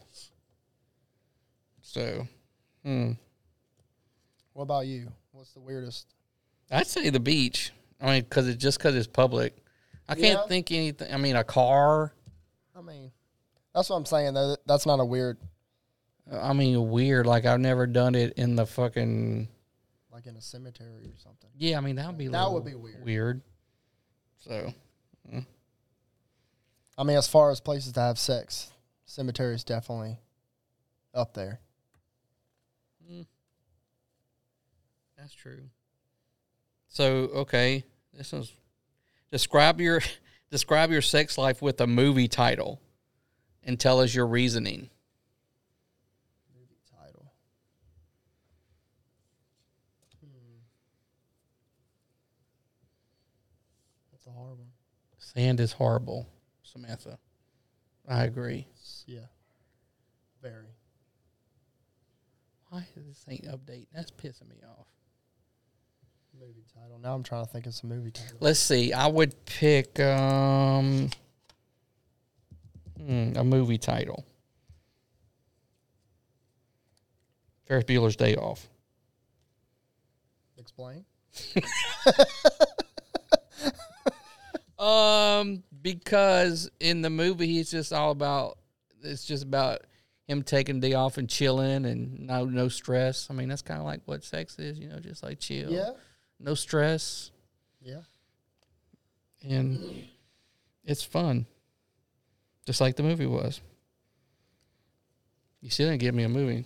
So, hmm. What about you? What's the weirdest? I'd say the beach. I mean, because it's just because it's public. I yeah. can't think anything. I mean, a car. I mean, that's what I'm saying though. That's not a weird. I mean, weird. Like, I've never done it in the fucking... Like in a cemetery or something. Yeah, I mean, that would be... That would be weird. Weird. So... Mm. I mean, as far as places to have sex, cemetery is definitely up there. Mm. That's true. So, okay. This is... Describe your, describe your sex life with a movie title and tell us your reasoning. Horrible. Sand is horrible, Samantha. I agree. Yeah. Very. Why is this ain't update? That's pissing me off. Movie title. Now I'm trying to think of some movie title. Let's see. I would pick um hmm, a movie title. Ferris Bueller's Day Off. Explain. Um, because in the movie, he's just all about, it's just about him taking the day off and chilling and no, no stress. I mean, that's kind of like what sex is, you know, just like chill. Yeah. No stress. Yeah. And it's fun. Just like the movie was. You still didn't give me a movie.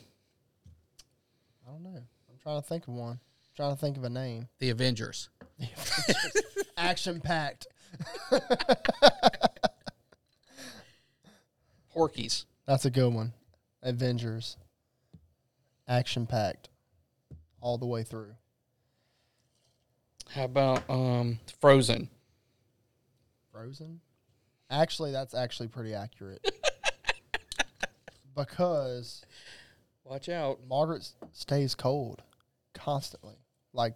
I don't know. I'm trying to think of one. I'm trying to think of a name. The Avengers. The Avengers. Action-packed. Porkies. That's a good one. Avengers. Action packed. All the way through. How about um Frozen? Frozen? Actually, that's actually pretty accurate. Because watch out. Margaret stays cold constantly. Like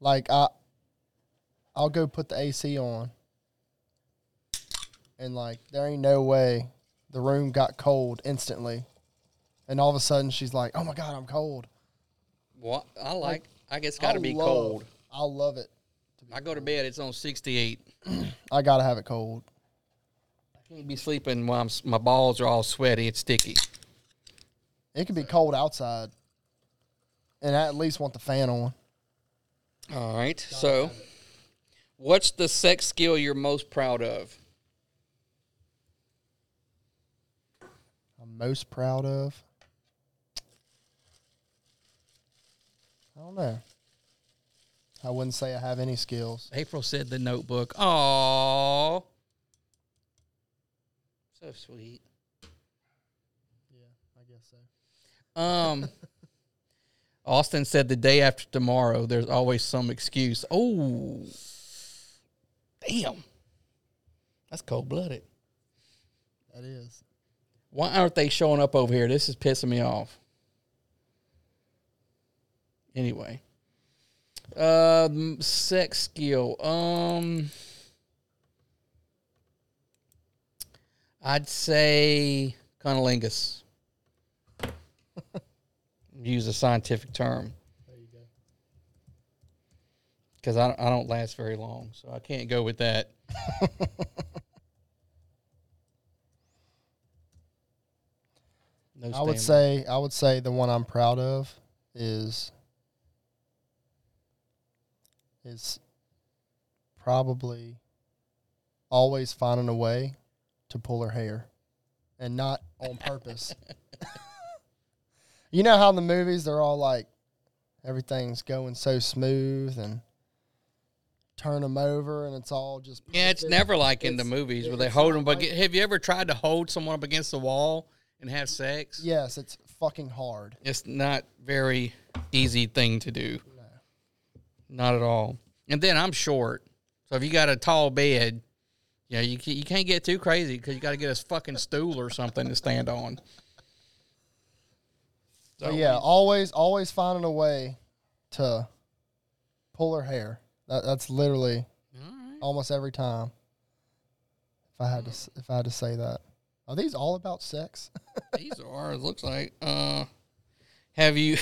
like I I'll go put the A C on, and, like, there ain't no way the room got cold instantly. And all of a sudden, she's like, oh, my God, I'm cold. Well, I like, like I guess it's got to be love, cold. I love it. To be I go cold. To bed, it's on sixty-eight. I got to have it cold. I can't be sleeping while I'm, my balls are all sweaty. It's sticky. It can be cold outside, and I at least want the fan on. All right, God, so... What's the sex skill you're most proud of? I'm most proud of? I don't know. I wouldn't say I have any skills. April said The Notebook. Aww. So sweet. Yeah, I guess so. Um, Austin said The Day After Tomorrow. There's always some excuse. Oh. Damn. That's cold-blooded. That is. Why aren't they showing up over here? This is pissing me off. Anyway. Um, sex skill. Um, I'd say cunnilingus. Use a scientific term. Because I, I don't last very long, so I can't go with that. no I would say I would say the one I'm proud of is is probably always finding a way to pull her hair. and not on purpose. You know how in the movies they're all like, everything's going so smooth and turn them over and it's all just... Yeah, it's never like it's, in the movies where they hold them. But like, have you ever tried to hold someone up against the wall and have sex? Yes, it's fucking hard. It's not very easy thing to do. No. Not at all. And then I'm short. So if you got a tall bed, you know, you, you can't get too crazy because you got to get a fucking stool or something to stand on. So but yeah, we, always, always finding a way to pull her hair. That, that's literally right. Almost every time. If I had to, if I had to say that, are these all about sex? These are. It looks like. Uh, have you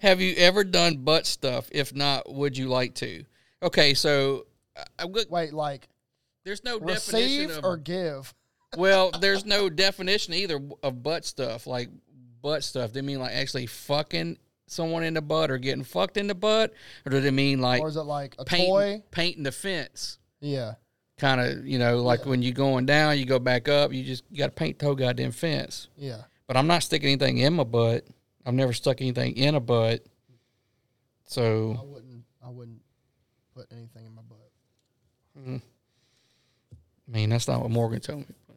have you ever done butt stuff? If not, would you like to? Okay, so I, I, wait, like there's no receive definition of, or give. Well, there's no definition either of butt stuff. Like butt stuff, they mean like actually fucking someone in the butt or getting fucked in the butt, or do they mean like, or is it like a paint, toy painting the fence? Yeah, kind of, you know, like yeah. When you're going down, you go back up. You just you got to paint the whole goddamn fence. Yeah, but I'm not sticking anything in my butt. I've never stuck anything in a butt, so I wouldn't. I wouldn't put anything in my butt. Mm-hmm. I mean, that's not what Morgan told me. But.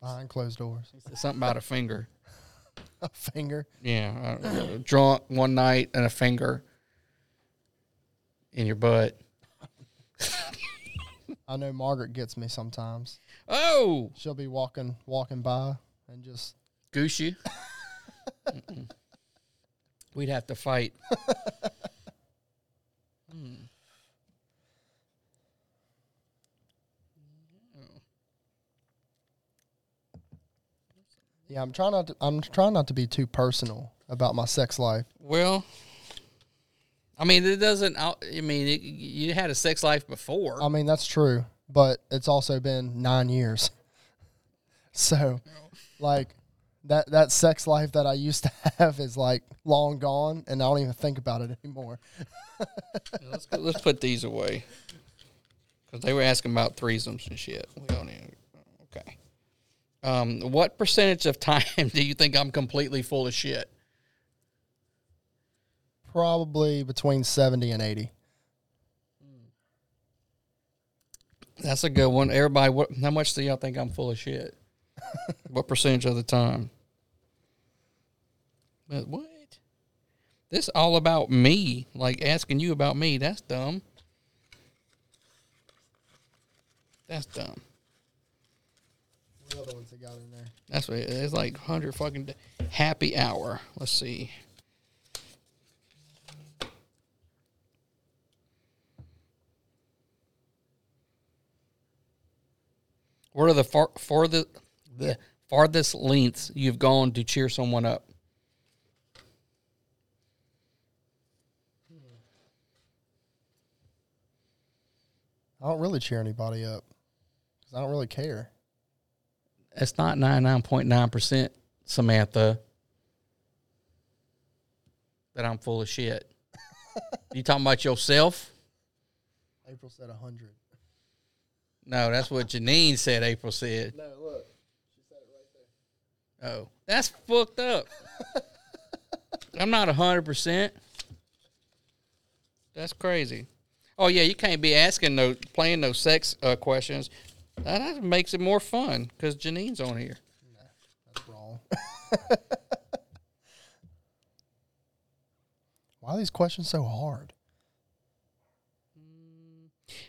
Behind closed doors, it's something about a finger. A finger. Yeah. Uh, drunk one night and a finger in your butt. I know Margaret gets me sometimes. Oh. She'll be walking walking by and just. Goose you. We'd have to fight. hmm. Yeah, I'm trying not to. I'm trying not to be too personal about my sex life. Well, I mean, it doesn't. I mean, it, you had a sex life before. I mean, that's true, but it's also been nine years. So, like that that sex life that I used to have is like long gone, and I don't even think about it anymore. yeah, let's go, let's put these away because they were asking about threesomes and shit. We don't need. Okay. Um, what percentage of time do you think I'm completely full of shit? Probably between seventy and eighty. That's a good one. Everybody, what, how much do y'all think I'm full of shit? What percentage of the time? But what? This is all about me, like asking you about me. That's dumb. That's dumb. The other ones that got in there. That's what it is. It's like one hundred fucking day. Happy hour. Let's see. What are the far, farthest, the farthest lengths you've gone to cheer someone up? I don't really cheer anybody up because I don't really care. It's not ninety-nine point nine percent, Samantha, that I'm full of shit. You talking about yourself? April said one hundred. No, that's what Janine said April said. No, look. She said it right there. Oh, that's fucked up. I'm not one hundred percent. That's crazy. Oh, yeah, you can't be asking no, playing no sex uh, questions. That makes it more fun because Janine's on here. Nah, that's wrong. Why are these questions so hard?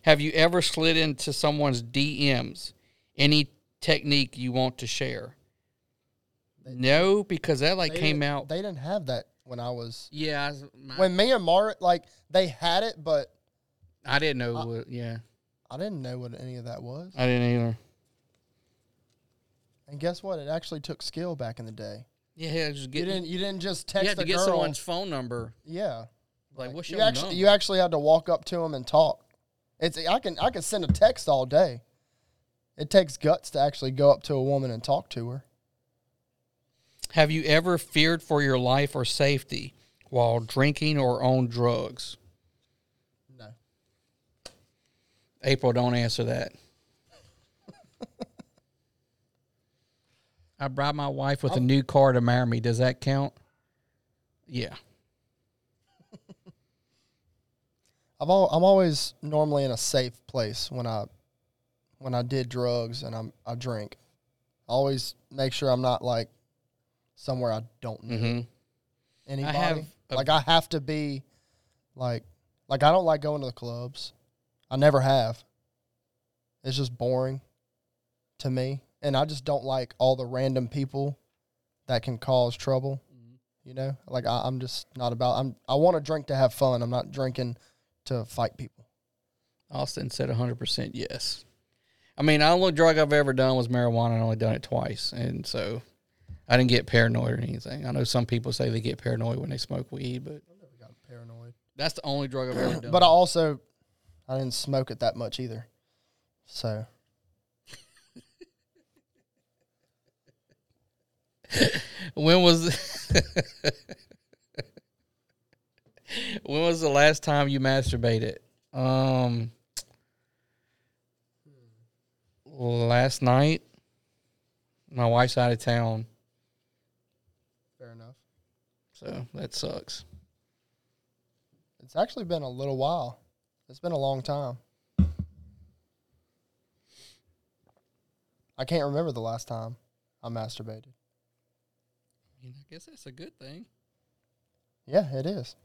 Have you ever slid into someone's D Ms? Any technique you want to share? They, no, because that like came out. They didn't have that when I was. Yeah, I was, my, when me and Margaret, like they had it, but I didn't know. I, what, yeah. I didn't know what any of that was. I didn't either. And guess what? It actually took skill back in the day. Yeah, just get, you didn't. You didn't just text. You had to a get girl. someone's phone number. Yeah, like, like what's your you actually, number? You actually had to walk up to them and talk. It's I can I can send a text all day. It takes guts to actually go up to a woman and talk to her. Have you ever feared for your life or safety while drinking or on drugs? April, don't answer that. I bribed my wife with I'll, a new car to marry me. Does that count? Yeah. I've all, I'm always normally in a safe place when I when I did drugs and I'm, I drink. I always make sure I'm not, like, somewhere I don't know mm-hmm. anybody. I have a, like, I have to be, like, like, I don't like going to the clubs. I never have. It's just boring to me. And I just don't like all the random people that can cause trouble, you know? Like, I, I'm just not about... I'm, I want to drink to have fun. I'm not drinking to fight people. Austin said one hundred percent yes. I mean, the only drug I've ever done was marijuana. I've only done it twice, and so I didn't get paranoid or anything. I know some people say they get paranoid when they smoke weed, but... I never got paranoid. That's the only drug I've ever done. But I also... I didn't smoke it that much either, so... When was when was the last time you masturbated? Um, last night. My wife's out of town. Fair enough. So that sucks. It's actually been a little while. It's been a long time. I can't remember the last time I masturbated. I guess that's a good thing. Yeah, it is.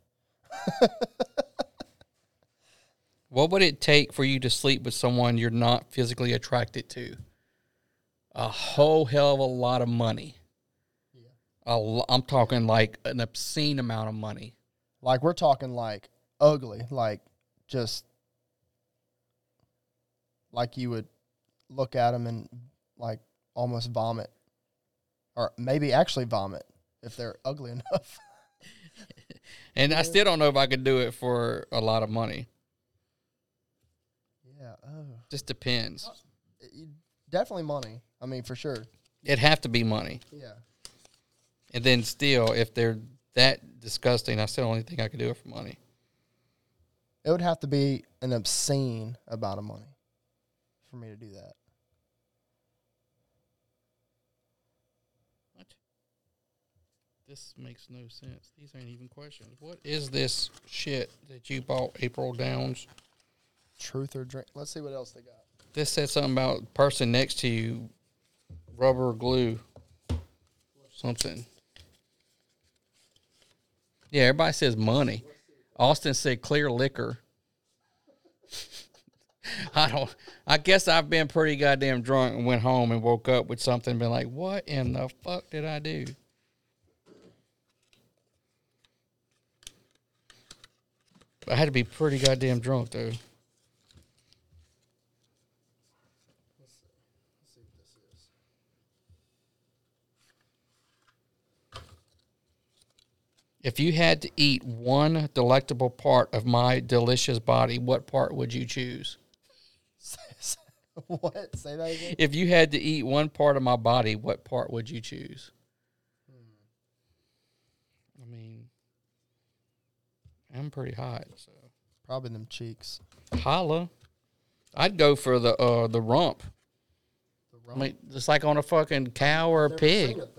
What would it take for you to sleep with someone you're not physically attracted to? A whole hell of a lot of money. Yeah. A, I'm talking like an obscene amount of money. Like, we're talking like ugly, like just like you would look at them and like almost vomit. Or maybe actually vomit if they're ugly enough. And I still don't know if I could do it for a lot of money. Yeah. Oh. Just depends. Definitely money. I mean, for sure. It'd have to be money. Yeah. And then still, if they're that disgusting, I still don't think I could do it for money. It would have to be an obscene amount of money for me to do that. This makes no sense. These ain't even questions. What is this shit that you bought, April Downs? Truth or drink? Let's see what else they got. This said something about person next to you, rubber glue, something. Yeah, everybody says money. Austin said clear liquor. I don't. I guess I've been pretty goddamn drunk and went home and woke up with something and been like, what in the fuck did I do? I had to be pretty goddamn drunk, though. Let's see. Let's see what this is. If you had to eat one delectable part of my delicious body, what part would you choose? What? Say that again? If you had to eat one part of my body, what part would you choose? I'm pretty hot, so probably them cheeks. Holla. I'd go for the uh, the rump. The rump. I mean, it's like on a fucking cow or a pig. It,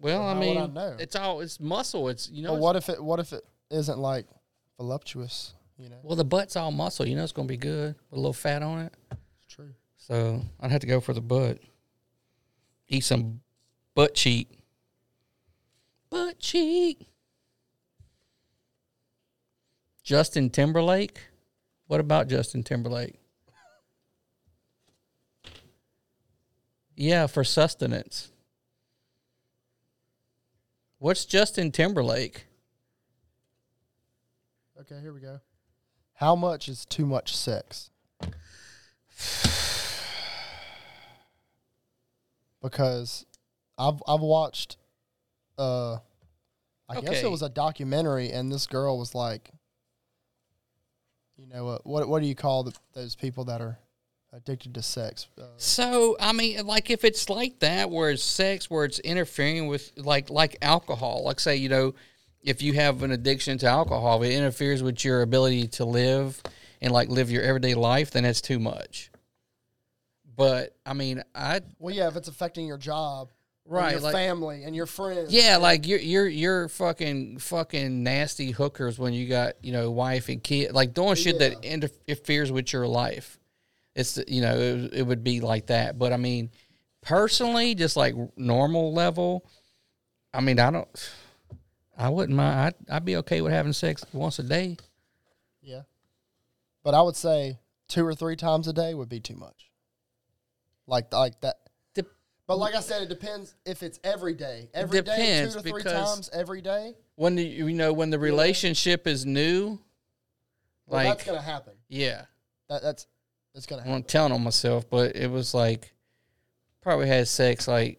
well, so I mean, I know? it's all it's muscle. It's you know. Well, what if it what if it isn't like voluptuous? You know. Well, the butt's all muscle. You know, it's gonna be good with a little fat on it. It's true. So I'd have to go for the butt. Eat some butt cheek. Butt cheek. Justin Timberlake? What about Justin Timberlake? Yeah, for sustenance. What's Justin Timberlake? Okay, here we go. How much is too much sex? Because I've I've watched, uh, I okay. guess it was a documentary, and this girl was like, you know, uh, what what do you call the, those people that are addicted to sex? Uh, so, I mean, like, if it's like that, where it's sex, where it's interfering with, like, like alcohol. Like, say, you know, if you have an addiction to alcohol, if it interferes with your ability to live and, like, live your everyday life, then that's too much. But, I mean, I... Well, yeah, if it's affecting your job right, your like, family and your friends. Yeah, like you're you're you're fucking fucking nasty hookers when you got, you know, wife and kid, like doing shit yeah. that interferes with your life. It's, you know, it, it would be like that. But I mean, personally, just like normal level, I mean, I don't, I wouldn't mind. I'd, I'd be okay with having sex once a day. Yeah, but I would say two or three times a day would be too much. Like like that. Dep- but like I said, it depends if it's every day. Every day, two to three times every day. When the, you know, when the relationship yeah. is new, well, like that's gonna happen. Yeah, that, that's that's gonna happen. I'm telling on myself, but it was like probably had sex like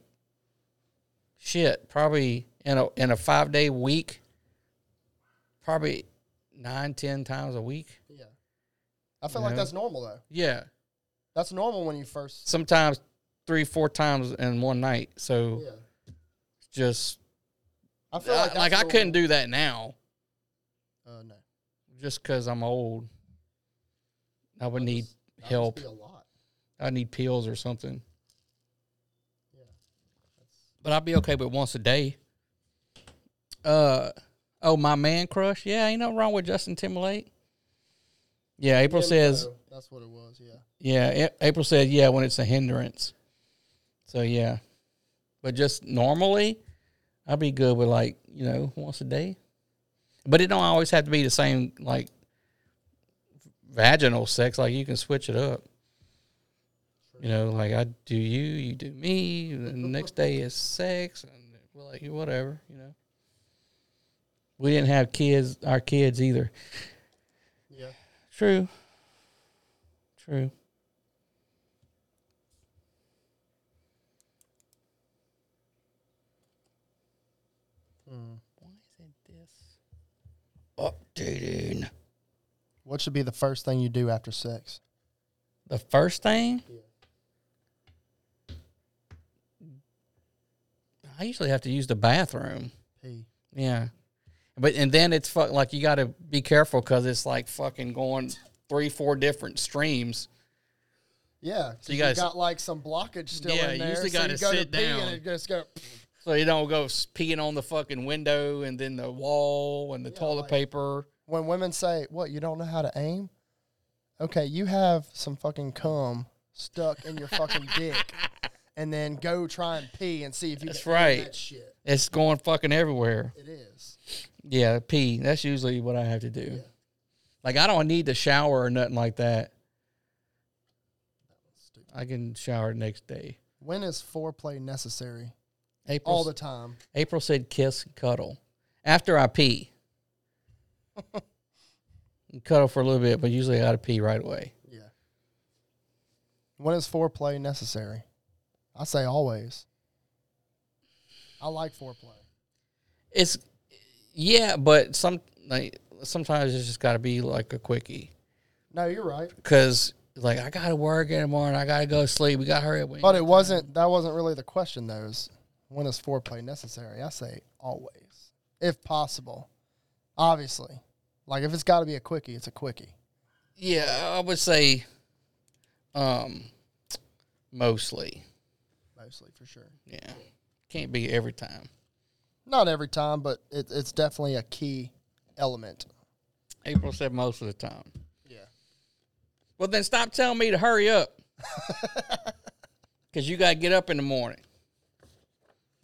shit. Probably in a in a five day week. Probably nine, ten times a week. Yeah, I feel you like know? That's normal though. Yeah. That's normal when you first... Sometimes three, four times in one night. So, yeah. just... I feel like I, like I couldn't do that now. Uh, no. Just because I'm old. I would need help. That'd be a lot. I'd need pills or something. Yeah. That's... But I'd be okay with once a day. Uh, Oh, my man crush? Yeah, ain't nothing wrong with Justin Timberlake. Yeah, April yeah, says... No. That's what it was, yeah. Yeah, April said, yeah, when it's a hindrance. So, yeah. But just normally, I'd be good with, like, you know, once a day. But it don't always have to be the same, like, vaginal sex. Like, you can switch it up. You know, like, I do you, you do me. And the next day is sex. And we're like, whatever, you know. We didn't have kids, our kids either. Yeah. True. True. Mm. Why isn't this updating? What should be the first thing you do after sex? The first thing? Yeah. I usually have to use the bathroom. Pee. Yeah. But and then it's fuck, like you got to be careful because it's like fucking going... Three, four different streams. Yeah, so you, you guys, got like some blockage still yeah, in there. Yeah, usually so got to go sit to down. And it just go, so you don't go peeing on the fucking window and then the wall and the yeah, toilet like, paper. When women say, "What, you don't know how to aim?" Okay, you have some fucking cum stuck in your fucking dick, and then go try and pee and see if you. That's can right. Aim that shit. It's going fucking everywhere. It is. Yeah, pee. That's usually what I have to do. Yeah. Like, I don't need to shower or nothing like that. I can shower next day. When is foreplay necessary? April, all the time. April said kiss and cuddle. After I pee. Cuddle for a little bit, but usually I gotta pee right away. Yeah. When is foreplay necessary? I say always. I like foreplay. It's, yeah, but some... like. Sometimes it's just got to be like a quickie. No, you're right. Because like I got to work in the morning, I got to go to sleep. We got to hurry up. But it wasn't. That wasn't really the question. Though, is when is foreplay necessary? I say always, if possible. Obviously, like if it's got to be a quickie, it's a quickie. Yeah, I would say, um, mostly. Mostly for sure. Yeah, can't be every time. Not every time, but it, it's definitely a key element. April said most of the time. Yeah. Well, then stop telling me to hurry up. Because you got to get up in the morning.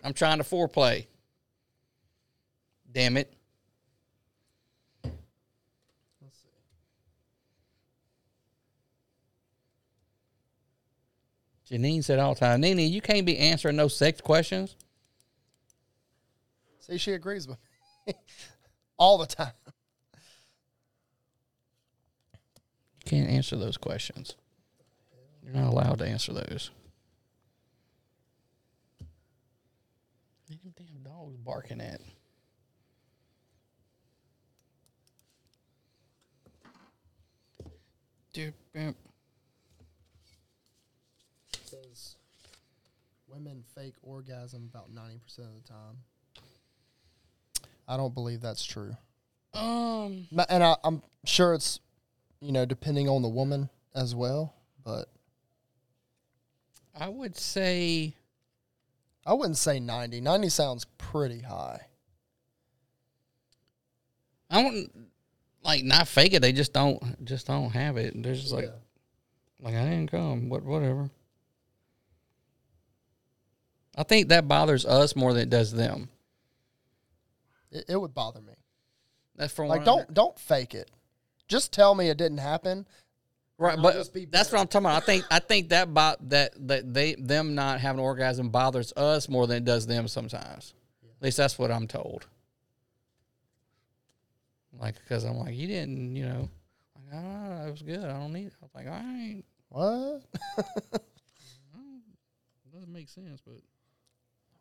I'm trying to foreplay. Damn it. Let's see. Janine said all the time, Nene, you can't be answering no sex questions. See, she agrees with me. All the time. You can't answer those questions. You're not allowed to answer those. Damn, damn dog's barking at. Says women fake orgasm about ninety percent of the time. I don't believe that's true. Um, and I, I'm sure it's, you know, depending on the woman as well. But I would say I wouldn't say ninety. ninety sounds pretty high. I don't like not fake it. They just don't just don't have it. They're just like, yeah. like I didn't come. What whatever. I think that bothers us more than it does them. It, it would bother me. That's from like don't don't fake it. Just tell me it didn't happen. Right, but that's what I'm talking about. I think I think that bo- that that they them not having an orgasm bothers us more than it does them sometimes. Yeah. At least that's what I'm told. Like, because I'm like, you didn't, you know, like, I don't know, it was good. I don't need it. I was like, I ain't. What? It doesn't make sense, but.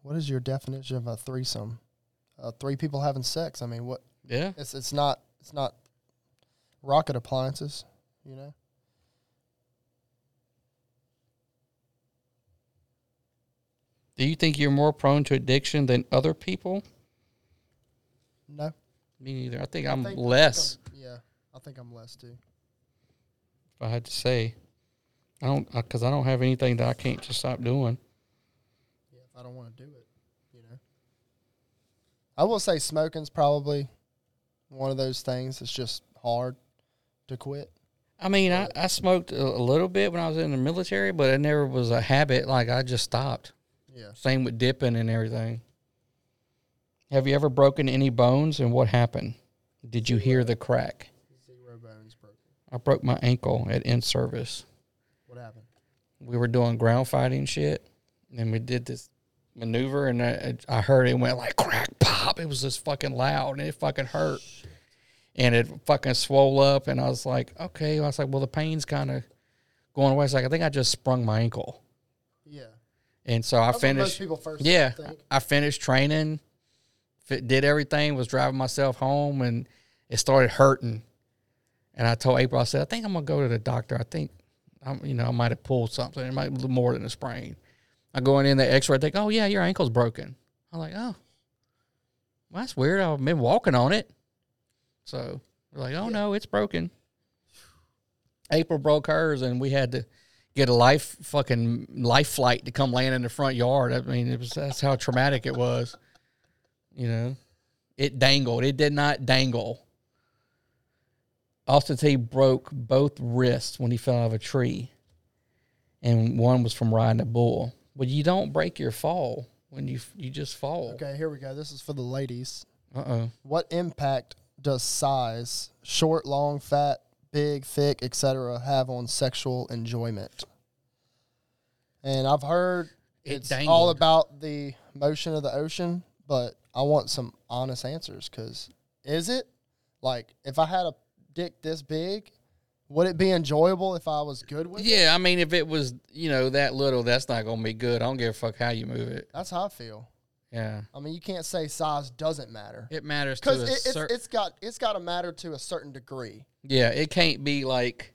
What is your definition of a threesome? Uh, three people having sex. I mean, what? Yeah. It's it's not it's not rocket appliances, you know? Do you think you're more prone to addiction than other people? No. Me neither. I think I'm I think, less. I think I'm, yeah, I think I'm less too. If I had to say, I don't, because I, I don't have anything that I can't just stop doing. Yeah, if I don't want to do it, you know. I will say smoking's probably one of those things that's just hard to quit. I mean, I, I smoked a little bit when I was in the military, but it never was a habit. Like, I just stopped. Yeah. Same with dipping and everything. Have you ever broken any bones, and what happened? Did you hear the crack? Zero bones broken. I broke my ankle at in-service. What happened? We were doing ground fighting shit, and we did this maneuver, and I, I heard it went like crack, pop. It was just fucking loud, and it fucking hurt. Shit. And it fucking swole up, and I was like, okay. I was like, well, the pain's kind of going away. It's like, I think I just sprung my ankle. Yeah. And so I That's finished. Most people first, yeah, I, I finished training. Did everything, was driving myself home, and it started hurting. And I told April, I said, I think I'm going to go to the doctor. I think, I'm, you know, I might have pulled something. It might be more than a sprain. I go in the x-ray, I think, oh, yeah, your ankle's broken. I'm like, oh, well, that's weird. I've been walking on it. So we're like, oh, yeah. no, it's broken. April broke hers, and we had to get a life fucking life flight to come land in the front yard. I mean, it was that's how traumatic it was. You know, it dangled. It did not dangle. Austin T broke both wrists when he fell out of a tree, and one was from riding a bull. But you don't break your fall when you you just fall. Okay, here we go. This is for the ladies. Uh-oh. What impact does size, short, long, fat, big, thick, et cetera, have on sexual enjoyment? And I've heard it it's dangled. All about the motion of the ocean, but I want some honest answers, because is it? Like, if I had a dick this big, would it be enjoyable if I was good with yeah, it? Yeah, I mean, if it was, you know, that little, that's not going to be good. I don't give a fuck how you move it. That's how I feel. Yeah. I mean, you can't say size doesn't matter. It matters to a it, certain... Because it's, it's, got, it's got to matter to a certain degree. Yeah, it can't be like...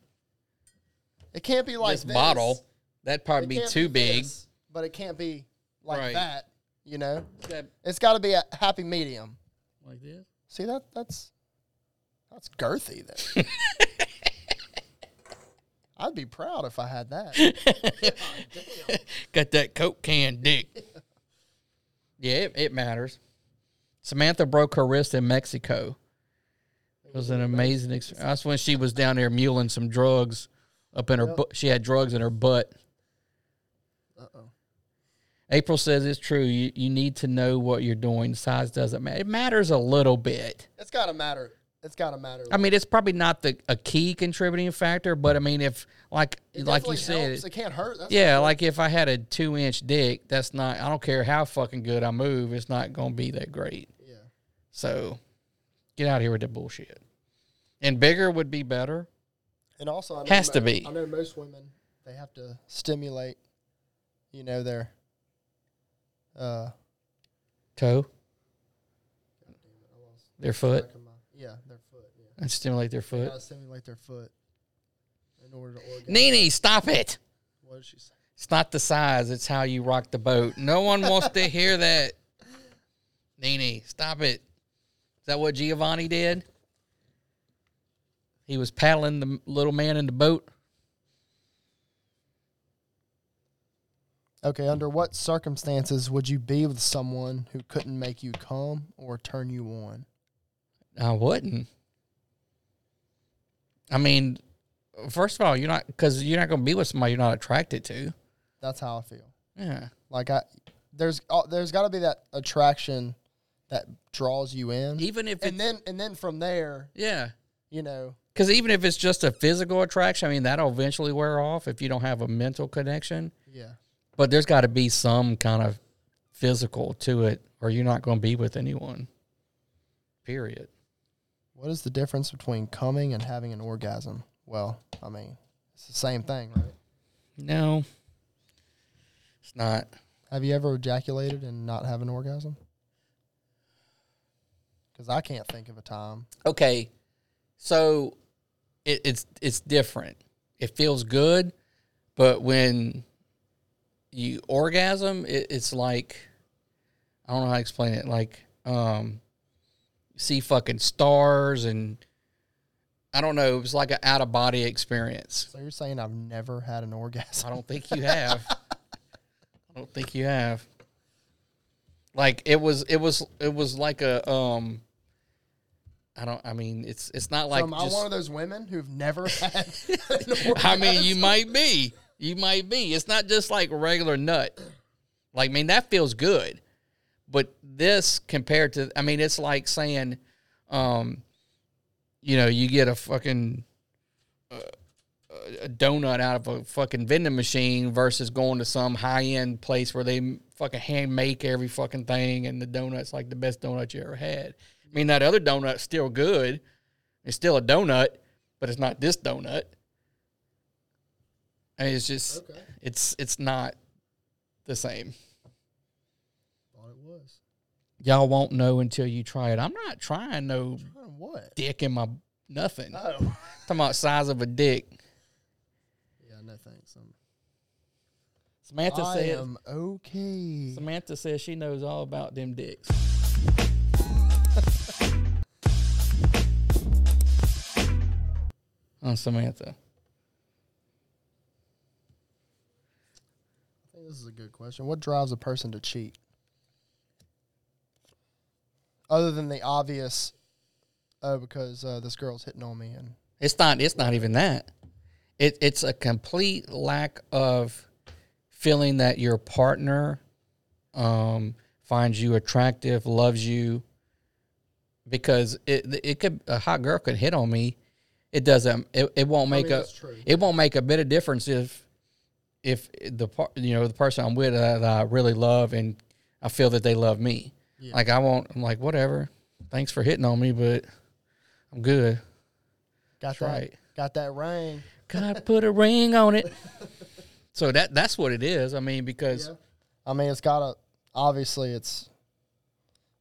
It can't be like this. This bottle. That'd probably be too big. This, but it can't be like right. that. You know, it's got to be a happy medium. Like this? See, that that's that's girthy there. I'd be proud if I had that. God, got that Coke can dick. Yeah, it, it matters. Samantha broke her wrist in Mexico. It was an amazing experience. That's when she was down there muling some drugs up in her butt. She had drugs in her butt. Uh-oh. April says it's true. You you need to know what you're doing. Size doesn't matter. It matters a little bit. It's got to matter. It's got to matter. I mean, it's probably not the a key contributing factor, but I mean, if like it like you said, helps. It can't hurt. That's yeah, like if I had a two inch dick, that's not. I don't care how fucking good I move. It's not going to be that great. Yeah. So, get out of here with that bullshit. And bigger would be better. And also, I know has most, to be. I know most women they have to stimulate, you know, their. Uh, toe. Their foot. Yeah, their foot. Yeah. And stimulate their foot. Yeah, stimulate their foot in order to orgasm. Nene, stop it! What did she say? It's not the size; it's how you rock the boat. No one wants to hear that. Nene, stop it! Is that what Giovanni did? He was paddling the little man in the boat. Okay, under what circumstances would you be with someone who couldn't make you come or turn you on? I wouldn't. I mean, first of all, you're not, because you're not going to be with somebody you're not attracted to. That's how I feel. Yeah. Like, I, there's oh, there's got to be that attraction that draws you in. Even if and then And then from there. Yeah. You know. Because even if it's just a physical attraction, I mean, that'll eventually wear off if you don't have a mental connection. Yeah. But there's got to be some kind of physical to it, or you're not going to be with anyone. Period. What is the difference between coming and having an orgasm? Well, I mean, it's the same thing, right? No, it's not. Have you ever ejaculated and not have an orgasm? Because I can't think of a time. Okay, so it, it's it's different. It feels good, but when you orgasm, it, it's like, I don't know how to explain it, like, um, you see fucking stars and, I don't know, it was like an out-of-body experience. So you're saying I've never had an orgasm? I don't think you have. I don't think you have. Like, it was, it was, it was like a, um, I don't, I mean, it's, it's not like. So am I just, one of those women who've never had an orgasm? I mean, you might be. You might be. It's not just like regular nut. Like, I mean, that feels good. But this compared to, I mean, it's like saying, um, you know, you get a fucking uh, a donut out of a fucking vending machine versus going to some high-end place where they fucking hand-make every fucking thing and the donut's like the best donut you ever had. I mean, that other donut's still good. It's still a donut, but it's not this donut. I mean, it's just, okay. it's it's not the same. Thought it was. Y'all won't know until you try it. I'm not trying no trying what? dick in my nothing. No. Talking about size of a dick. Yeah, no thanks. I'm... Samantha I says. I am okay. Samantha says she knows all about them dicks. Oh, Samantha. This is a good question. What drives a person to cheat? Other than the obvious, oh, because uh, this girl's hitting on me, and it's not. It's not even that. It it's a complete lack of feeling that your partner um, finds you attractive, loves you, because it it could a hot girl could hit on me. It doesn't. It, it won't make I mean, a. It won't make a bit of difference if. If the you know the person I'm with uh, that I really love and I feel that they love me, yeah. like I won't. I'm like whatever. Thanks for hitting on me, but I'm good. Got that's that. Right. Got that ring. God put a ring on it. So that that's what it is. I mean, because yeah. I mean, it's got a. Obviously, it's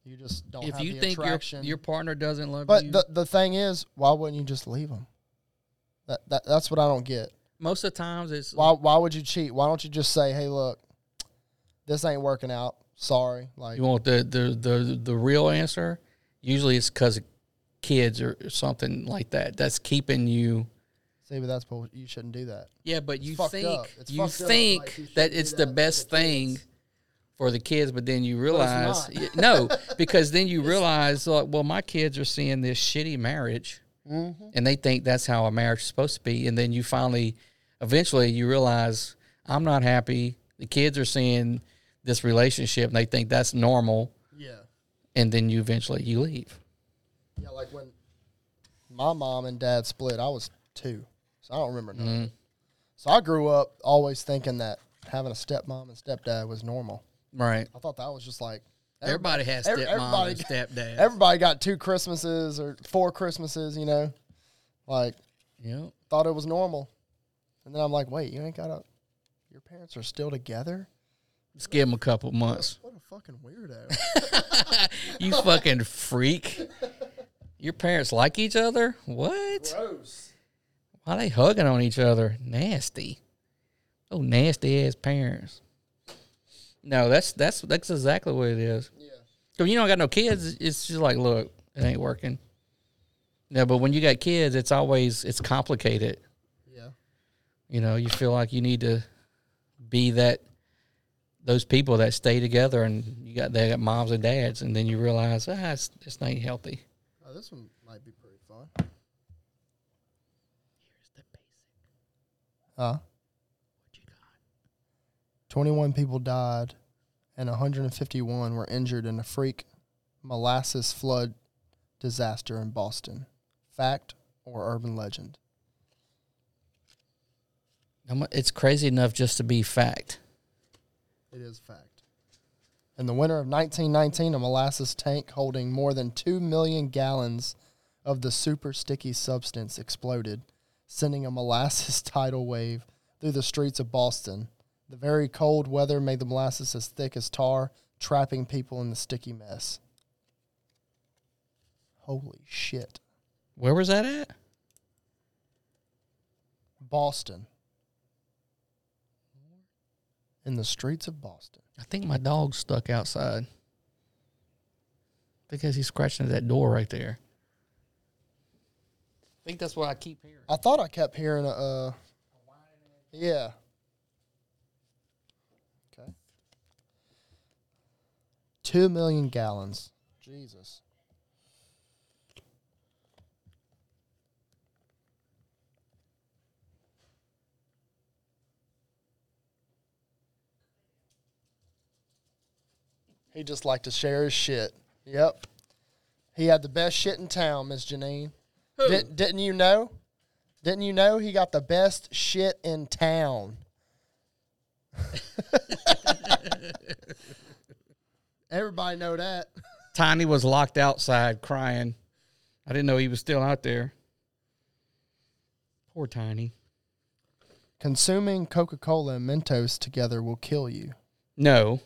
you just don't. If have you the think attraction. Your, your partner doesn't love but you, but the the thing is, why wouldn't you just leave them? That, that that's what I don't get. Most of the times it's... Why Why would you cheat? Why don't you just say, hey, look, this ain't working out. Sorry. Like, you want the, the, the, the real answer? Usually it's because of kids or something like that. That's keeping you... See, but that's... You shouldn't do that. Yeah, but you it's think... You think like, you that it's the that best the thing for the kids, but then you realize... No, because then you realize, like, well, my kids are seeing this shitty marriage... Mm-hmm. And they think that's how a marriage is supposed to be. And then you finally, eventually you realize, I'm not happy. The kids are seeing this relationship, and they think that's normal. Yeah. And then you eventually, you leave. Yeah, like when my mom and dad split, I was two. So I don't remember nothing. Mm-hmm. So I grew up always thinking that having a stepmom and stepdad was normal. Right. I thought that was just like. Everybody, everybody has stepmom and stepdad. Everybody got two Christmases or four Christmases, you know. Like, yep. Thought it was normal. And then I'm like, wait, you ain't got a... Your parents are still together? Just give them a couple months. What a fucking weirdo. You fucking freak. Your parents like each other? What? Gross. Why are they hugging on each other? Nasty. Oh, nasty-ass parents. No, that's that's that's exactly what it is. Yeah. When you don't got no kids, it's just like, look, it ain't working. No, but when you got kids, it's always it's complicated. Yeah. You know, you feel like you need to be that those people that stay together, and you got they got moms and dads, and then you realize, ah, it's, it's not healthy. Oh, this one might be pretty fun. Here's the basic. Huh? What you got? twenty-one people died, and one hundred fifty-one were injured in a freak molasses flood disaster in Boston. Fact or urban legend? It's crazy enough just to be fact. It is fact. In the winter of nineteen nineteen, a molasses tank holding more than two million gallons of the super sticky substance exploded, sending a molasses tidal wave through the streets of Boston. The very cold weather made the molasses as thick as tar, trapping people in the sticky mess. Holy shit. Where was that at? Boston. In the streets of Boston. I think my dog's stuck outside because he's scratching at that door right there. I think that's what I keep hearing. I thought I kept hearing a... Uh, yeah. Okay. Two million gallons. Jesus. He just liked to share his shit. Yep. He had the best shit in town, Miss Janine. Who? Did, didn't you know? Didn't you know he got the best shit in town? Everybody know that. Tiny was locked outside crying. I didn't know he was still out there. Poor Tiny. Consuming Coca-Cola and Mentos together will kill you. No.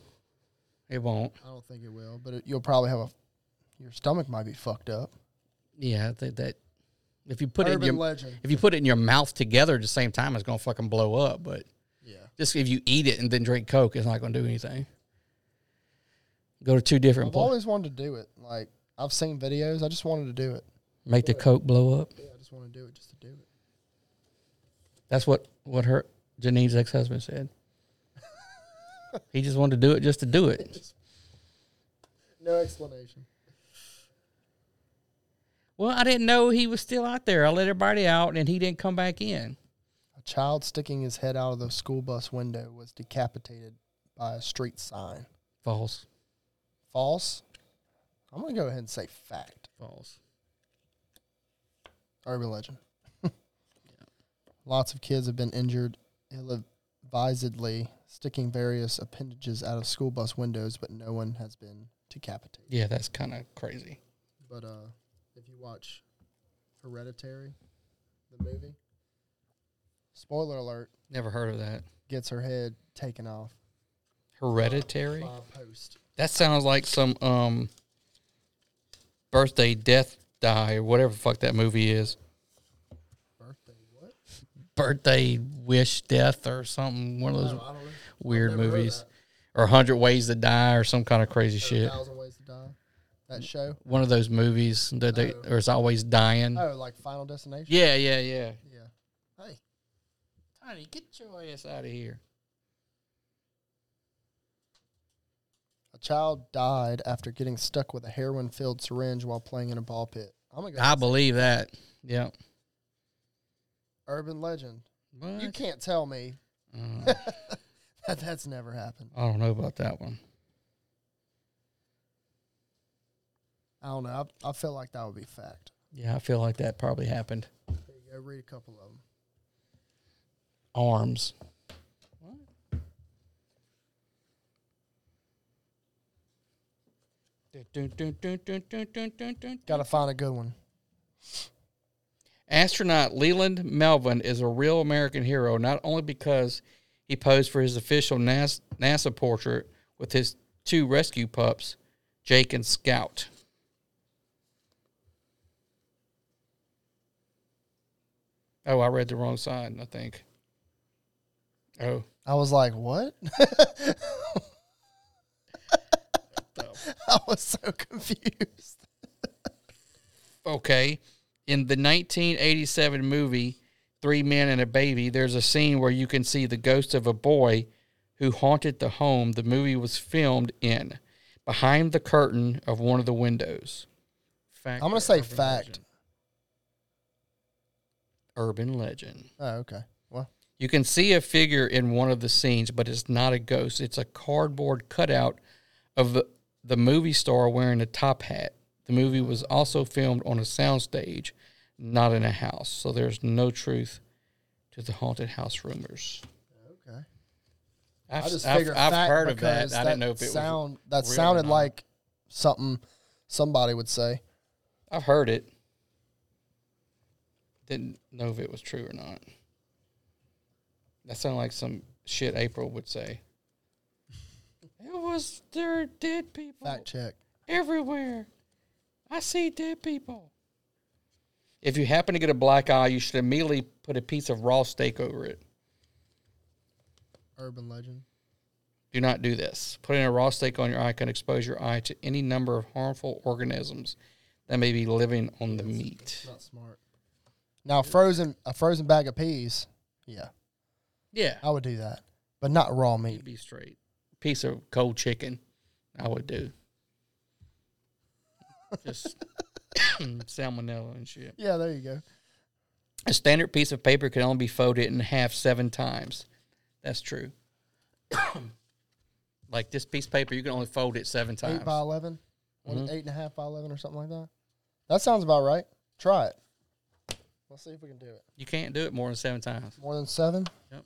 It won't. I don't think it will, but it, you'll probably have a... Your stomach might be fucked up. Yeah, I think that... If you put it in your, legend. If you put it in your mouth together at the same time, it's going to fucking blow up, but... Yeah. Just if you eat it and then drink Coke, it's not going to do anything. Go to two different... I've pl- always wanted to do it. Like, I've seen videos. I just wanted to do it. Make do the it. Coke blow up? Yeah, I just want to do it just to do it. That's what, what her... Janine's ex-husband said. He just wanted to do it just to do it. No explanation. Well, I didn't know he was still out there. I let everybody out, and he didn't come back in. A child sticking his head out of the school bus window was decapitated by a street sign. False. False? I'm going to go ahead and say fact. False. Urban legend. Yeah. Lots of kids have been injured ill-advisedly, sticking various appendages out of school bus windows, but no one has been decapitated. Yeah, that's kind of crazy. But uh, if you watch Hereditary, the movie, spoiler alert. Never heard of that. Gets her head taken off. Hereditary? By a post. That sounds like some um birthday death die or whatever the fuck that movie is. Birthday what? Birthday wish death or something. One of those... No, I don't know. Weird movies, or one hundred Ways to Die, or some kind of crazy shit. one thousand Ways to Die, that show. One of those movies that they, oh. or it's always dying. Oh, like Final Destination. Yeah, yeah, yeah. Yeah. Hey, Tiny, get your ass out of here. A child died after getting stuck with a heroin-filled syringe while playing in a ball pit. I'm gonna go I believe that. that. Yeah. Urban legend. What? You can't tell me. Uh. That's never happened. I don't know about that one. I don't know. I, I feel like that would be fact. Yeah, I feel like that probably happened. There you go. Read a couple of them. Arms. What? Gotta find a good one. Astronaut Leland Melvin is a real American hero, not only because... he posed for his official NASA, NASA portrait with his two rescue pups, Jake and Scout. Oh, I read the wrong side, I think. Oh. I was like, what? I was so confused. Okay. In the nineteen eighty-seven movie... Three Men and a Baby, there's a scene where you can see the ghost of a boy who haunted the home the movie was filmed in, behind the curtain of one of the windows. Fact I'm going to say urban fact. Legend. Urban legend. Oh, okay. Well, you can see a figure in one of the scenes, but it's not a ghost. It's a cardboard cutout of the, the movie star wearing a top hat. The movie was also filmed on a soundstage, not in a house. So there's no truth to the haunted house rumors. Okay. I've, I just figured I've, I've heard of that. I didn't know if it sound, was that sounded like something somebody would say. I've heard it. Didn't know if it was true or not. That sounded like some shit April would say. It was, there are dead people. Fact check. Everywhere. I see dead people. If you happen to get a black eye, you should immediately put a piece of raw steak over it. Urban legend. Do not do this. Putting a raw steak on your eye can expose your eye to any number of harmful organisms that may be living on the meat. Not smart. Now, frozen a frozen bag of peas. Yeah. Yeah. I would do that, but not raw meat. It'd be straight. Piece of cold chicken, I would do. Just salmonella and shit. Yeah, there you go. A standard piece of paper can only be folded in half seven times. That's true. Like this piece of paper, you can only fold it seven times. Eight by eleven? Mm-hmm. Eight and a half by eleven or something like that? That sounds about right. Try it. Let's see if we can do it. You can't do it more than seven times. More than seven? Yep.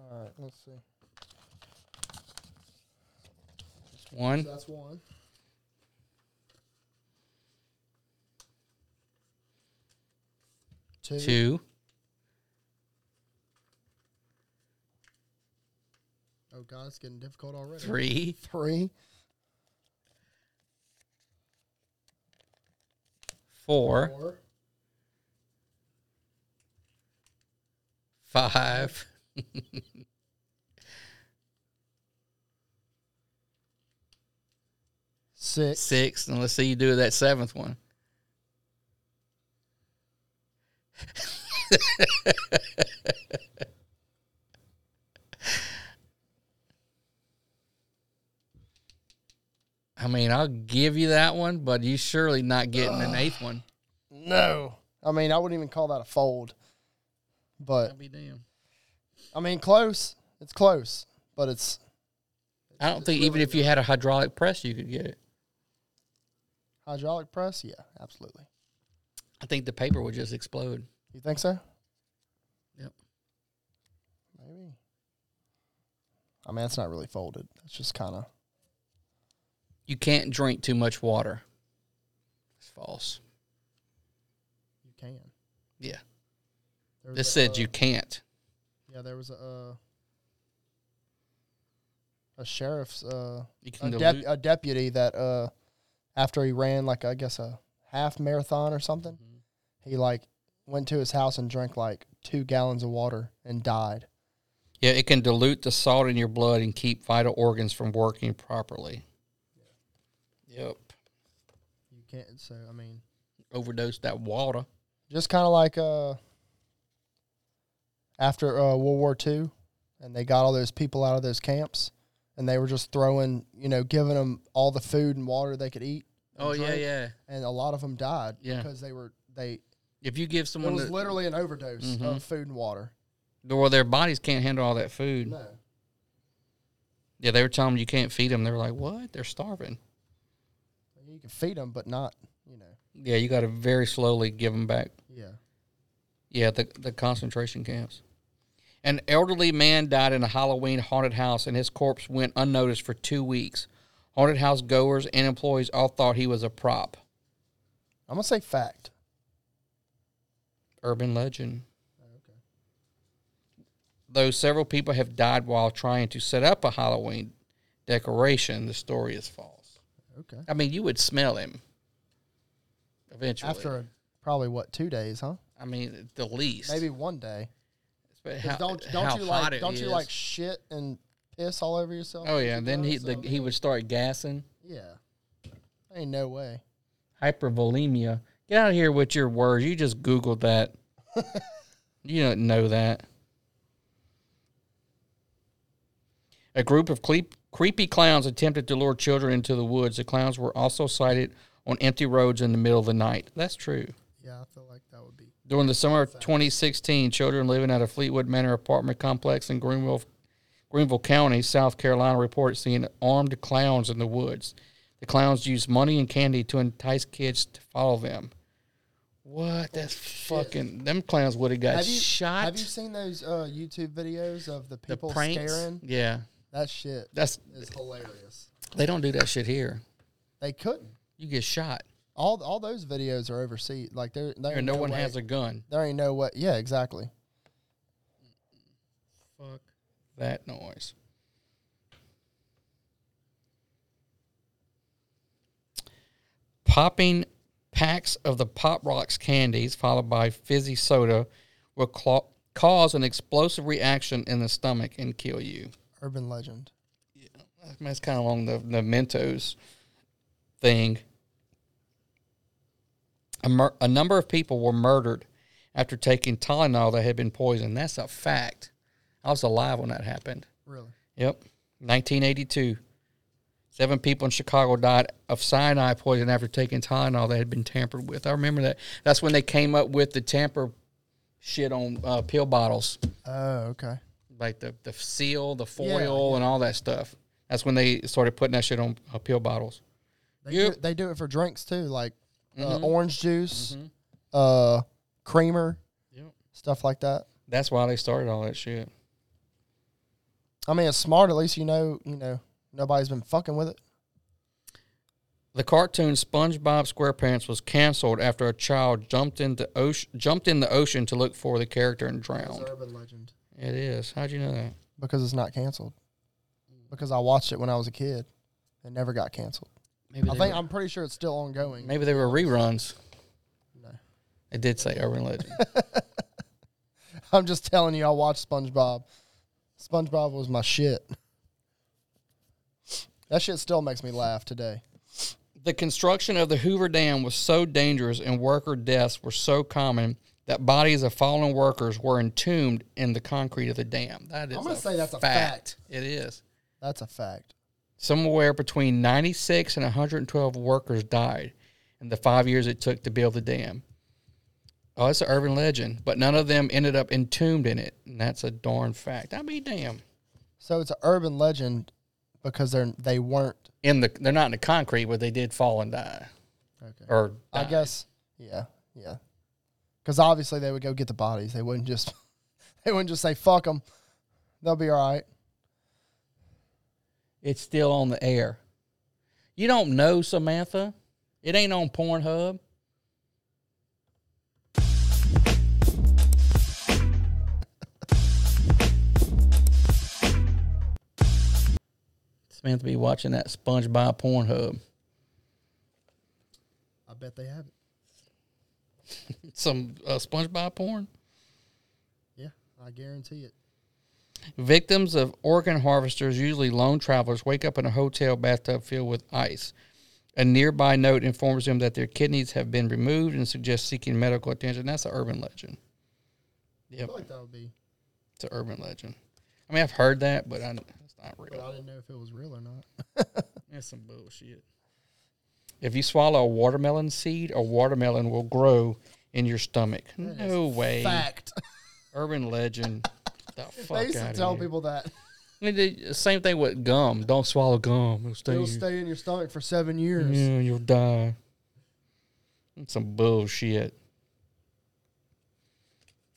All right, let's see. That's one. So that's one. Two. Two. Oh, God, it's getting difficult already. Three. Three. Four. Four. Five. Six. Six. And let's see you do that seventh one. I mean, I'll give you that one, but you're surely not getting uh, an eighth one. No. I mean, I wouldn't even call that a fold. But I'll be damned. I mean, close. It's close, but it's. I don't it's think really even good. If you had a hydraulic press, you could get it. Hydraulic press? Yeah, absolutely. I think the paper would just explode. You think so? Yep. Maybe. I mean, it's not really folded. It's just kind of. You can't drink too much water. It's false. You can. Yeah. This a, said uh, you can't. Yeah, there was a uh, a sheriff's uh, a, dep- a deputy that uh, after he ran like I guess a half marathon or something, mm-hmm. he like went to his house and drank like two gallons of water and died. Yeah, it can dilute the salt in your blood and keep vital organs from working properly. Yeah. Yep. You can't. So I mean, overdose that water. Just kind of like uh. After uh, World War Two, and they got all those people out of those camps, and they were just throwing, you know, giving them all the food and water they could eat. Oh, drink, yeah, yeah. And a lot of them died yeah. because they were, they. If you give someone. It was the, literally an overdose mm-hmm. of food and water. Well, their bodies can't handle all that food. No. Yeah, they were telling them you can't feed them. They were like, what? They're starving. You can feed them, but not, you know. Yeah, you got to very slowly give them back. Yeah. Yeah, the, the concentration camps. An elderly man died in a Halloween haunted house, and his corpse went unnoticed for two weeks. Haunted house goers and employees all thought he was a prop. I'm going to say fact. Urban legend. Oh, okay. Though several people have died while trying to set up a Halloween decoration, the story is false. Okay. I mean, you would smell him eventually. After probably, what, two days, huh? I mean, the least. Maybe one day. How, don't don't you like don't you is. like shit and piss all over yourself? Oh yeah, you then he the, he would start gassing. Yeah, ain't no way. Hypervolemia. Get out of here with your words. You just Googled that. You don't know that. A group of cle- creepy clowns attempted to lure children into the woods. The clowns were also sighted on empty roads in the middle of the night. That's true. Yeah, I feel like that would be. During the summer of twenty sixteen, children living at a Fleetwood Manor apartment complex in Greenville, Greenville County, South Carolina, reported seeing armed clowns in the woods. The clowns used money and candy to entice kids to follow them. What? That's oh, fucking... Them clowns would have got have you, shot. Have you seen those uh, YouTube videos of the people the pranks? Scaring? Yeah. That shit That's, is hilarious. They don't do that shit here. They couldn't. You get shot. All all those videos are overseas. Like there, there no, no one way. has a gun. There ain't no way. Yeah, exactly. Fuck that noise. Popping packs of the Pop Rocks candies followed by fizzy soda will cl- cause an explosive reaction in the stomach and kill you. Urban legend. Yeah, I mean, that's kind of along the, the Mentos thing. A, mur- a number of people were murdered after taking Tylenol that had been poisoned. That's a fact. I was alive when that happened. Really? Yep. nineteen eighty-two. Seven people in Chicago died of cyanide poison after taking Tylenol that had been tampered with. I remember that. That's when they came up with the tamper shit on uh, pill bottles. Oh, okay. Like the, the seal, the foil, yeah, yeah. and all that stuff. That's when they started putting that shit on uh, pill bottles. They, yep. do, they do it for drinks, too, like uh, mm-hmm. orange juice, mm-hmm. uh, creamer, yep. stuff like that. That's why they started all that shit. I mean, it's smart. At least you know, you know, nobody's been fucking with it. The cartoon SpongeBob SquarePants was canceled after a child jumped into ocean, jumped in the ocean to look for the character and drowned. It's an urban legend. It is. How'd you know that? Because it's not canceled. Because I watched it when I was a kid. It never got canceled. Maybe I think were, I'm pretty sure it's still ongoing. Maybe they were reruns. No. It did say urban legend. I'm just telling you, I watched SpongeBob. SpongeBob was my shit. That shit still makes me laugh today. The construction of the Hoover Dam was so dangerous and worker deaths were so common that bodies of fallen workers were entombed in the concrete of the dam. That is I'm going to say that's fact. a fact. It is. That's a fact. Somewhere between ninety-six and one hundred twelve workers died in the five years it took to build the dam. Oh, that's an urban legend, but none of them ended up entombed in it, and that's a darn fact. I mean, damn. So it's an urban legend because they're they weren't in the they're not in the concrete, but they did fall and die. Okay. Or die. I guess, yeah, yeah. Because obviously they would go get the bodies. They wouldn't just they wouldn't just say fuck them. They'll be all right. It's still on the air. You don't know, Samantha. It ain't on Pornhub. Samantha be watching that SpongeBob Pornhub. I bet they have it. Some uh, SpongeBob porn? Yeah, I guarantee it. Victims of organ harvesters, usually lone travelers, wake up in a hotel bathtub filled with ice. A nearby note informs them that their kidneys have been removed and suggests seeking medical attention. That's an urban legend. Yep. I feel like that would be. It's an urban legend. I mean, I've heard that, but I, it's not real. But I didn't know if it was real or not. That's some bullshit. If you swallow a watermelon seed, a watermelon will grow in your stomach. That no way. Fact. Urban legend. The fuck they used to tell people that. Same thing with gum. Don't swallow gum. It'll stay, It'll stay in your stomach for seven years. Yeah, you'll die. That's some bullshit.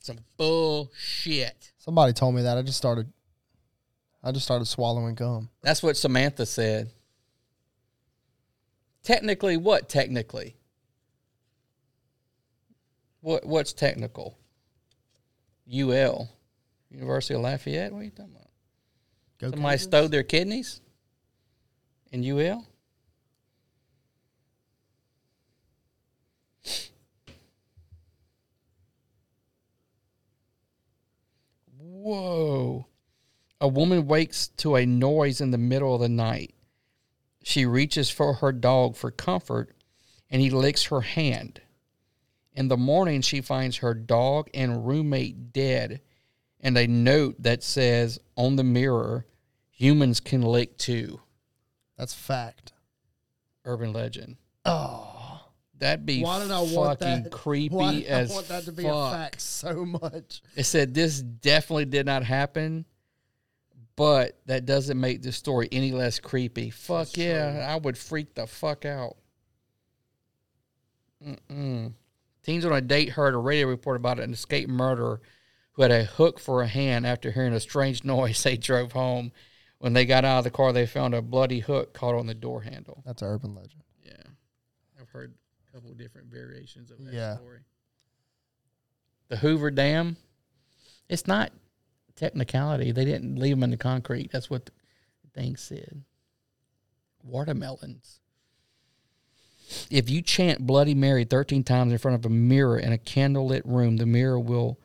Some bullshit. Somebody told me that. I just started. I just started swallowing gum. That's what Samantha said. Technically, what technically? What what's technical? U L. University of Lafayette? What are you talking about? Go Somebody Kansas? Stole their kidneys in U L? Whoa. A woman wakes to a noise in the middle of the night. She reaches for her dog for comfort, and he licks her hand. In the morning, she finds her dog and roommate dead, and a note that says on the mirror, humans can lick too. That's fact. Urban legend. Oh, that'd be Why did I fucking want that? creepy Why did as I want that to be fuck. a fact so much. It said this definitely did not happen, but that doesn't make this story any less creepy. Fuck That's yeah, true. I would freak the fuck out. Mm-mm. Teens on a date heard a radio report about an escaped murderer who had a hook for a hand. After hearing a strange noise, they drove home. When they got out of the car, they found a bloody hook caught on the door handle. That's an urban legend. Yeah. I've heard a couple of different variations of that yeah. story. The Hoover Dam, it's not technicality. They didn't leave them in the concrete. That's what the thing said. Watermelons. If you chant Bloody Mary thirteen times in front of a mirror in a candlelit room, the mirror will,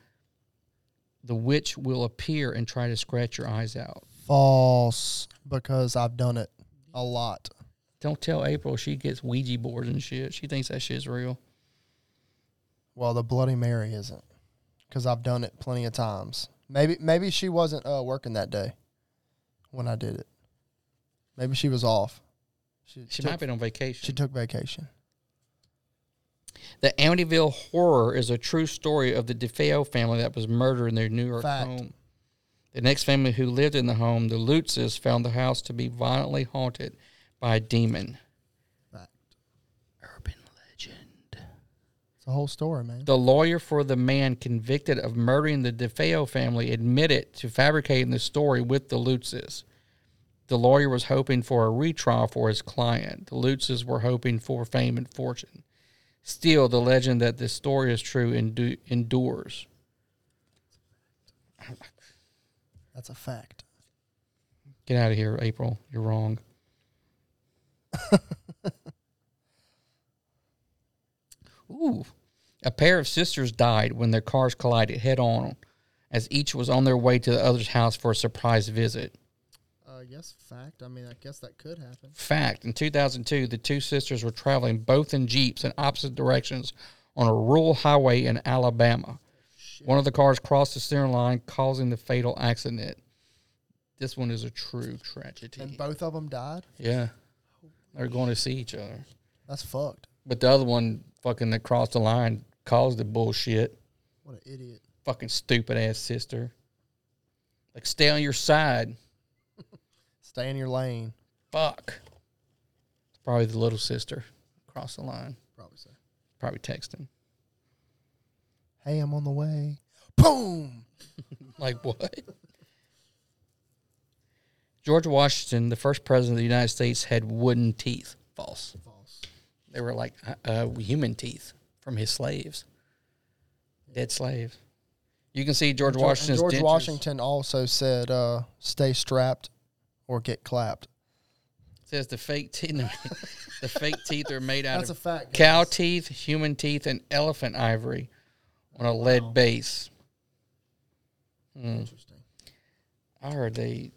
the witch will appear and try to scratch your eyes out. False, because I've done it a lot. Don't tell April. She gets Ouija boards and shit. She thinks that shit's real. Well, the Bloody Mary isn't, because I've done it plenty of times. Maybe maybe she wasn't uh, working that day when I did it. Maybe she was off. She, she took, might have been on vacation. She took vacation. The Amityville Horror is a true story of the DeFeo family that was murdered in their New York Fact. home. The next family who lived in the home, the Lutzes, found the house to be violently haunted by a demon. Fact. Urban legend. It's a whole story, man. The lawyer for the man convicted of murdering the DeFeo family admitted to fabricating the story with the Lutzes. The lawyer was hoping for a retrial for his client. The Lutzes were hoping for fame and fortune. Still, the legend that this story is true endu- endures. That's a fact. Get out of here, April. You're wrong. Ooh. A pair of sisters died when their cars collided head-on as each was on their way to the other's house for a surprise visit. Uh, yes, fact. I mean, I guess that could happen. Fact. In two thousand two, the two sisters were traveling both in Jeeps in opposite directions on a rural highway in Alabama. One of the cars crossed the center line, causing the fatal accident. This one is a true tragedy. And both of them died? Yeah. They were going to see each other. That's fucked. But the other one fucking that crossed the line caused the bullshit. What an idiot. Fucking stupid-ass sister. Like, stay on your side. Stay in your lane. Fuck. Probably the little sister crossed the line. Probably so. Probably texting. Hey, I'm on the way. Boom! Like what? George Washington, the first president of the United States, had wooden teeth. False. False. They were like uh, human teeth from his slaves. Dead slaves. You can see George Washington's George dentures. Washington also said, uh, stay strapped or get clapped. It says the fake teeth the fake teeth are made out That's of a fact, cow guys. teeth, human teeth, and elephant ivory. On a lead wow. base. Mm. Interesting. I heard they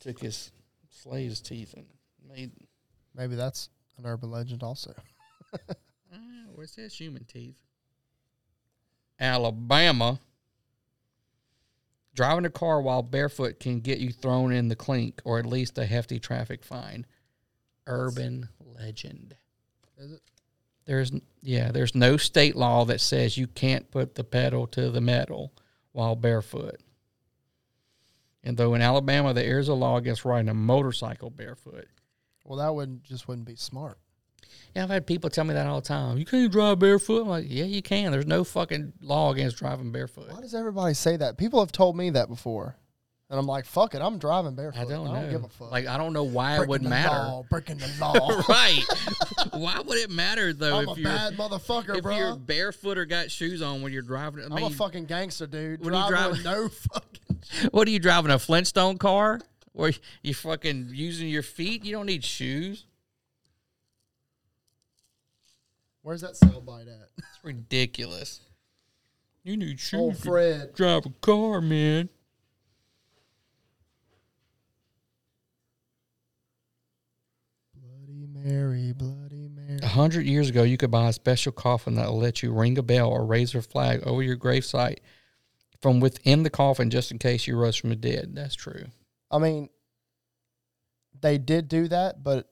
took his slave's teeth and made. Maybe that's an urban legend, also. uh, well, it says human teeth. Alabama. Driving a car while barefoot can get you thrown in the clink, or at least a hefty traffic fine. Urban legend. Is it? There's yeah, there's no state law that says you can't put the pedal to the metal while barefoot. And though in Alabama there is a law against riding a motorcycle barefoot. Well, that wouldn't just wouldn't be smart. Yeah, I've had people tell me that all the time. You can't drive barefoot. I'm like, yeah, you can. There's no fucking law against driving barefoot. Why does everybody say that? People have told me that before. And I'm like, fuck it, I'm driving barefoot. I don't know. I don't give a fuck. Like, I don't know why breaking it would the matter. Law, breaking the law. Right. Why would it matter, though, I'm if, a you're, bad motherfucker, if bro. you're barefoot or got shoes on when you're driving? I I'm mean, a fucking gangster, dude. What driving are you driving? No fucking What are you driving, a Flintstone car? Where you're fucking using your feet? You don't need shoes. Where's that cell bite at? It's ridiculous. You need shoes Old Fred. to drive a car, man. Mary, Bloody Mary. A hundred years ago, you could buy a special coffin that will let you ring a bell or raise a flag over your gravesite from within the coffin just in case you rose from the dead. That's true. I mean, they did do that, but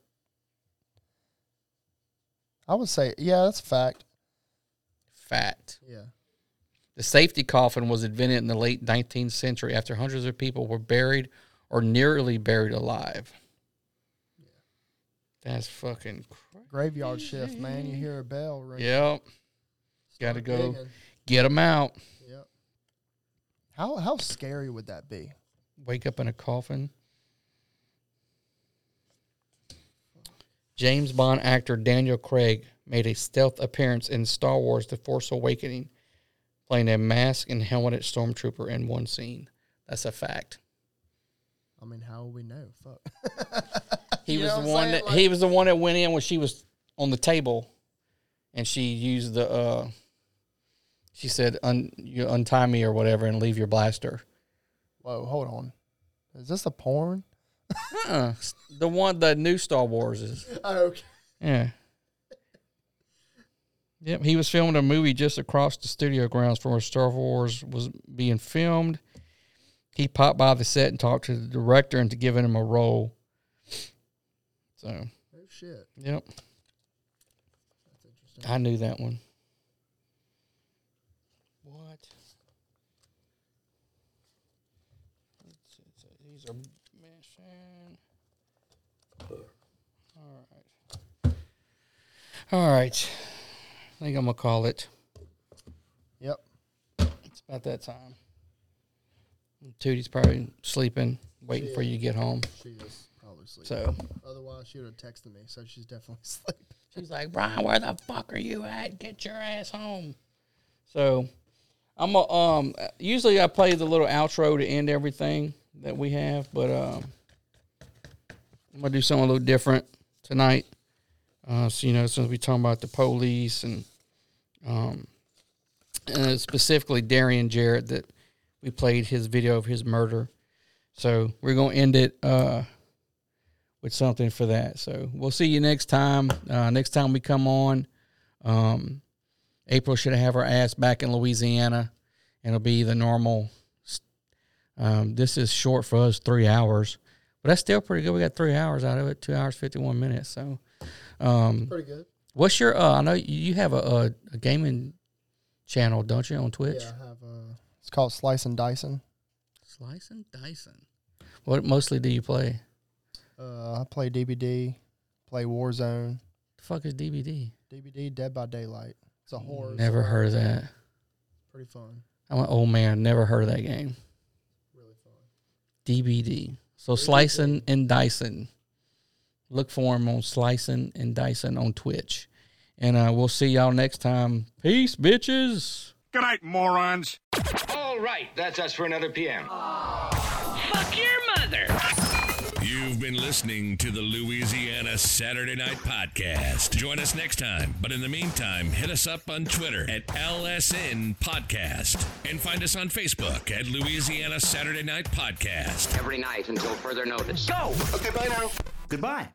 I would say, yeah, that's a fact. Fact. Yeah. The safety coffin was invented in the late nineteenth century after hundreds of people were buried or nearly buried alive. Yeah. That's fucking crazy. Graveyard shift, man. You hear a bell ring. Yep. Got to go digging. Get them out. Yep. How how scary would that be? Wake up in a coffin. James Bond actor Daniel Craig made a stealth appearance in Star Wars The Force Awakening, playing a masked and helmeted stormtrooper in one scene. That's a fact. I mean, how will we know? Fuck. he you was the one that like, he was the one that went in when she was on the table, and she used the. Uh, she said, Un, you "Untie me or whatever, and leave your blaster." Whoa, hold on. Is this a porn? uh-uh. The one the new Star Wars is. Oh, okay. Yeah. Yep, he was filming a movie just across the studio grounds from where Star Wars was being filmed. He popped by the set and talked to the director into giving him a role. So. Oh, shit. Yep. That's interesting. I knew that one. What? These are mission. All right. All right. I think I'm going to call it. Yep. It's about that time. Tootie's probably sleeping, waiting for you to get home. She is probably sleeping. So, otherwise, she would have texted me, so she's definitely sleeping. She's like, Brian, where the fuck are you at? Get your ass home. So, I'm a, um. usually I play the little outro to end everything that we have, but um, I'm going to do something a little different tonight. Uh, so, you know, since we talking about the police and, um, and specifically Darian Jarrett, that we played his video of his murder. So we're going to end it uh, with something for that. So we'll see you next time. Uh, next time we come on, um, April should have her ass back in Louisiana, and it'll be the normal. Um, this is short for us, three hours. But that's still pretty good. We got three hours out of it, two hours, fifty-one minutes. So. Um, pretty good. What's your? Uh, I know you have a, a, a gaming channel, don't you, on Twitch? Yeah, I have. A, it's called Slice and Dyson. Slice and Dyson. What mostly do you play? Uh, I play D B D, play Warzone. The fuck is D B D? D B D, Dead by Daylight. It's a horror. Never story. Heard of that. Pretty fun. I'm an old man. Never heard of that game. Really fun. D B D. So D B D. Slicing and Dyson. Look for him on Slicing and Dicing on Twitch. And uh, we'll see y'all next time. Peace, bitches. Good night, morons. All right, that's us for another P M. Oh, fuck your mother. You've been listening to the Louisiana Saturday Night Podcast. Join us next time. But in the meantime, hit us up on Twitter at L S N Podcast. And find us on Facebook at Louisiana Saturday Night Podcast. Every night until further notice. Go! Okay, bye now. Goodbye.